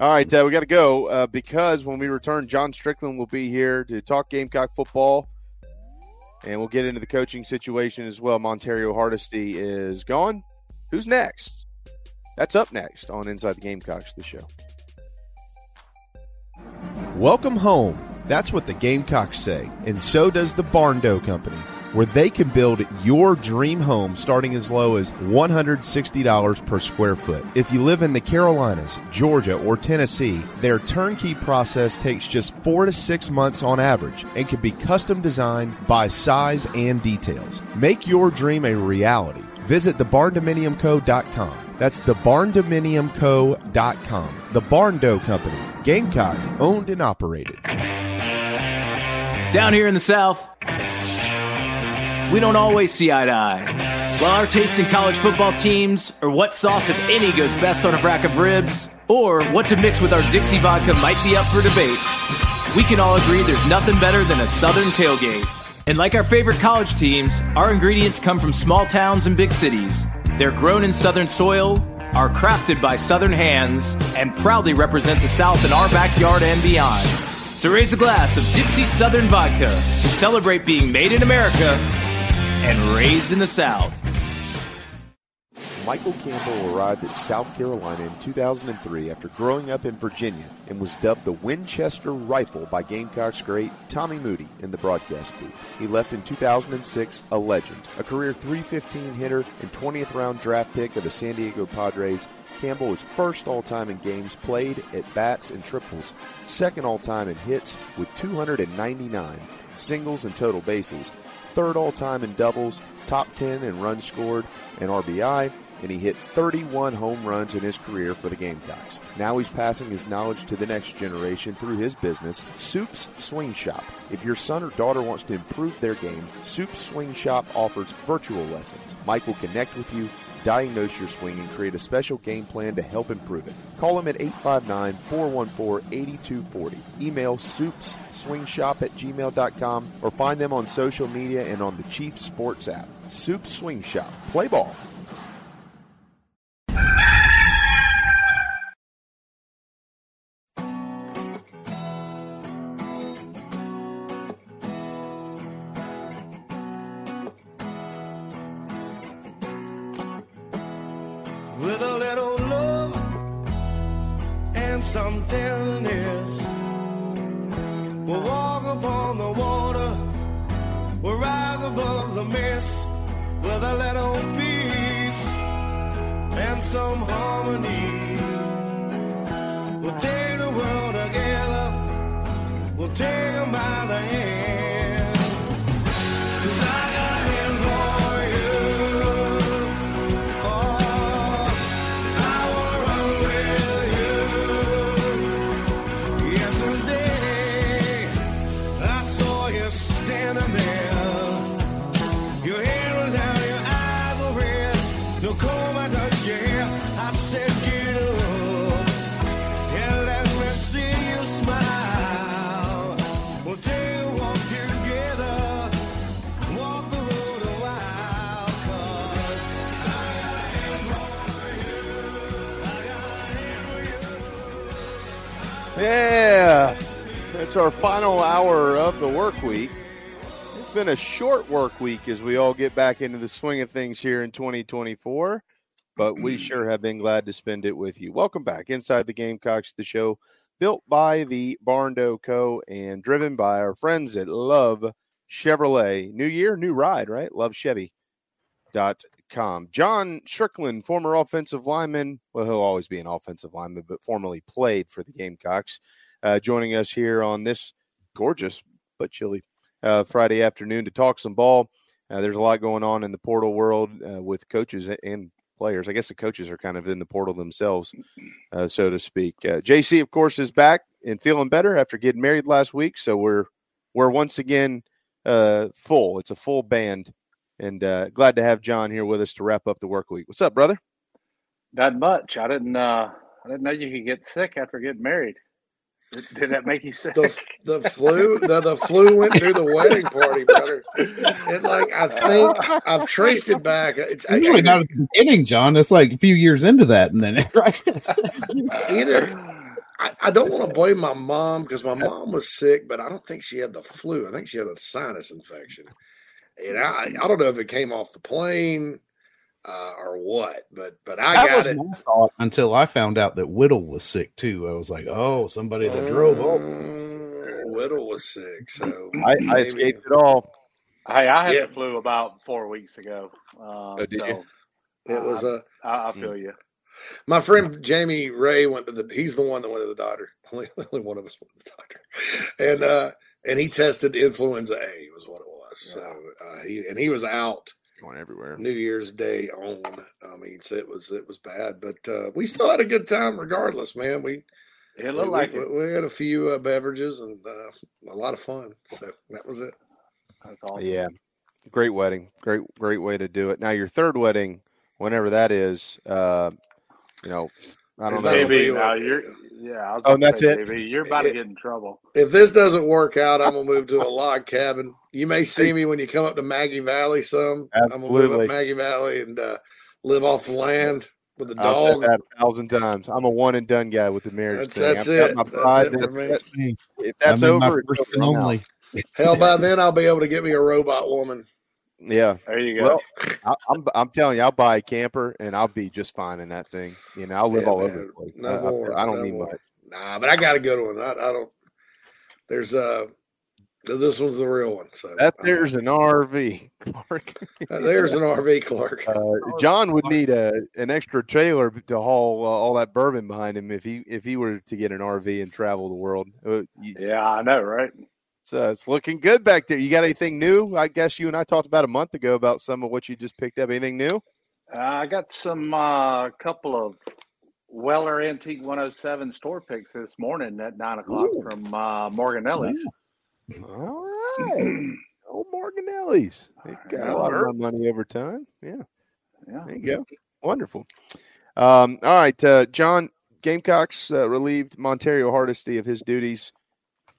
All right, we got to go because when we return, John Strickland will be here to talk Gamecock football, and we'll get into the coaching situation as well. Montario Hardesty is gone. Who's next? That's up next on Inside the Gamecocks, the show. Welcome home. That's what the Gamecocks say, and so does the Barn Dough Company, where they can build your dream home starting as low as $160 per square foot. If you live in the Carolinas, Georgia, or Tennessee, their turnkey process takes just 4 to 6 months on average and can be custom designed by size and details. Make your dream a reality. Visit thebarndominiumco.com. That's thebarndominiumco.com. The Barn Dough Company, Gamecock owned and operated. Down here in the South, we don't always see eye to eye. While our taste in college football teams, or what sauce, if any, goes best on a rack of ribs, or what to mix with our Dixie vodka might be up for debate, we can all agree there's nothing better than a Southern tailgate. And like our favorite college teams, our ingredients come from small towns and big cities. They're grown in Southern soil, are crafted by Southern hands, and proudly represent the South in our backyard and beyond. to raise a glass of Dixie Southern Vodka to celebrate being made in America and raised in the South. Michael Campbell arrived at South Carolina in 2003 after growing up in Virginia and was dubbed the Winchester Rifle by Gamecocks great Tommy Moody in the broadcast booth. He left in 2006 a legend, a career .315 hitter and 20th round draft pick of the San Diego Padres. Campbell was first all-time in games played, at bats, and triples, second all-time in hits with 299, singles and total bases, third all-time in doubles, top 10 in runs scored and RBI, and he hit 31 home runs in his career for the Gamecocks. Now he's passing his knowledge to the next generation through his business, Soup's Swing Shop. If your son or daughter wants to improve their game, Soup's Swing Shop offers virtual lessons. Mike will connect with you, diagnose your swing, and create a special game plan to help improve it. Call him at 859-414-8240. Email soupsswingshop@gmail.com or find them on social media and on the Chief Sports app. Soup's Swing Shop. Play ball. With a little love and some tenderness, we'll walk upon the water, we'll rise above the mist. With a little peace and some harmony, we'll take the world together, we'll take them by the hand. Yeah, that's our final hour of the work week. It's been a short work week as we all get back into the swing of things here in 2024, but we sure have been glad to spend it with you. Welcome back inside the Gamecocks, the show built by the Barn Door Co. and driven by our friends at Love Chevrolet. New year, new ride, right? LoveChevy.com. John Strickland, former offensive lineman. Well, he'll always be an offensive lineman, but formerly played for the Gamecocks, joining us here on this gorgeous but chilly Friday afternoon to talk some ball. There's a lot going on in the portal world with coaches and players. I guess the coaches are kind of in the portal themselves, so to speak. JC, of course, is back and feeling better after getting married last week. So we're once again full. It's a full band. And glad to have John here with us to wrap up the work week. What's up, brother? Not much. I didn't know you could get sick after getting married. Did that make you sick? The flu? The flu went through the wedding party, brother. It I think I've traced it back. It's usually not at the beginning, John. That's like a few years into that, and then right. I don't want to blame my mom because my mom was sick, but I don't think she had the flu. I think she had a sinus infection. And I don't know if it came off the plane or what, but I got it. My thought until I found out that Whittle was sick too. I was like, oh, somebody that drove off. Whittle was sick, so I escaped it all. Hey, I had the flu about 4 weeks ago. It was I feel you. My friend Jamie Ray he's the one that went to the doctor. Only one of us went to the doctor, and he tested influenza A was what it was. So he was out going everywhere New Year's Day on. I mean, it was bad, but we still had a good time regardless, man. We had a few beverages and a lot of fun. So that was it. That's all. Awesome. Yeah, great wedding, great way to do it. Now your third wedding, whenever that is, I don't know. Maybe I was that's it. Baby, you're about to get in trouble. If this doesn't work out, I'm going to move to a log cabin. You may see me when you come up to Maggie Valley some. Absolutely. I'm going to move up Maggie Valley and live off the land. With the dog. I've said that 1,000 times. I'm a one and done guy with the marriage thing. That's it. If that's over, it's over only. Hell, by then I'll be able to get me a robot woman. Yeah, there you go. Well, I'm telling you, I'll buy a camper and I'll be just fine in that thing. You know, I'll live all over the place. I don't need much. Nah, but I got a good one. I don't. There's this one's the real one. So that there's an RV, Clark. There's an RV, Clark. John would need an extra trailer to haul all that bourbon behind him if he were to get an RV and travel the world. Yeah, I know, right? So it's looking good back there. You got anything new? I guess you and I talked about a month ago about some of what you just picked up. Anything new? I got some couple of Weller Antique 107 store picks this morning at 9 o'clock. Ooh. From Morganelli's. Yeah. All right, old Morganelli's. They've got a lot of my money over time. Yeah. There you go. Wonderful. All right, John. Gamecocks relieved Montario Hardesty of his duties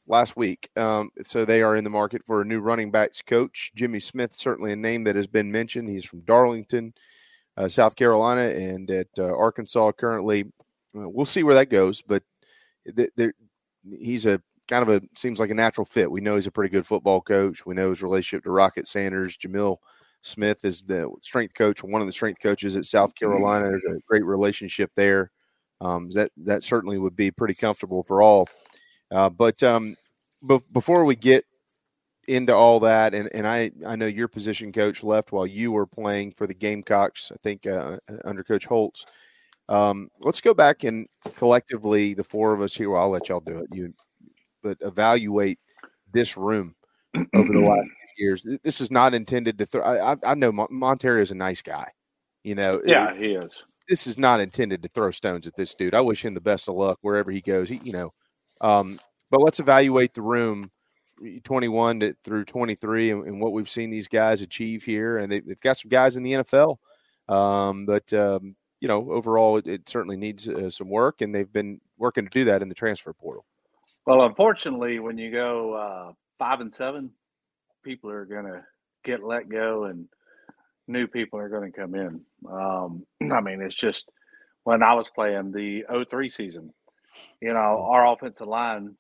last week. So they are in the market for a new running backs coach. Jimmy Smith, certainly a name that has been mentioned. He's from Darlington, South Carolina, and at Arkansas currently. We'll see where that goes, but he's a kind of seems like a natural fit. We know he's a pretty good football coach. We know his relationship to Rocket Sanders. Jamil Smith is the strength coach, one of the strength coaches at South Carolina. There's a great relationship there. That certainly would be pretty comfortable for all. Before we get into all that, and I know your position coach left while you were playing for the Gamecocks, I think under Coach Holtz, let's go back and collectively, the four of us here, well, I'll let y'all do it, but evaluate this room over the last few years. This is not intended to – I know Montario is a nice guy. You know, yeah, he is. This is not intended to throw stones at this dude. I wish him the best of luck wherever he goes. But let's evaluate the room 21 through 23 and what we've seen these guys achieve here. And they've got some guys in the NFL. Overall, it certainly needs some work, and they've been working to do that in the transfer portal. Well, unfortunately, when you go 5-7, people are going to get let go and new people are going to come in. It's just when I was playing the 2003 season, our offensive line,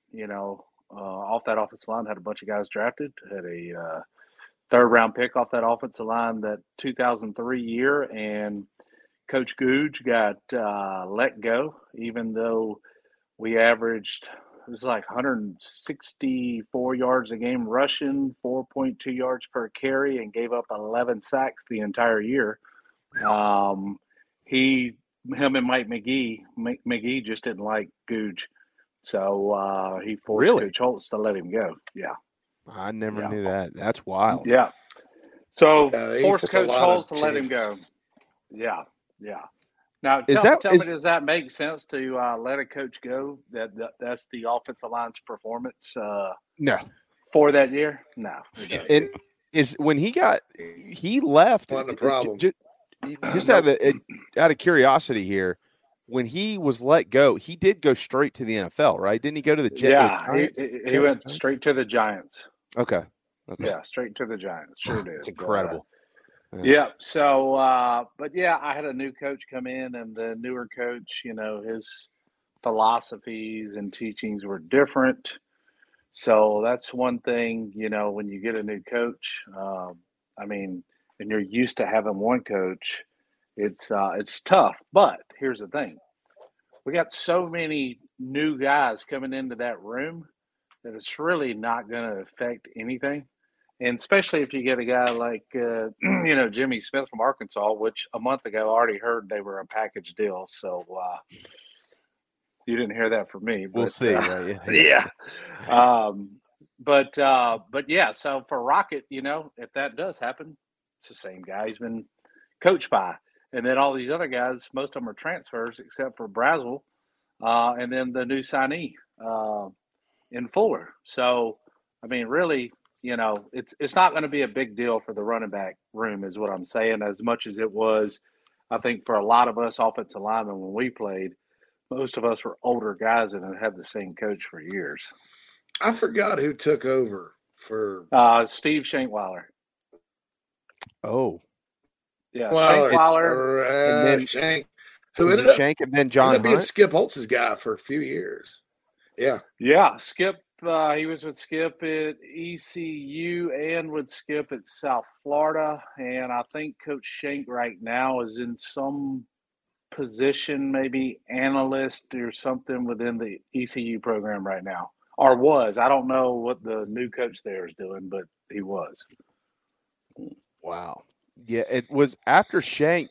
off that offensive line had a bunch of guys drafted, had a third-round pick off that offensive line that 2003 year, and Coach Googe got let go, even though we averaged, it was like 164 yards a game rushing, 4.2 yards per carry, and gave up 11 sacks the entire year. Him and Mike McGee. McGee just didn't like Googe, so he forced Coach Holtz to let him go. Yeah, I never knew that. That's wild. Yeah, so forced Coach Holtz to let him go. Yeah. Now, tell me, does that make sense to let a coach go? That's the offensive line's performance. No, for that year. No, it is when he left. What the problem? Just out of curiosity here, when he was let go, he did go straight to the NFL, right? Didn't he go to the Giants? Yeah, he went straight to the Giants. Okay. Yeah, straight to the Giants. Sure did. It's incredible. Yeah. So, I had a new coach come in, and the newer coach, his philosophies and teachings were different. So that's one thing, when you get a new coach, and you're used to having one coach, it's tough. But here's the thing. We got so many new guys coming into that room that it's really not going to affect anything. And especially if you get a guy like, Jimmy Smith from Arkansas, which a month ago I already heard they were a package deal. So you didn't hear that from me. We'll see. Yeah. So for Rocket, if that does happen, it's the same guy he's been coached by. And then all these other guys, most of them are transfers except for Brazel, and then the new signee in Fuller. So, really, it's not going to be a big deal for the running back room is what I'm saying, as much as it was, I think, for a lot of us offensive linemen when we played. Most of us were older guys and had the same coach for years. I forgot who took over for Steve Shankweiler. Oh, yeah, Shankweiler. who ended up Shank and then John Hunt? Being Skip Holtz's guy for a few years. Yeah. Yeah. Skip, he was with Skip at ECU and with Skip at South Florida. And I think Coach Shank right now is in some position, maybe analyst or something within the ECU program right now, or was. I don't know what the new coach there is doing, but he was. Wow. Yeah, it was after Shank.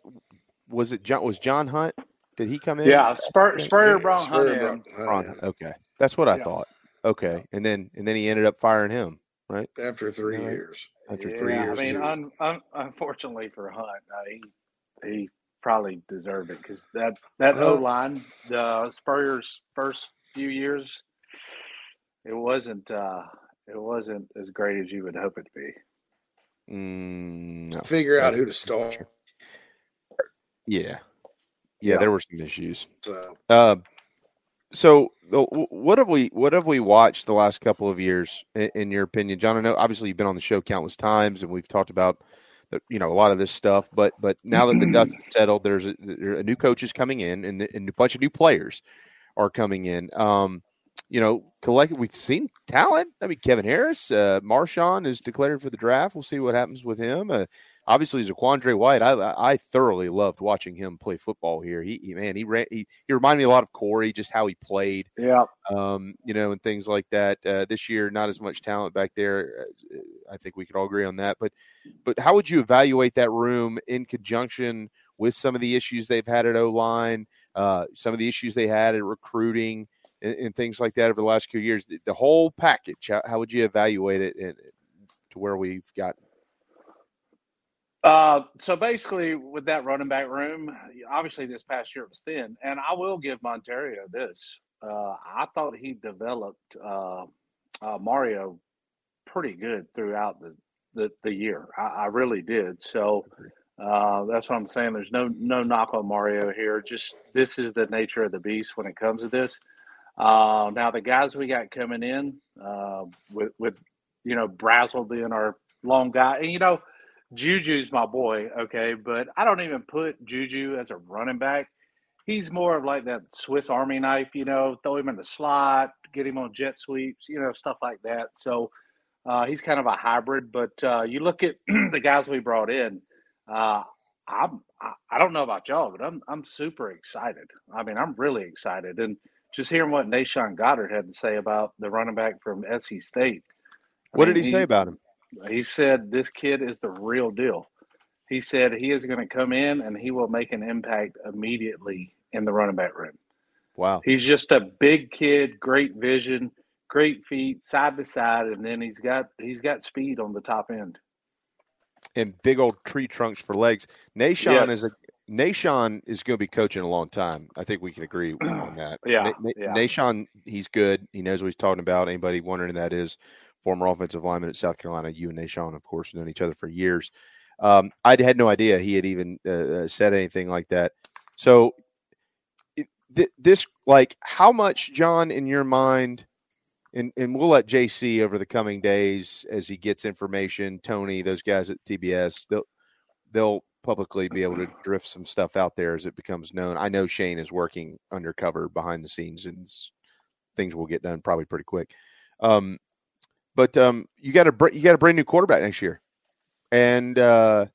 Was John Hunt? Did he come in? Yeah, Spurrier brought Hunt in. Okay, that's what I thought. Okay, and then he ended up firing him, right? After 3 years. After 3 years. I mean, unfortunately for Hunt, he probably deserved it because that O-line, the Spurrier's first few years, it wasn't as great as you would hope it to be. No. Figure out who to start. Yeah, there were some issues. So what have we watched the last couple of years, in your opinion, John? I know obviously you've been on the show countless times, and we've talked about a lot of this stuff. But now that the dust has settled, there's a new coach is coming in, and a bunch of new players are coming in. We've seen talent. I mean, Kevin Harris, Marshawn is declared for the draft. We'll see what happens with him. Obviously, Zaquandre White. I thoroughly loved watching him play football here. He reminded me a lot of Corey, just how he played. Yeah. And things like that. This year, not as much talent back there. I think we could all agree on that. But how would you evaluate that room in conjunction with some of the issues they've had at O-line, some of the issues they had at recruiting, and things like that over the last few years, the whole package? How would you evaluate it to where we've gotten? So basically, with that running back room, obviously this past year it was thin, and I will give Monterio this. I thought he developed Mario pretty good throughout the year. I really did. So that's what I'm saying. There's no knock on Mario here. Just this is the nature of the beast when it comes to this. Now the guys we got coming in, with Brazel being our long guy, and Juju's my boy, okay, but I don't even put Juju as a running back. He's more of like that Swiss Army knife, throw him in the slot, get him on jet sweeps, stuff like that. So he's kind of a hybrid, but you look at the guys we brought in, I don't know about y'all, but I'm super excited. I mean, I'm really excited, and just hearing what Nashawn Goddard had to say about the running back from SC State. What did he say about him? He said, this kid is the real deal. He said he is going to come in and he will make an impact immediately in the running back room. Wow. He's just a big kid, great vision, great feet, side to side, and then he's got speed on the top end. And big old tree trunks for legs. Nashawn is going to be coaching a long time. I think we can agree on that. Yeah. Nashawn, he's good. He knows what he's talking about. Anybody wondering who that is, former offensive lineman at South Carolina. You and Nashawn, of course, known each other for years. I had no idea he had even said anything like that. So how much, John, in your mind, and we'll let JC over the coming days as he gets information, Tony, those guys at TBS, they'll publicly be able to drift some stuff out there as it becomes known. I know Shane is working undercover behind the scenes, and things will get done probably pretty quick. But you got a brand new quarterback next year, and you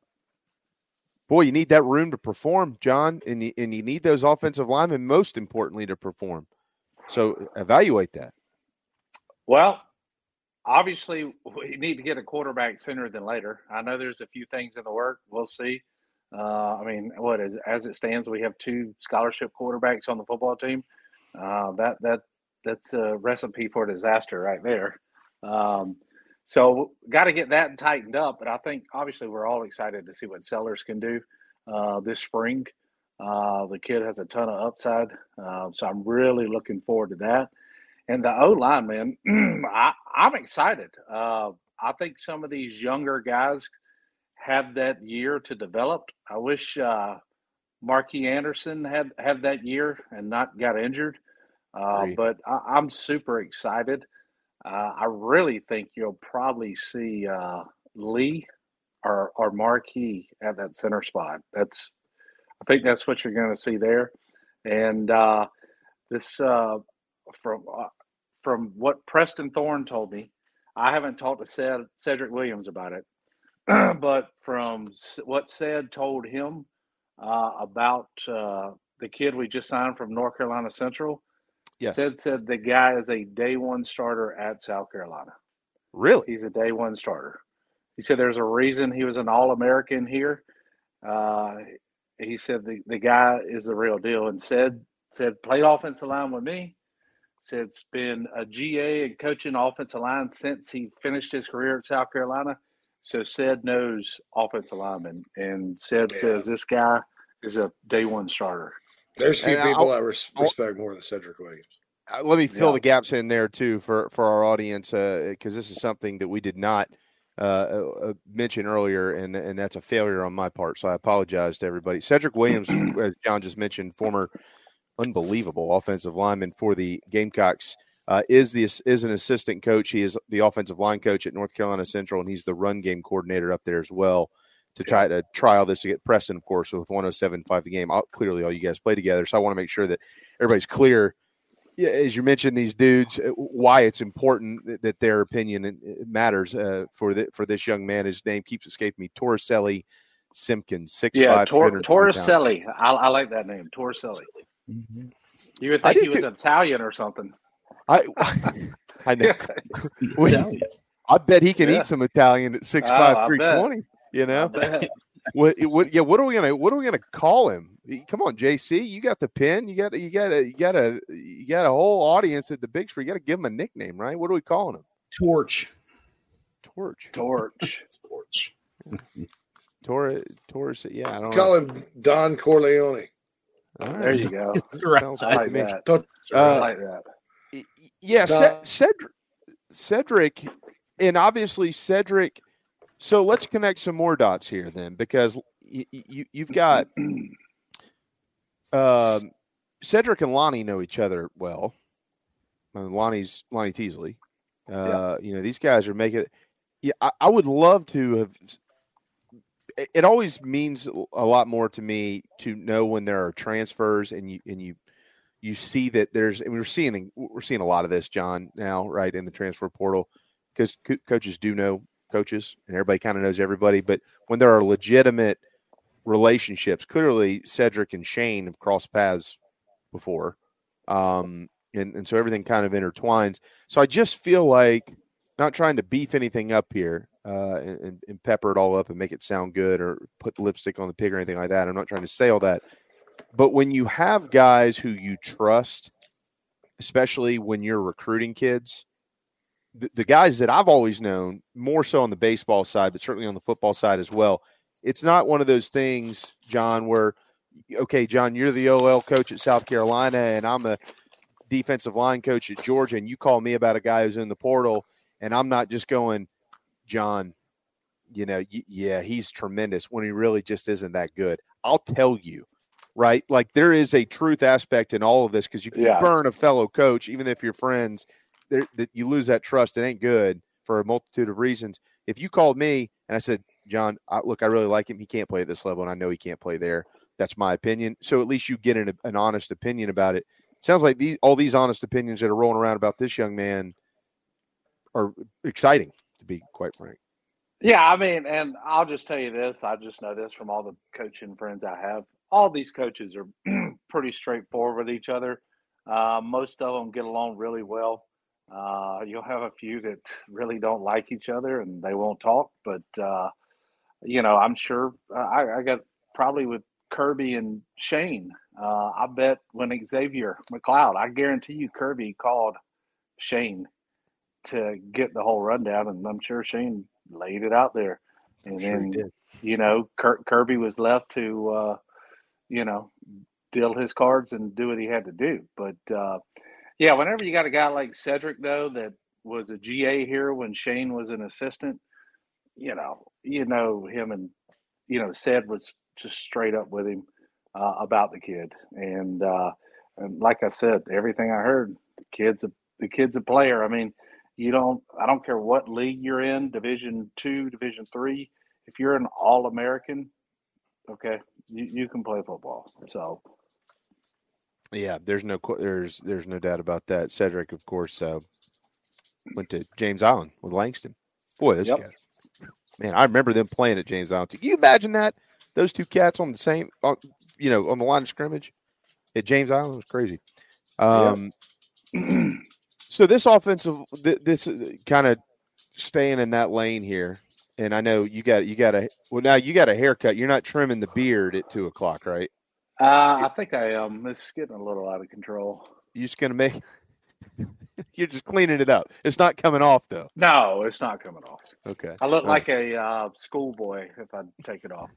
need that room to perform, John, and you need those offensive linemen, most importantly, to perform. So evaluate that. Well, obviously, we need to get a quarterback sooner than later. I know there's a few things in the work. We'll see. As it stands, we have two scholarship quarterbacks on the football team. That's a recipe for disaster right there. So got to get that tightened up, but I think obviously we're all excited to see what Sellers can do this spring. The kid has a ton of upside, so I'm really looking forward to that. And the O-line, man, I'm excited. I think some of these younger guys have that year to develop. I wish Marquis Anderson had that year and not got injured, but I'm super excited. I really think you'll probably see Lee or Marquis at that center spot. I think that's what you're going to see there. And from what Preston Thorne told me, I haven't talked to Cedric Williams about it, but from what Ced told him about the kid we just signed from North Carolina Central, yes. Ced said the guy is a day one starter at South Carolina. Really? He's a day one starter. He said there's a reason he was an All-American here. He said the guy is the real deal, and Ced played offensive line with me. Ced's been a GA and coaching offensive line since he finished his career at South Carolina. So Ced knows offensive linemen, and Ced says this guy is a day one starter. There's few people I respect more than Cedric Williams. Let me fill the gaps in there too for our audience, because this is something that we did not mention earlier, and that's a failure on my part. So I apologize to everybody. Cedric Williams, as John just mentioned, former unbelievable offensive lineman for the Gamecocks, is an assistant coach. He is the offensive line coach at North Carolina Central, and he's the run game coordinator up there as well to try to trial this to get Preston, of course, with 107.5 the game. Clearly, all you guys play together, so I want to make sure that everybody's clear. As you mentioned, these dudes, why it's important that their opinion matters for this young man. His name keeps escaping me, Torricelli Simpkins, 6'5". Yeah, Torricelli. I like that name, Torricelli. Mm-hmm. You would think he was Italian or something. I know. I bet he can eat some Italian at 6'5", 320. You know, what are we gonna call him? Come on, JC, you got the pen. You got a whole audience at the Big Spring. You got to give him a nickname, right? What are we calling him? Torch. Torch. Yeah, I don't call him Don Corleone. Right. There you go. That's right. Sounds like that. That's right. I like that. Yeah, Cedric, and obviously Cedric. So let's connect some more dots here then, because you've got Cedric and Lonnie know each other well. Lonnie Teasley. You know, these guys are making it. Yeah, I would love to have. It always means a lot more to me to know when there are transfers and you see that there's, and we're seeing a lot of this, John, now, right, in the transfer portal, because coaches do know coaches and everybody kind of knows everybody. But when there are legitimate relationships, clearly Cedric and Shane have crossed paths before. And so everything kind of intertwines. So I just feel like, not trying to beef anything up here, and pepper it all up and make it sound good or put the lipstick on the pig or anything like that. I'm not trying to say all that. But when you have guys who you trust, especially when you're recruiting kids, the guys that I've always known, more so on the baseball side, but certainly on the football side as well, it's not one of those things, John, where, okay, John, you're the OL coach at South Carolina and I'm a defensive line coach at Georgia, and you call me about a guy who's in the portal, and I'm not just going, John, you know, yeah, he's tremendous, when he really just isn't that good. I'll tell you, right? Like, there is a truth aspect in all of this, because if you burn a fellow coach, even if you're friends, that you lose that trust. It ain't good for a multitude of reasons. If you called me and I said, John, look, I really like him. He can't play at this level, and I know he can't play there. That's my opinion. So at least you get an honest opinion about it. Sounds like all these honest opinions that are rolling around about this young man are exciting, to be quite frank. Yeah, I mean, and I'll just tell you this. I just know this from all the coaching friends I have. All these coaches are pretty straightforward with each other. Most of them get along really well. You'll have a few that really don't like each other and they won't talk. But, you know, I'm sure I got probably with Kirby and Shane. I bet when Xavier McLeod, I guarantee you Kirby called Shane to get the whole rundown, and I'm sure Shane laid it out there. And then, you know, Kirby was left to, you know, deal his cards and do what he had to do. But, yeah, whenever you got a guy like Cedric, though, that was a GA here when Shane was an assistant, you know him and, you know, Ced was just straight up with him about the kid. And like I said, everything I heard, the kid's a player. I mean, I don't care what league you're in, Division II, Division III. If you're an All-American, okay, you can play football. So Yeah, there's no doubt about that. Cedric, of course, went to James Island with Langston. Boy, those cats, man! I remember them playing at James Island. Can you imagine that? Those two cats on the same, on the line of scrimmage at James Island was crazy. So this offensive, this kind of staying in that lane here, and I know you got a haircut. You're not trimming the beard at 2:00, right? I think I am. It's getting a little out of control. You're just cleaning it up. It's not coming off, though. No, it's not coming off. Okay. I look like a schoolboy if I take it off.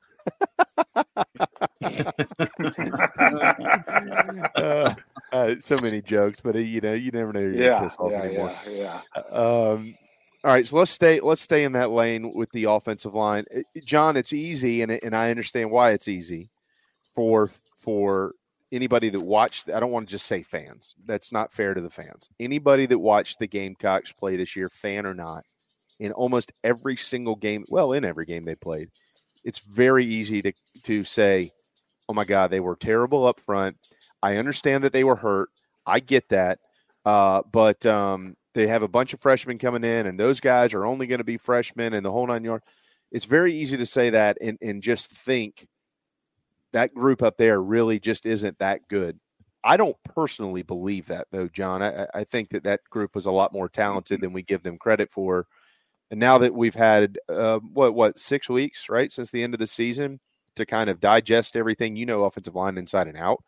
So many jokes, but you never know. You're gonna piss off anymore. Yeah. All right, so let's stay in that lane with the offensive line, John. It's easy, and I understand why it's easy for anybody that watched, I don't want to just say fans. That's not fair to the fans. Anybody that watched the Gamecocks play this year, fan or not, in almost every single game, well, in every game they played, it's very easy to say, oh, my God, they were terrible up front. I understand that they were hurt. I get that. But they have a bunch of freshmen coming in, and those guys are only going to be freshmen and the whole 9 yards. It's very easy to say that and just think, that group up there really just isn't that good. I don't personally believe that, though, John. I think that group was a lot more talented than we give them credit for. And now that we've had, 6 weeks, right, since the end of the season to kind of digest everything, offensive line inside and out,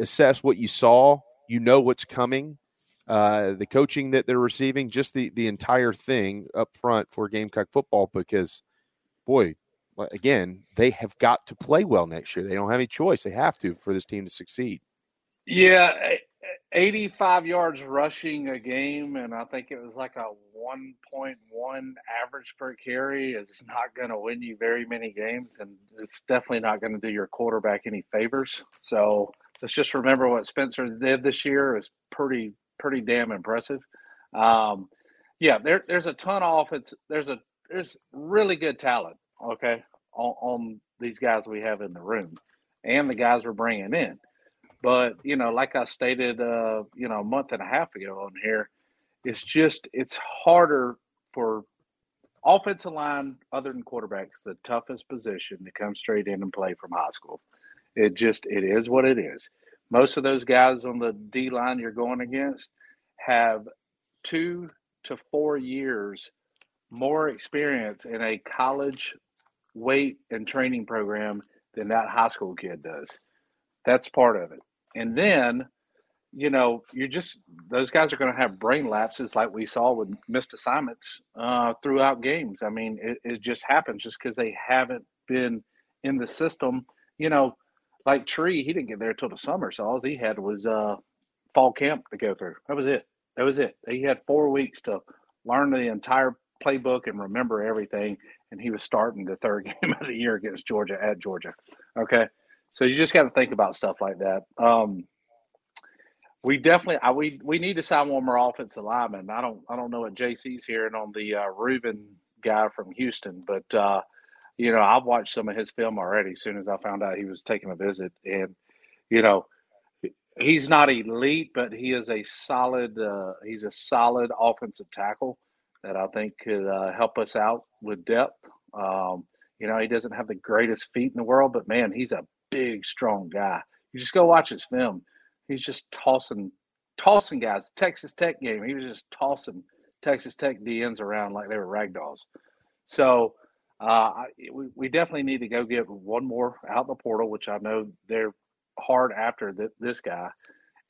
assess what you saw, what's coming, the coaching that they're receiving, just the entire thing up front for Gamecock football because, boy, again, they have got to play well next year. They don't have any choice. They have to for this team to succeed. Yeah, 85 yards rushing a game, and I think it was like a 1.1 average per carry is not going to win you very many games, and it's definitely not going to do your quarterback any favors. So let's just remember what Spencer did this year. It was pretty damn impressive. There's a ton of offense. There's really good talent. Okay, on these guys we have in the room and the guys we're bringing in. But, like I stated, a month and a half ago on here, it's harder for offensive line other than quarterbacks, the toughest position to come straight in and play from high school. It is what it is. Most of those guys on the D line you're going against have 2 to 4 years more experience in a college weight and training program than that high school kid does. That's part of it. And then, those guys are going to have brain lapses like we saw with missed assignments throughout games. I mean, it just happens just because they haven't been in the system. Like Tree, he didn't get there till the summer. So all he had was fall camp to go through. That was it. He had 4 weeks to learn the entire playbook and remember everything, and he was starting the third game of the year against Georgia at Georgia. Okay, so you just got to think about stuff like that. We definitely we need to sign one more offensive lineman. I don't know what JC's hearing on the Reuben guy from Houston, but I've watched some of his film already. As soon as I found out he was taking a visit, and he's not elite, but he is a solid. He's a solid offensive tackle that I think could help us out with depth. He doesn't have the greatest feet in the world, but, man, he's a big, strong guy. You just go watch his film. He's just tossing guys. Texas Tech game, he was just tossing Texas Tech DNs around like they were ragdolls. So we definitely need to go get one more out in the portal, which I know they're hard after this guy.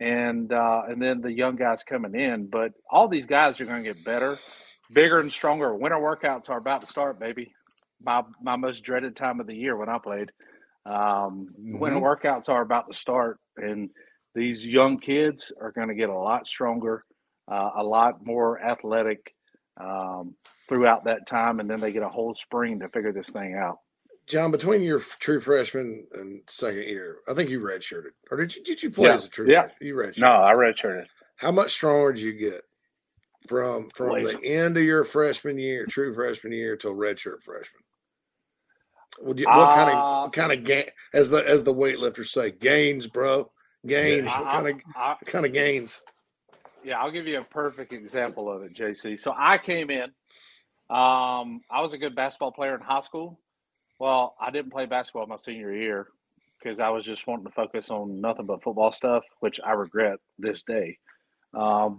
And then the young guys coming in. But all these guys are going to get better. Bigger and stronger. Winter workouts are about to start, baby. My most dreaded time of the year when I played. Winter workouts are about to start, and these young kids are going to get a lot stronger, a lot more athletic throughout that time, and then they get a whole spring to figure this thing out. John, between your true freshman and second year, I think you redshirted. Or did you play as a true freshman? You redshirted. No, I redshirted. How much stronger did you get? From the end of your freshman year, true freshman year, till redshirt freshman, what kind of gain, as the weightlifters say, gains, bro? gains? Yeah, what kind of gains? Yeah, I'll give you a perfect example of it, JC. So I came in. I was a good basketball player in high school. Well, I didn't play basketball my senior year because I was just wanting to focus on nothing but football stuff, which I regret this day. I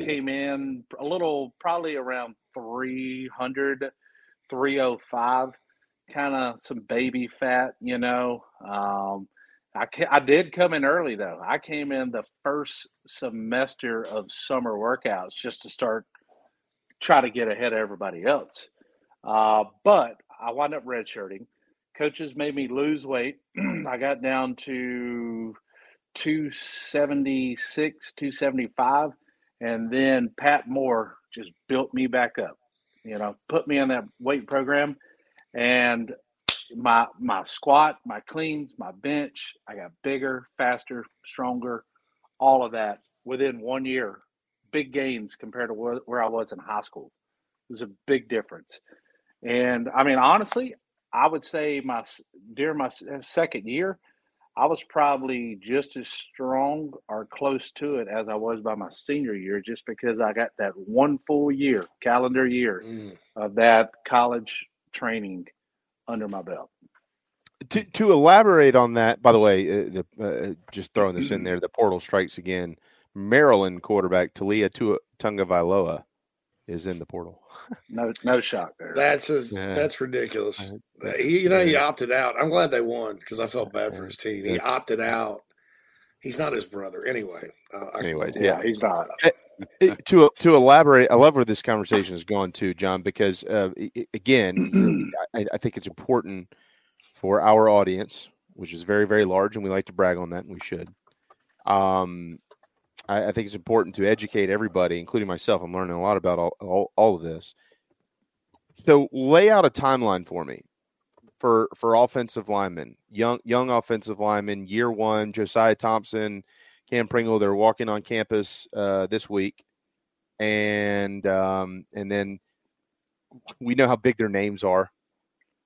came in a little, probably around 300, 305, kind of some baby fat, you know. I did come in early, though. I came in the first semester of summer workouts just to try to get ahead of everybody else. But I wound up redshirting. Coaches made me lose weight. I got down to 276, 275, and then Pat Moore just built me back up, you know, put me on that weight program. And my squat, my cleans, my bench, I got bigger, faster, stronger, all of that within 1 year. Big gains compared to where I was in high school. It was a big difference. And I mean, honestly, I would say during my second year, I was probably just as strong or close to it as I was by my senior year, just because I got that one full year, calendar year of that college training under my belt. To elaborate on that, by the way, just throwing this in there, the portal strikes again. Maryland quarterback Talia Tungavailoa is in the portal. No shock there. That's ridiculous. He opted out. I'm glad they won because I felt bad for his team. He opted out. He's not his brother anyway. He's not. To elaborate, I love where this conversation has gone to, John, because again, I think it's important for our audience, which is very, very large, and we like to brag on that, and we should. I think it's important to educate everybody, including myself. I'm learning a lot about all of this. So lay out a timeline for me for offensive linemen, young offensive linemen, year one, Josiah Thompson, Cam Pringle. They're walking on campus this week. And then we know how big their names are.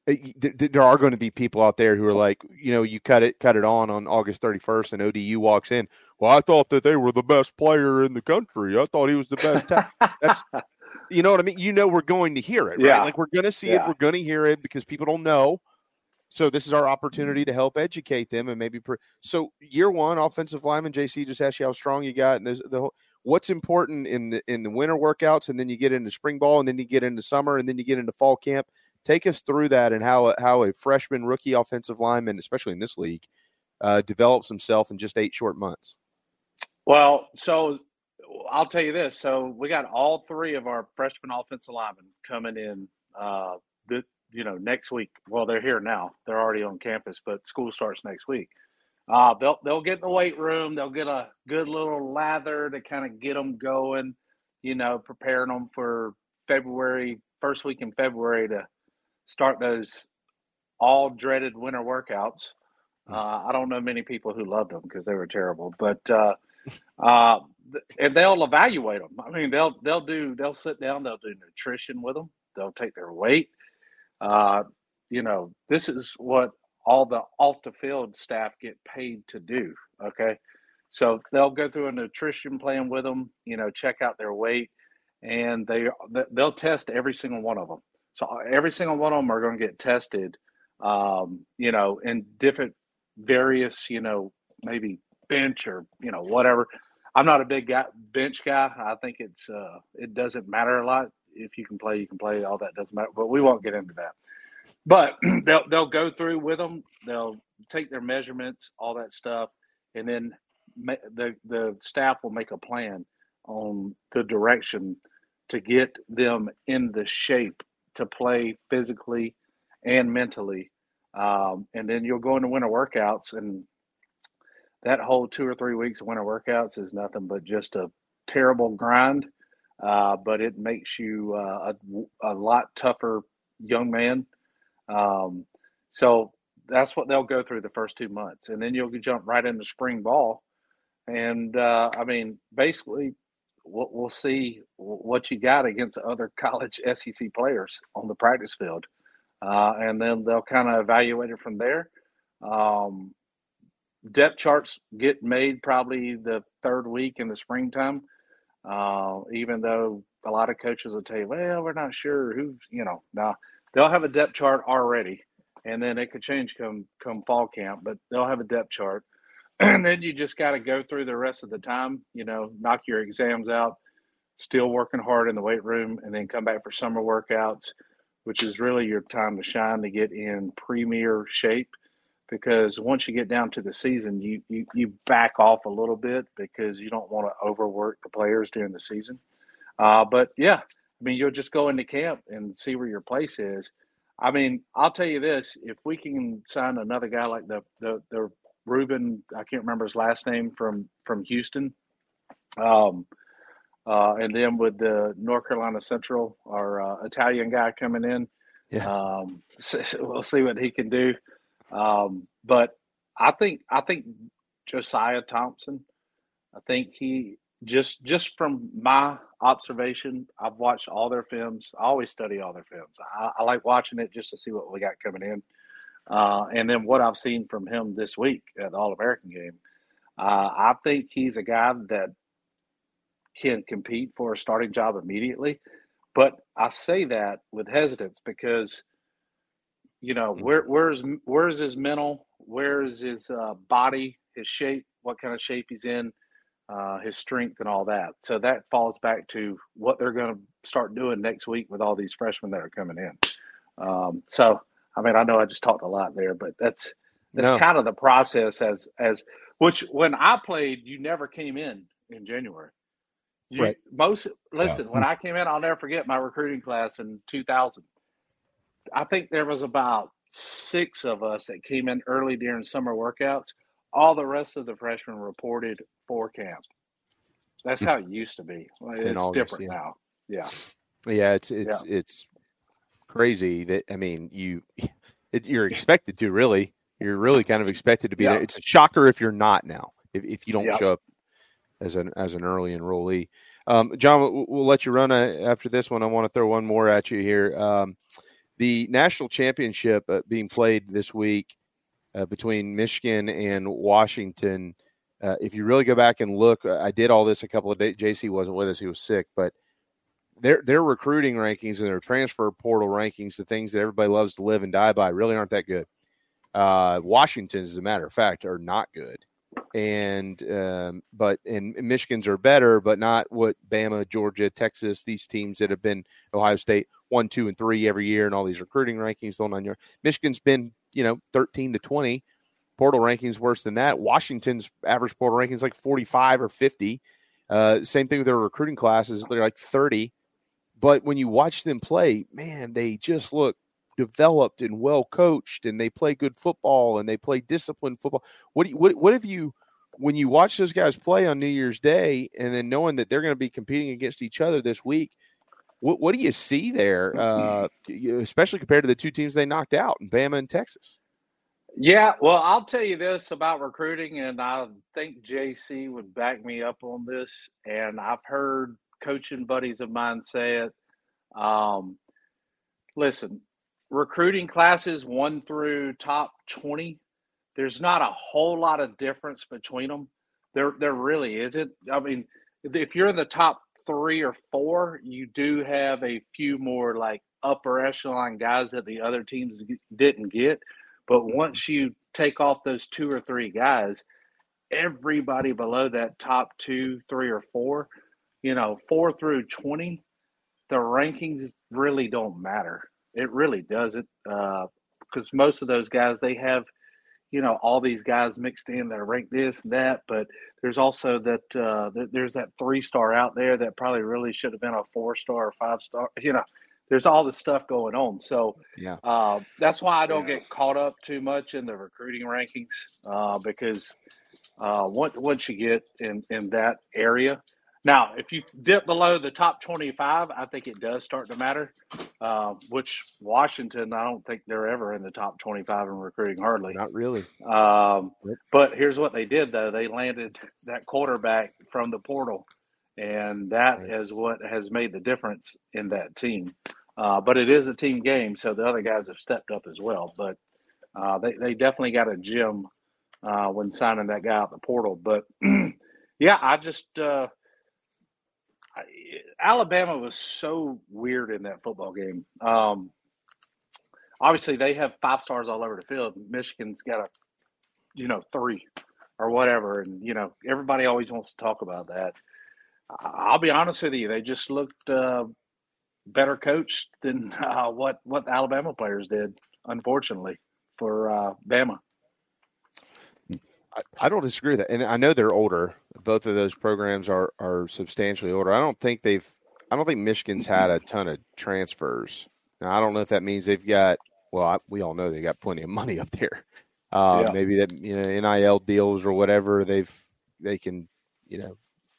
There are going to be people out there who are like, you know, you cut it on August 31st and ODU walks in. Well, I thought that they were the best player in the country. I thought he was the best. That's, you know what I mean? You know, we're going to hear it, right? Yeah. Like we're going to see it. We're going to hear it because people don't know. So this is our opportunity to help educate them and maybe. So year one, offensive lineman, JC just asked you how strong you got. And there's the whole, what's important in the winter workouts. And then you get into spring ball, and then you get into summer, and then you get into fall camp. Take us through that and how a freshman rookie offensive lineman, especially in this league, develops himself in just 8 short months. Well, so I'll tell you this. So we got all 3 of our freshman offensive linemen coming in, next week. Well, they're here now. They're already on campus, but school starts next week. They'll get in the weight room. They'll get a good little lather to kind of get them going, you know, preparing them for February, first week in February to start those all dreaded winter workouts. I don't know many people who loved them because they were terrible, but and they'll evaluate them. I mean, they'll sit down, they'll do nutrition with them. They'll take their weight. You know, this is what all the off the field staff get paid to do. Okay. So they'll go through a nutrition plan with them, you know, check out their weight, and they'll test every single one of them. So every single one of them are going to get tested, you know, in different various, you know, maybe bench or, you know, whatever. I'm not a big bench guy. I think it's it doesn't matter a lot. If you can play, all that doesn't matter. But we won't get into that. But they'll go through with them. They'll take their measurements, all that stuff. And then the staff will make a plan on the direction to get them in the shape to play physically and mentally. And then you'll go into winter workouts, and that whole 2 or 3 weeks of winter workouts is nothing but just a terrible grind. But it makes you a lot tougher young man. So that's what they'll go through the first 2 months. And then you'll jump right into spring ball. And I mean, basically, we'll see what you got against other college SEC players on the practice field. And then they'll kind of evaluate it from there. depth charts get made probably the third week in the springtime, even though a lot of coaches will tell you, well, we're not sure who's, nah, they'll have a depth chart already, and then it could change come fall camp, but they'll have a depth chart. And then you just got to go through the rest of the time, knock your exams out, still working hard in the weight room, and then come back for summer workouts, which is really your time to shine to get in premier shape. Because once you get down to the season, you back off a little bit because you don't want to overwork the players during the season. But, yeah, you'll just go into camp and see where your place is. I'll tell you this. If we can sign another guy like the Ruben, I can't remember his last name, from Houston, and then with the North Carolina Central, our Italian guy coming in, yeah. We'll see what he can do. But I think Josiah Thompson, he just from my observation, I've watched all their films. I always study all their films. I like watching it just to see what we got coming in. And then what I've seen from him this week at the All-American game, I think he's a guy that can compete for a starting job immediately. But I say that with hesitance because where's his mental? Where's his body? His shape? What kind of shape he's in? His strength and all that. So that falls back to what they're going to start doing next week with all these freshmen that are coming in. I know I just talked a lot there, but that's kind of the process. As which when I played, you never came in January. Right. When I came in, I'll never forget my recruiting class in 2000. I think there was about 6 of us that came in early during summer workouts. All the rest of the freshmen reported for camp. That's how it used to be. It's August, different now. Yeah. Yeah. It's crazy that, you're expected to really, you're really kind of expected to be there. It's a shocker if you're not now, if you don't show up as an early enrollee. John, we'll let you run after this one. I want to throw one more at you here. The national championship being played this week between Michigan and Washington. If you really go back and look, I did all this a couple of days. JC wasn't with us; he was sick. But their recruiting rankings and their transfer portal rankings, the things that everybody loves to live and die by, really aren't that good. Washington, as a matter of fact, are not good, and Michigan's are better, but not what Bama, Georgia, Texas, these teams that have been Ohio State 1, 2, and 3 every year, and all these recruiting rankings going on your Michigan's been 13 to 20 portal rankings worse than that. Washington's average portal rankings like 45 or 50. Same thing with their recruiting classes; they're like 30. But when you watch them play, man, they just look developed and well coached, and they play good football and they play disciplined football. What have you? When you watch those guys play on New Year's Day, and then knowing that they're going to be competing against each other this week, what do you see there, especially compared to the two teams they knocked out in Bama and Texas? Yeah, well, I'll tell you this about recruiting, and I think JC would back me up on this, and I've heard coaching buddies of mine say it. Listen, recruiting classes 1 through top 20, there's not a whole lot of difference between them. There really isn't. If you're in the top 3 or 4, you do have a few more like upper echelon guys that the other teams didn't get. But once you take off those 2 or 3 guys, everybody below that top 2, 3, or 4, 4 through 20, the rankings really don't matter. It really doesn't, because most of those guys, they have, all these guys mixed in that are ranked this and that, but there's also that there's that 3-star out there that probably really should have been a 4-star or 5-star. There's all this stuff going on. So that's why I don't get caught up too much in the recruiting rankings because once you get in that area. Now, if you dip below the top 25, I think it does start to matter, which Washington, I don't think they're ever in the top 25 in recruiting, hardly. Not really. But here's what they did, though. They landed that quarterback from the portal, and that is what has made the difference in that team. But it is a team game, so the other guys have stepped up as well. But they definitely got a gem when signing that guy out the portal. But yeah, I just Alabama was so weird in that football game. Obviously, they have five stars all over the field. Michigan's got a, three or whatever, and everybody always wants to talk about that. I'll be honest with you, they just looked better coached than what Alabama players did, unfortunately, for Bama. I don't disagree with that, and I know they're older. Both of those programs are substantially older. I don't think Michigan's had a ton of transfers. Now, I don't know if that means they've got. Well, we all know they got plenty of money up there. Yeah. Maybe that NIL deals or whatever they can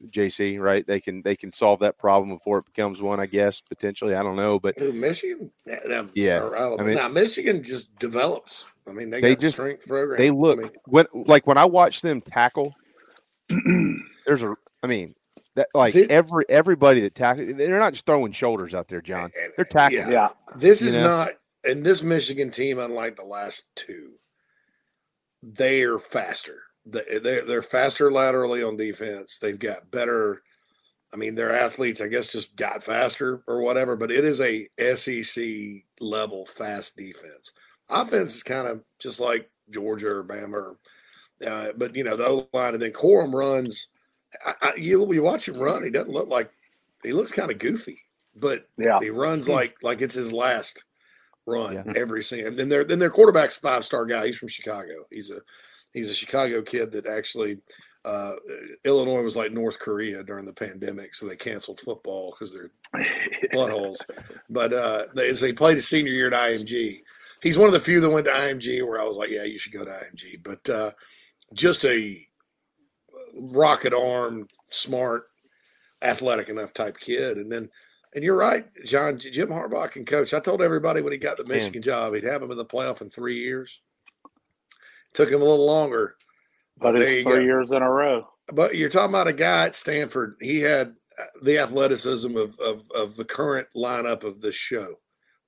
JC, right? They can solve that problem before it becomes one, I guess, potentially. I don't know, but Michigan, Michigan just develops. I mean, they got just strength program. They look when I watch them tackle. Everybody that tackles, they're not just throwing shoulders out there, John. They're tackling. Yeah, this is not, and this Michigan team, unlike the last two, they're faster. They're faster laterally on defense. They've got better. I mean, their athletes, I guess, just got faster or whatever. But it is a SEC level fast defense. Offense is kind of just like Georgia or Bama, but the O line, and then Corum runs. You watch him run; he doesn't look like he looks kind of goofy, but he runs like it's his last run every single. And then their quarterback's a five-star guy. He's from Chicago. He's a Chicago kid that actually Illinois was like North Korea during the pandemic, so they canceled football because they're buttholes. But so he played his senior year at IMG. He's one of the few that went to IMG where I was like, yeah, you should go to IMG. But just a rocket arm, smart, athletic enough type kid. And you're right, John, Jim Harbaugh can coach. I told everybody when he got the Michigan job, he'd have him in the playoff in 3 years. Took him a little longer, but it's 3 years in a row. But you're talking about a guy at Stanford. He had the athleticism of the current lineup of this show,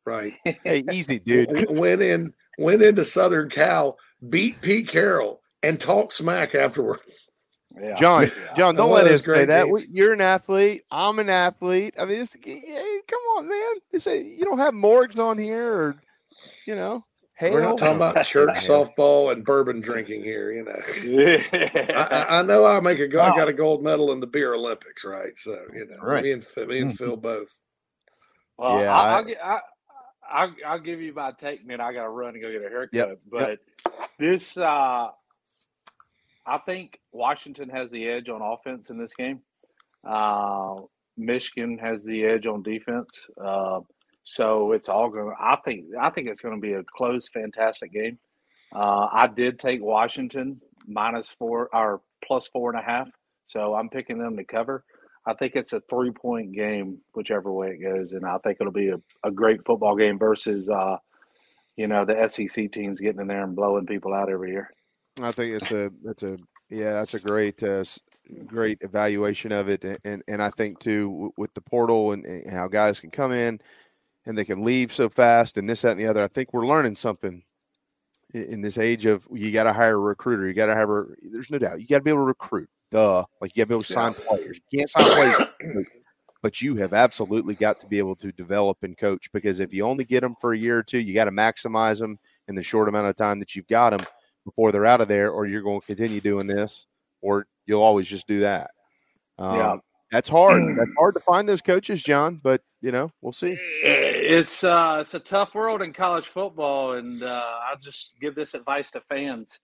right? Hey, easy, dude. Went into Southern Cal, beat Pete Carroll, and talked smack afterward. Yeah. John, don't let us say that. You're an athlete. I'm an athlete. I mean, come on, man. They say you don't have Morgs on here, or Hell. We're not talking about church softball and bourbon drinking here, I know I got a gold medal in the beer Olympics, right? So right. Me and Phil both. Well, yeah, I'll give you my take, man. I got to run and go get a haircut. But this, I think Washington has the edge on offense in this game. Michigan has the edge on defense. So it's all going. I think it's going to be a close, fantastic game. I did take Washington +4.5. So I'm picking them to cover. I think it's a 3-point game, whichever way it goes, and I think it'll be a great football game versus, the SEC teams getting in there and blowing people out every year. I think that's a great. Great evaluation of it, and I think too with the portal and how guys can come in and they can leave so fast and this, that, and the other. I think we're learning something in this age of you got to hire a recruiter. You got to have there's no doubt. You got to be able to recruit. You got to be able to sign players. You can't sign players, but you have absolutely got to be able to develop and coach, because if you only get them for a year or two, you got to maximize them in the short amount of time that you've got them before they're out of there, or you're going to continue doing this, or you'll always just do that. That's hard. That's hard to find those coaches, John, but, we'll see. It's a tough world in college football, and I'll just give this advice to fans.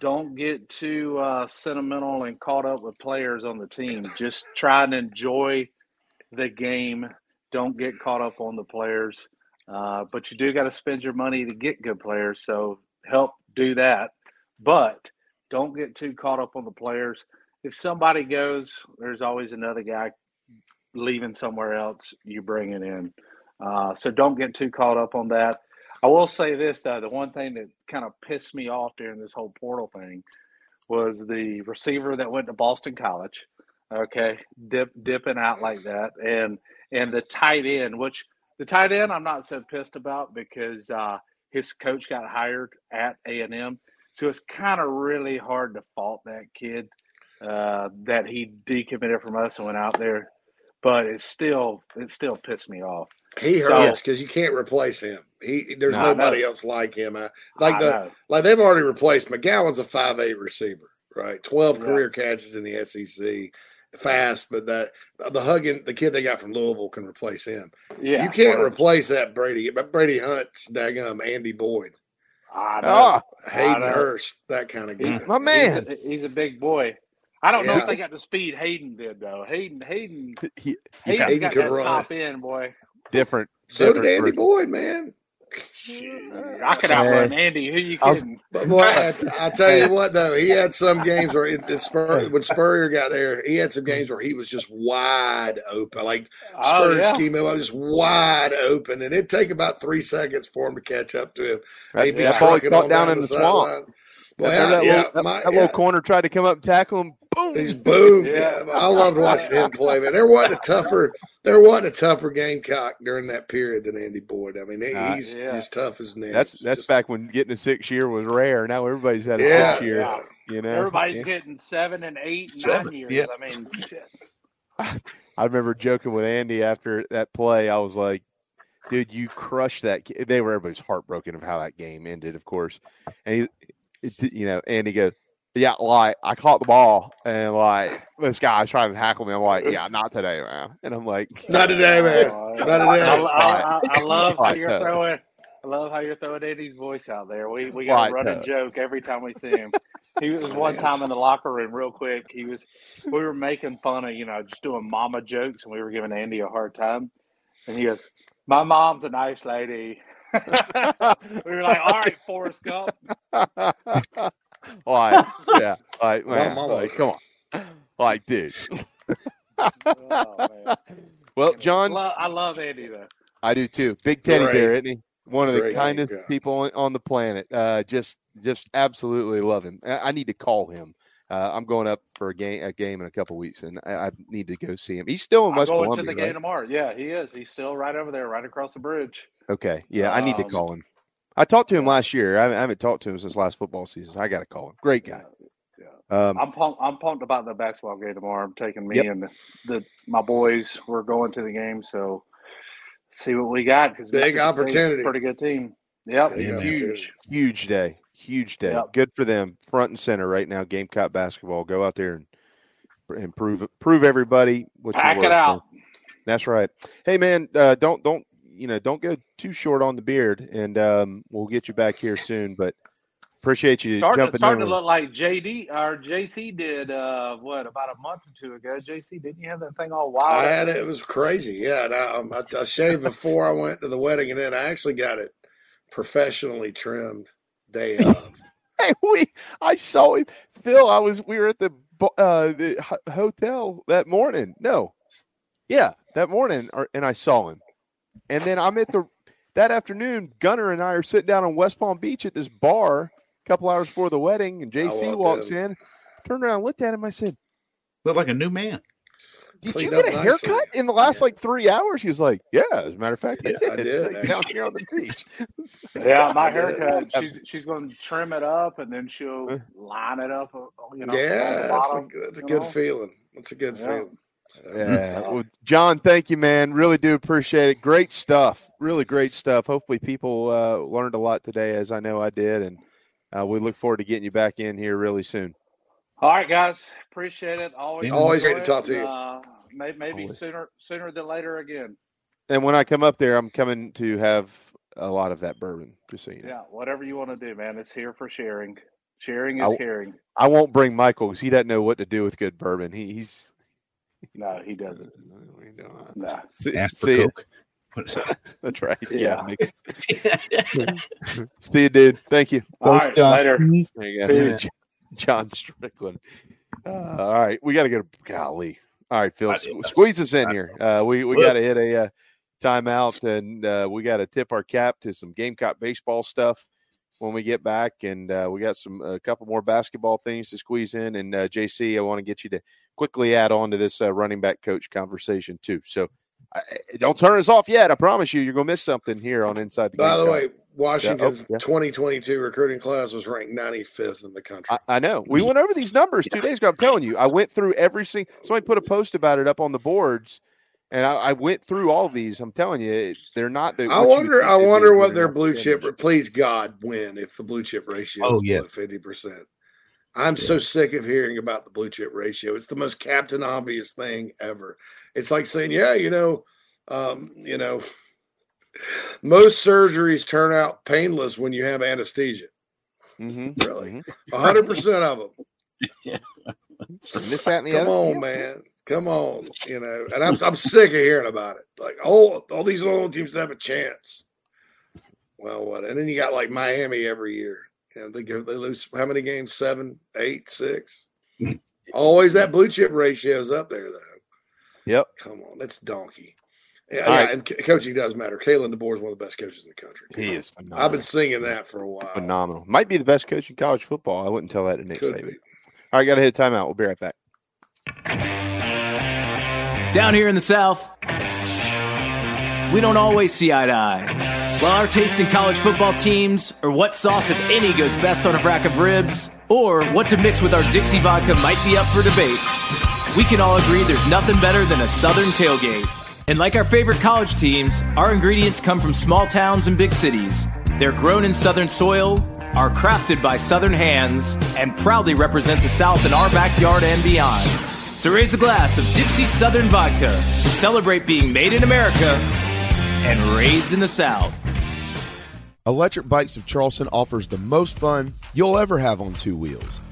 Don't get too sentimental and caught up with players on the team. Just try and enjoy the game. Don't get caught up on the players. But you do got to spend your money to get good players, so help do that. But don't get too caught up on the players. If somebody goes, there's always another guy leaving somewhere else, you bring it in. So don't get too caught up on that. I will say this, though. The one thing that kind of pissed me off during this whole portal thing was the receiver that went to Boston College, dipping out like that, and the tight end, which the tight end I'm not so pissed about because his coach got hired at A&M. So it's kind of really hard to fault that kid that he decommitted from us and went out there. But it still pissed me off. He hurts because you can't replace him. There's nobody else like him. They've already replaced McGowan's a 5'8" receiver, right? 12 career catches in the SEC, fast. But the kid they got from Louisville can replace him. Yeah, you can't replace that Brady. But Brady Hunt's daggum Andy Boyd, Hayden Hurst, that kind of guy. My man, he's a big boy. I don't know if they got the speed Hayden did, though. Hayden got that run. Top end, boy. Different. So did Andy Boyd, man. I could outrun Andy. Who you kidding? I tell you what, though. He had some games where when Spurrier got there, he had some games where he was just wide open. Like Spurrier schema was just wide open. And it'd take about 3 seconds for him to catch up to him. That ball got down in the swamp. Sideline. That little corner tried to come up and tackle him. Boom. He's boom. Yeah. I loved watching him play, man. There wasn't a tougher Gamecock during that period than Andy Boyd. I mean, he's as tough as nails. That's just, back when getting a 6-year was rare. Now everybody's had a 6-year. Yeah. You know, everybody's getting 7 and 8 and 9 years. Yeah. I mean, shit. I remember joking with Andy after that play. I was like, "Dude, you crushed that." Everybody's heartbroken of how that game ended, of course, and he. Andy goes, I caught the ball, and this guy's trying to tackle me. I'm like, not today, man. And I'm like, not today, man. I love how you're throwing Andy's voice out there. We got a running joke every time we see him. He was one time in the locker room, real quick. We were making fun of, just doing mama jokes, and we were giving Andy a hard time. And he goes, "My mom's a nice lady." We were like, "All right, Forrest Gump." Come on, dude. Well, John, I love Andy though. I do too. Big teddy bear, isn't he? One of the kindest people on the planet. Just absolutely love him. I need to call him. I'm going up for a game in a couple weeks, and I need to go see him. He's still in West Columbia. I'm going to the game tomorrow. Yeah, he is. He's still right over there, right across the bridge. Okay. Yeah, I need to call him. I talked to him last year. I haven't talked to him since last football season. So I got to call him. Great guy. Yeah. I'm pumped about the basketball game tomorrow. I'm taking me and my boys. We're going to the game. So see what we got. Big opportunity. Pretty good team. Yep. Huge day. Huge day. Yep. Good for them. Front and center right now. Gamecock basketball. Go out there and prove everybody what you worth. Pack it out. Man. That's right. Hey man, don't go too short on the beard, and we'll get you back here soon. But appreciate you starting to look like JD or JC did about a month or two ago. JC, didn't you have that thing all wild? I had it. It was crazy. Yeah, and I shaved before I went to the wedding, and then I actually got it professionally trimmed day of. Hey, I saw him, Phil. We were at the hotel that morning. That morning, and I saw him. And then that afternoon, Gunner and I are sitting down on West Palm Beach at this bar a couple hours before the wedding, and JC walks in, turned around, looked at him, I said, "Look like a new man. Did you get a haircut in the last 3 hours?" He was like, "Yeah, as a matter of fact, I did. Like, down here on the beach." My haircut. She's going to trim it up, and then she'll line it up. That's a good feeling. That's a good feeling. Well, John, thank you, man. Really do appreciate it. Great stuff. Really great stuff. Hopefully people learned a lot today, as I know I did, and we look forward to getting you back in here really soon. All right, guys. Appreciate it. Always great to talk to you. Maybe sooner than later again. And when I come up there, I'm coming to have a lot of that bourbon, just so you know. Yeah, whatever you want to do, man. It's here for sharing. Sharing is caring. I won't bring Michael because he doesn't know what to do with good bourbon. He's No, he doesn't. No. Ask for Coke. That's right. Yeah. See you, dude. Thank you. All right, later. There you go. John Strickland. All right. We got to go to golly. All right, Phil. Squeeze us in here. We got to hit a timeout, and we got to tip our cap to some Gamecock baseball stuff when we get back, and we got a couple more basketball things to squeeze in. And JC, I want to get you to quickly add on to this running back coach conversation too. So Don't turn us off yet. I promise you, you're going to miss something here on Inside the Game. By the way, Washington's 2022 recruiting class was ranked 95th in the country. I know. We went over these numbers 2 days ago. I'm telling you, I went through every single – somebody put a post about it up on the boards, and I went through all these. I'm telling you, they're not the – I wonder what their blue chip – please, God, win if the blue chip ratio is 50%. I'm so sick of hearing about the blue chip ratio. It's the most captain obvious thing ever. It's like saying, most surgeries turn out painless when you have anesthesia. Mm-hmm. Really, 100% of them. Yeah, this that and the other. On, man, come on. You know, and I'm sick of hearing about it. Like, all these little teams that have a chance. Well, what? And then you got like Miami every year. And they lose how many games? 7, 8, 6. Always that blue chip ratio is up there, though. Yep. Come on, that's donkey. Yeah, right. And coaching does matter. Kalen DeBoer is one of the best coaches in the country. He is phenomenal. I've been singing that for a while. Phenomenal. Might be the best coach in college football. I wouldn't tell that to Nick Saban. All right, got to hit a timeout. We'll be right back. Down here in the South, we don't always see eye to eye. While our taste in college football teams or what sauce, if any, goes best on a rack of ribs or what to mix with our Dixie vodka might be up for debate, we can all agree there's nothing better than a Southern tailgate. And like our favorite college teams, our ingredients come from small towns and big cities. They're grown in Southern soil, are crafted by Southern hands, and proudly represent the South in our backyard and beyond. So raise a glass of Dixie Southern Vodka to celebrate being made in America and raised in the South. Electric Bikes of Charleston offers the most fun you'll ever have on two wheels.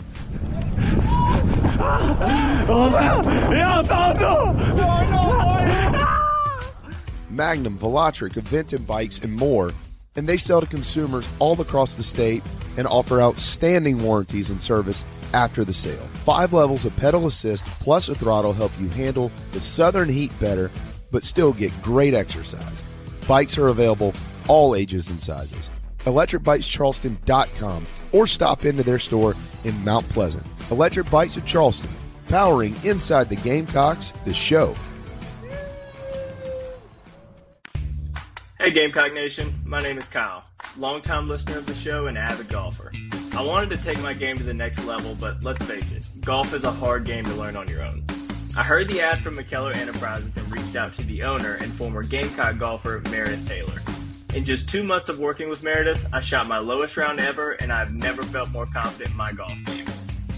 Magnum, Velotric, Aventon bikes, and more, and they sell to consumers all across the state and offer outstanding warranties and service after the sale. 5 levels of pedal assist plus a throttle help you handle the Southern heat better, but still get great exercise. Bikes are available all ages and sizes. ElectricBikesCharleston.com or stop into their store in Mount Pleasant. Electric Bikes of Charleston, powering Inside the Gamecocks, the show. Hey Gamecock Nation, my name is Kyle, longtime listener of the show and avid golfer. I wanted to take my game to the next level, but let's face it, golf is a hard game to learn on your own. I heard the ad from McKellar Enterprises and reached out to the owner and former Gamecock golfer Meredith Taylor. In just 2 months of working with Meredith, I shot my lowest round ever, and I've never felt more confident in my golf game.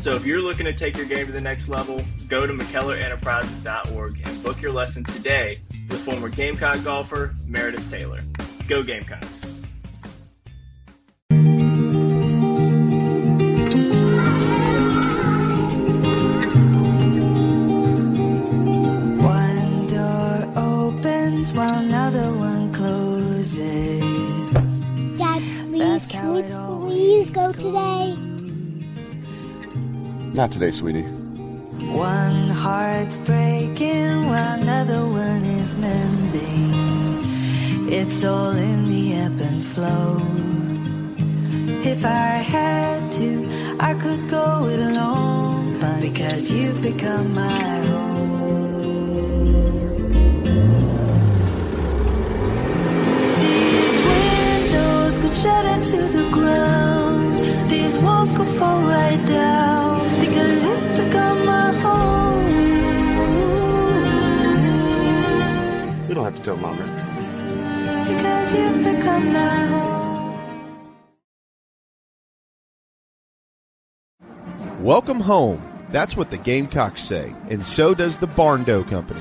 So if you're looking to take your game to the next level, go to McKellarEnterprises.org and book your lesson today with former Gamecock golfer Meredith Taylor. Go Gamecocks. One door opens while another one closes. Dad, please, can we please go today? Not today, sweetie. One heart's breaking while another one is mending. It's all in the ebb and flow. If I had to, I could go it alone, but because you've become my home. These windows could shatter to the ground. These walls could fall right down. Because you've become my home. You don't have to tell Mama. Because you've become my home. Welcome home. That's what the Gamecocks say. And so does the Barn Dough Company,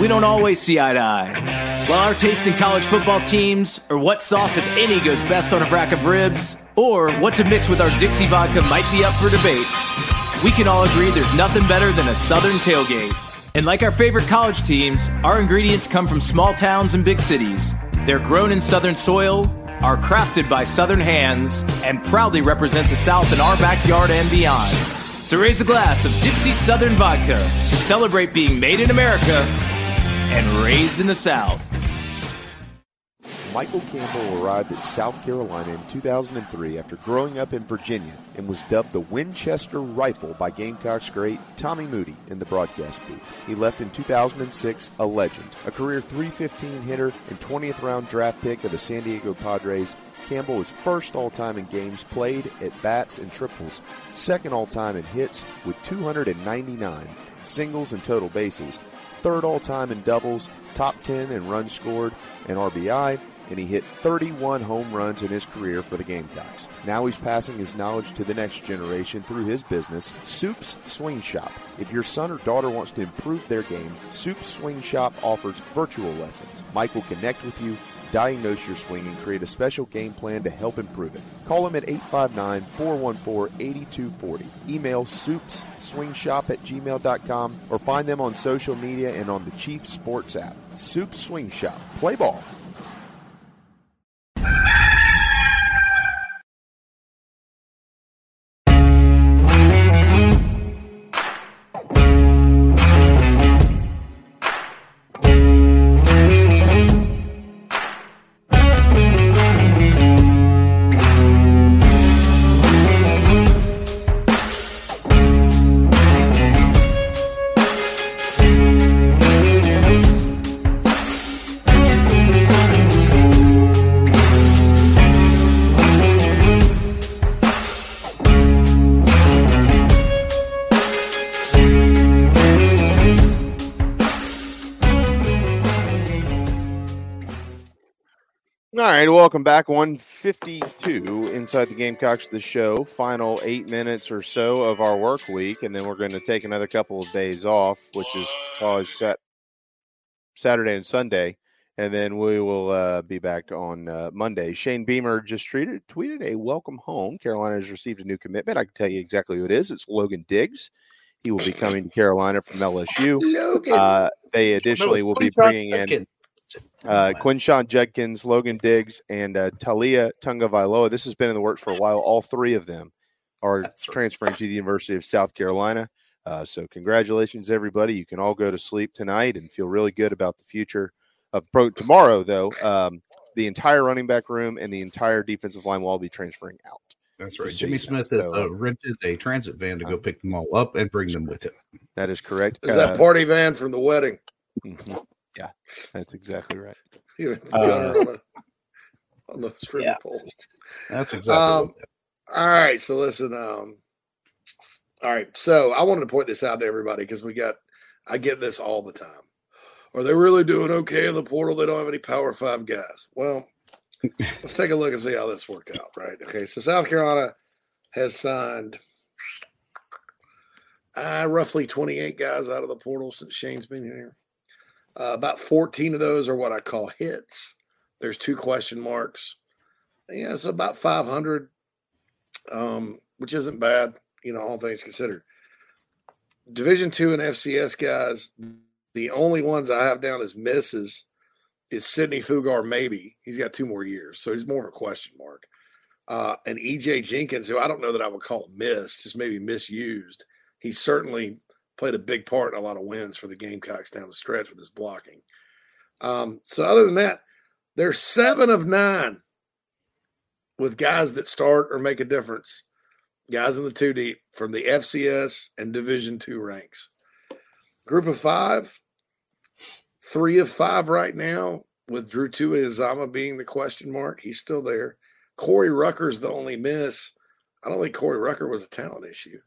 we don't always see eye to eye. While our taste in college football teams or what sauce, if any, goes best on a rack of ribs or what to mix with our Dixie vodka might be up for debate, we can all agree there's nothing better than a Southern tailgate. And like our favorite college teams, our ingredients come from small towns and big cities. They're grown in Southern soil, are crafted by Southern hands, and proudly represent the South in our backyard and beyond. So raise a glass of Dixie Southern Vodka to celebrate being made in America and raised in the South. Michael Campbell arrived at South Carolina in 2003 after growing up in Virginia and was dubbed the Winchester Rifle by Gamecocks great Tommy Moody in the broadcast booth. He left in 2006 a legend, a career .315 hitter and 20th round draft pick of the San Diego Padres. Campbell was first all-time in games played, at bats, and triples, second all-time in hits with 299, singles and total bases, third all-time in doubles, top 10 in runs scored and RBI, and he hit 31 home runs in his career for the Gamecocks. Now he's passing his knowledge to the next generation through his business, Soup's Swing Shop. If your son or daughter wants to improve their game, Soup's Swing Shop offers virtual lessons. Mike will connect with you, diagnose your swing, and create a special game plan to help improve it. Call him at 859-414-8240. Email soupsswingshop@gmail.com or find them on social media and on the Chief Sports app. Soup's Swing Shop. Play ball. Welcome back. 152 Inside the Gamecocks, the show. Final 8 minutes or so of our work week, and then we're going to take another couple of days off, which is Saturday and Sunday, and then we will be back on Monday. Shane Beamer just tweeted a welcome home. Carolina has received a new commitment. I can tell you exactly who it is. It's Logan Diggs. He will be coming to Carolina from LSU. They additionally will be bringing in Quinshawn Judkins, Logan Diggs, and Talia Tungavailoa. This has been in the works for a while. All three of them are transferring to the University of South Carolina. So congratulations, everybody. You can all go to sleep tonight and feel really good about the future of pro. Tomorrow, though, the entire running back room and the entire defensive line will all be transferring out. That's right. Jimmy Smith has rented a transit van to go pick them all up and bring them with him. That is correct. It's that party van from the wedding. Mm-hmm. Yeah, that's exactly right. On the stripper pole. That's exactly right. All right, so listen. All right, so I wanted to point this out to everybody because I get this all the time. Are they really doing okay in the portal? They don't have any Power 5 guys. Well, let's take a look and see how this worked out, right? Okay, so South Carolina has signed roughly 28 guys out of the portal since Shane's been here. About 14 of those are what I call hits. There's 2 question marks. Yeah, it's about 500, which isn't bad, all things considered. Division II and FCS guys, the only ones I have down as misses is Sidney Fugar, maybe. He's got 2 more years, so he's more of a question mark. And E.J. Jenkins, who I don't know that I would call a miss, just maybe misused. He certainly – played a big part in a lot of wins for the Gamecocks down the stretch with his blocking. So other than that, they're 7 of 9 with guys that start or make a difference, guys in the 2 deep from the FCS and Division II ranks. Group of 5, 3 of 5 right now with Drew Tuiazama being the question mark. He's still there. Corey Rucker's the only miss. I don't think Corey Rucker was a talent issue.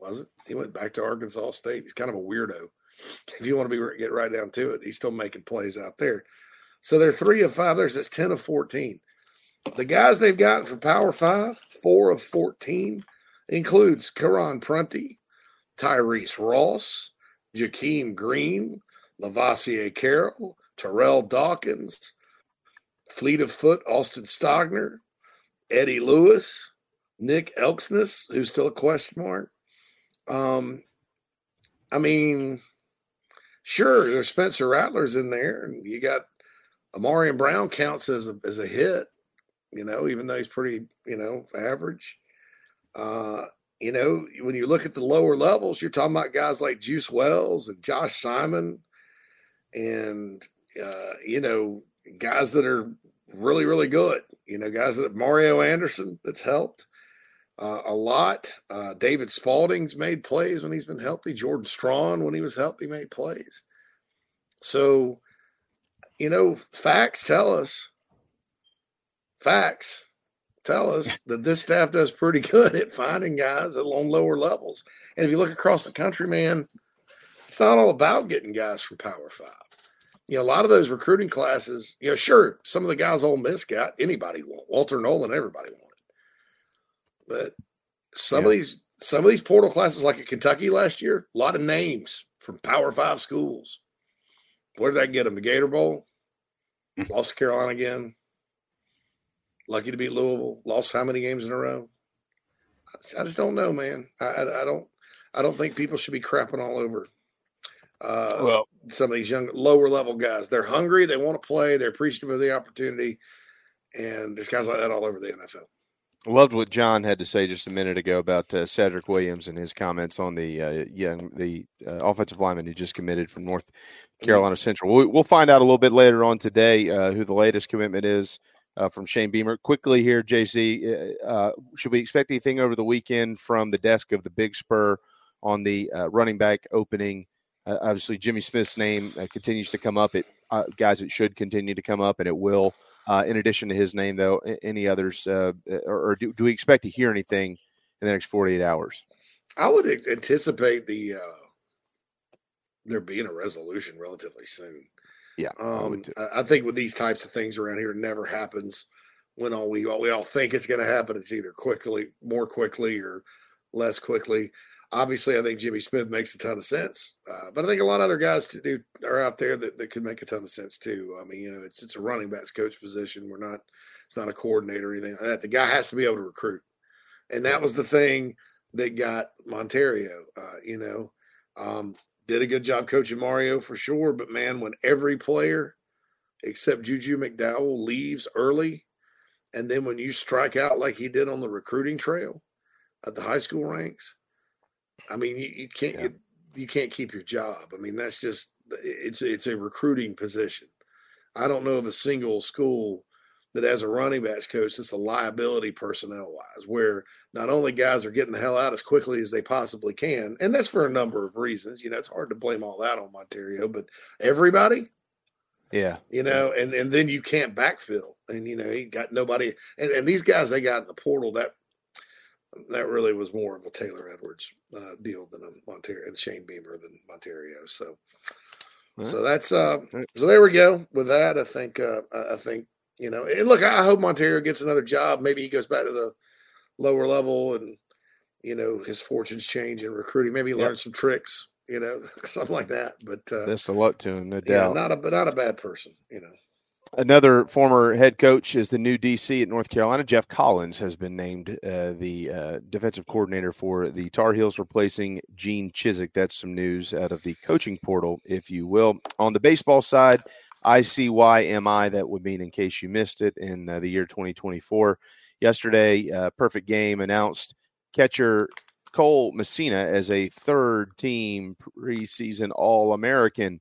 Was it? He went back to Arkansas State. He's kind of a weirdo. If you want to get right down to it, he's still making plays out there. So they're 3 of 5. It's 10 of 14. The guys they've gotten for Power 5, 4 of 14, includes Karan Prunty, Tyrese Ross, Jakeem Green, Lavoisier Carroll, Terrell Dawkins, Fleet of Foot, Austin Stogner, Eddie Lewis, Nick Elksness, who's still a question mark. I mean, Sure, there's Spencer Rattler's in there, and you got Amarian Brown counts as a hit, you know, even though he's pretty, you know, average. You know, when you look at the lower levels, you're talking about guys like Juice Wells and Josh Simon and, you know, guys that are really, really good. You know, guys that Mario Anderson that's helped a lot. David Spalding's made plays when he's been healthy. Jordan Strawn, when he was healthy, made plays. So, you know, facts tell us that this staff does pretty good at finding guys on lower levels. And if you look across the country, man, it's not all about getting guys from Power Five. You know, a lot of those recruiting classes, you know, sure, some of the guys Ole Miss got, anybody wanted. Walter Nolan, everybody wanted. But some of these portal classes, like at Kentucky last year, a lot of names from Power Five schools. Where did that get them? The Gator Bowl? Lost to Carolina again? Lucky to beat Louisville. Lost how many games in a row? I just don't know, man. I don't think people should be crapping all over some of these young lower level guys. They're hungry. They want to play. They're appreciative of the opportunity. And there's guys like that all over the NFL. I loved what John had to say just a minute ago about Cedric Williams and his comments on the offensive lineman who just committed from North Carolina Central. We'll find out a little bit later on today who the latest commitment is. From Shane Beamer. Quickly here, JC, should we expect anything over the weekend from the desk of the Big Spur on the running back opening? Obviously, Jimmy Smith's name continues to come up. It should continue to come up, and it will. In addition to his name, though, any others? Or do we expect to hear anything in the next 48 hours? I would anticipate there being a resolution relatively soon. Yeah, I think with these types of things around here, it never happens when we all think it's going to happen. It's either more quickly or less quickly. Obviously, I think Jimmy Smith makes a ton of sense, but I think a lot of other guys are out there that could make a ton of sense too. I mean, you know, it's a running backs coach position. It's not a coordinator or anything like that. The guy has to be able to recruit, and that was the thing that got Monterio. You know. Did a good job coaching Mario for sure, but, man, when every player except Juju McDowell leaves early, and then when you strike out like he did on the recruiting trail at the high school ranks, I mean, you can't you can't keep your job. I mean, that's just – it's a recruiting position. I don't know of a single school that has a running backs coach that's a liability personnel-wise, where not only guys are getting the hell out as quickly as they possibly can, and that's for a number of reasons. You know, it's hard to blame all that on Monterio, but everybody, you know, and then you can't backfill. And, you know, he got nobody. And these guys they got in the portal, that really was more of a Taylor Edwards deal than a Monterio and Shane Beamer than Monterio. So that's so there we go with that. I think. You know, and look, I hope Monterio gets another job. Maybe he goes back to the lower level and, you know, his fortunes change in recruiting. Maybe he learns some tricks, you know, something like that. But best of luck to him, no doubt. Yeah, not a bad person, you know. Another former head coach is the new DC at North Carolina. Jeff Collins has been named the defensive coordinator for the Tar Heels, replacing Gene Chizik. That's some news out of the coaching portal, if you will. On the baseball side, ICYMI, that would mean in case you missed it, in the year 2024. Yesterday, Perfect Game announced catcher Cole Messina as a third-team preseason All-American,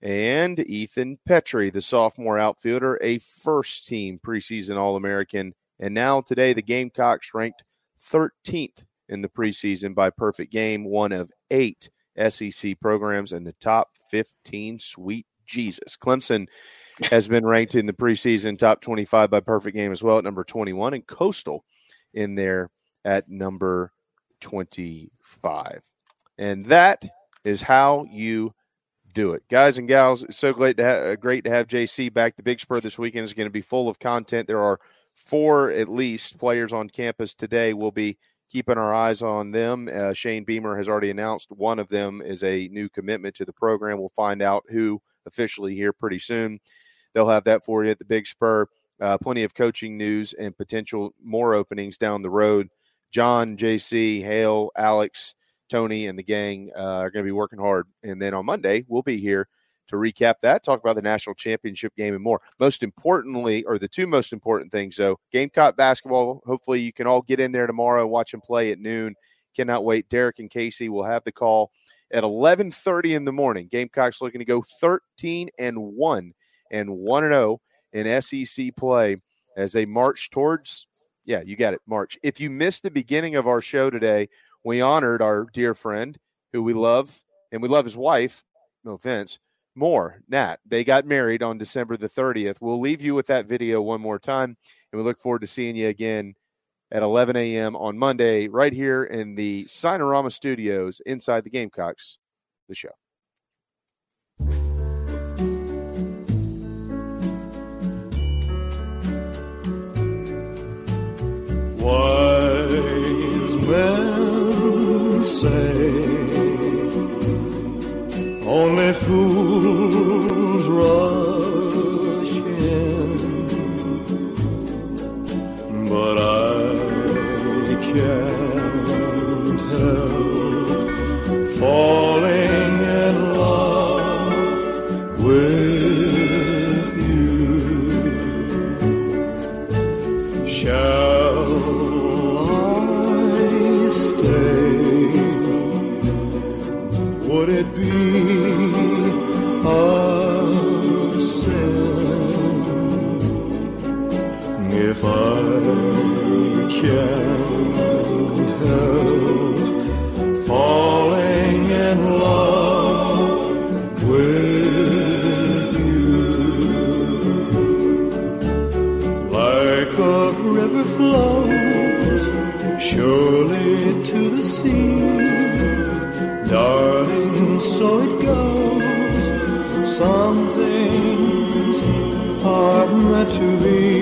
and Ethan Petrie, the sophomore outfielder, a first-team preseason All-American. And now today, the Gamecocks ranked 13th in the preseason by Perfect Game, one of 8 SEC programs in the top 15 Sweet Jesus. Clemson has been ranked in the preseason top 25 by Perfect Game as well at number 21, and Coastal in there at number 25. And that is how you do it. Guys and gals, it's so great to have JC back. The Big Spur this weekend is going to be full of content. There are 4 at least players on campus today. We'll be keeping our eyes on them. Shane Beamer has already announced one of them is a new commitment to the program. We'll find out who officially here pretty soon. They'll have that for you at the Big Spur. Plenty of coaching news and potential more openings down the road. John, JC, Hale, Alex, Tony and the gang are going to be working hard. And then on Monday, we'll be here to recap that, talk about the national championship game and more. Most importantly, or the two most important things, though, Gamecock basketball. Hopefully you can all get in there tomorrow and watch them play at noon. Cannot wait. Derek and Casey will have the call at 11:30 in the morning. Gamecocks looking to go 13-1 and 1-0 in SEC play as they march towards, yeah, you got it, March. If you missed the beginning of our show today, we honored our dear friend who we love, and we love his wife, no offense, Moore, Nat. They got married on December the 30th. We'll leave you with that video one more time, and we look forward to seeing you again at 11 a.m. on Monday right here in the Cinerama Studios inside the Gamecocks, the show. Wise men say only fools rush in, but I can't help falling in love with you. Would it be a sin if I can't help falling in love with you? Like a river flows surely to the sea, darling, so it goes. Some things are meant to be.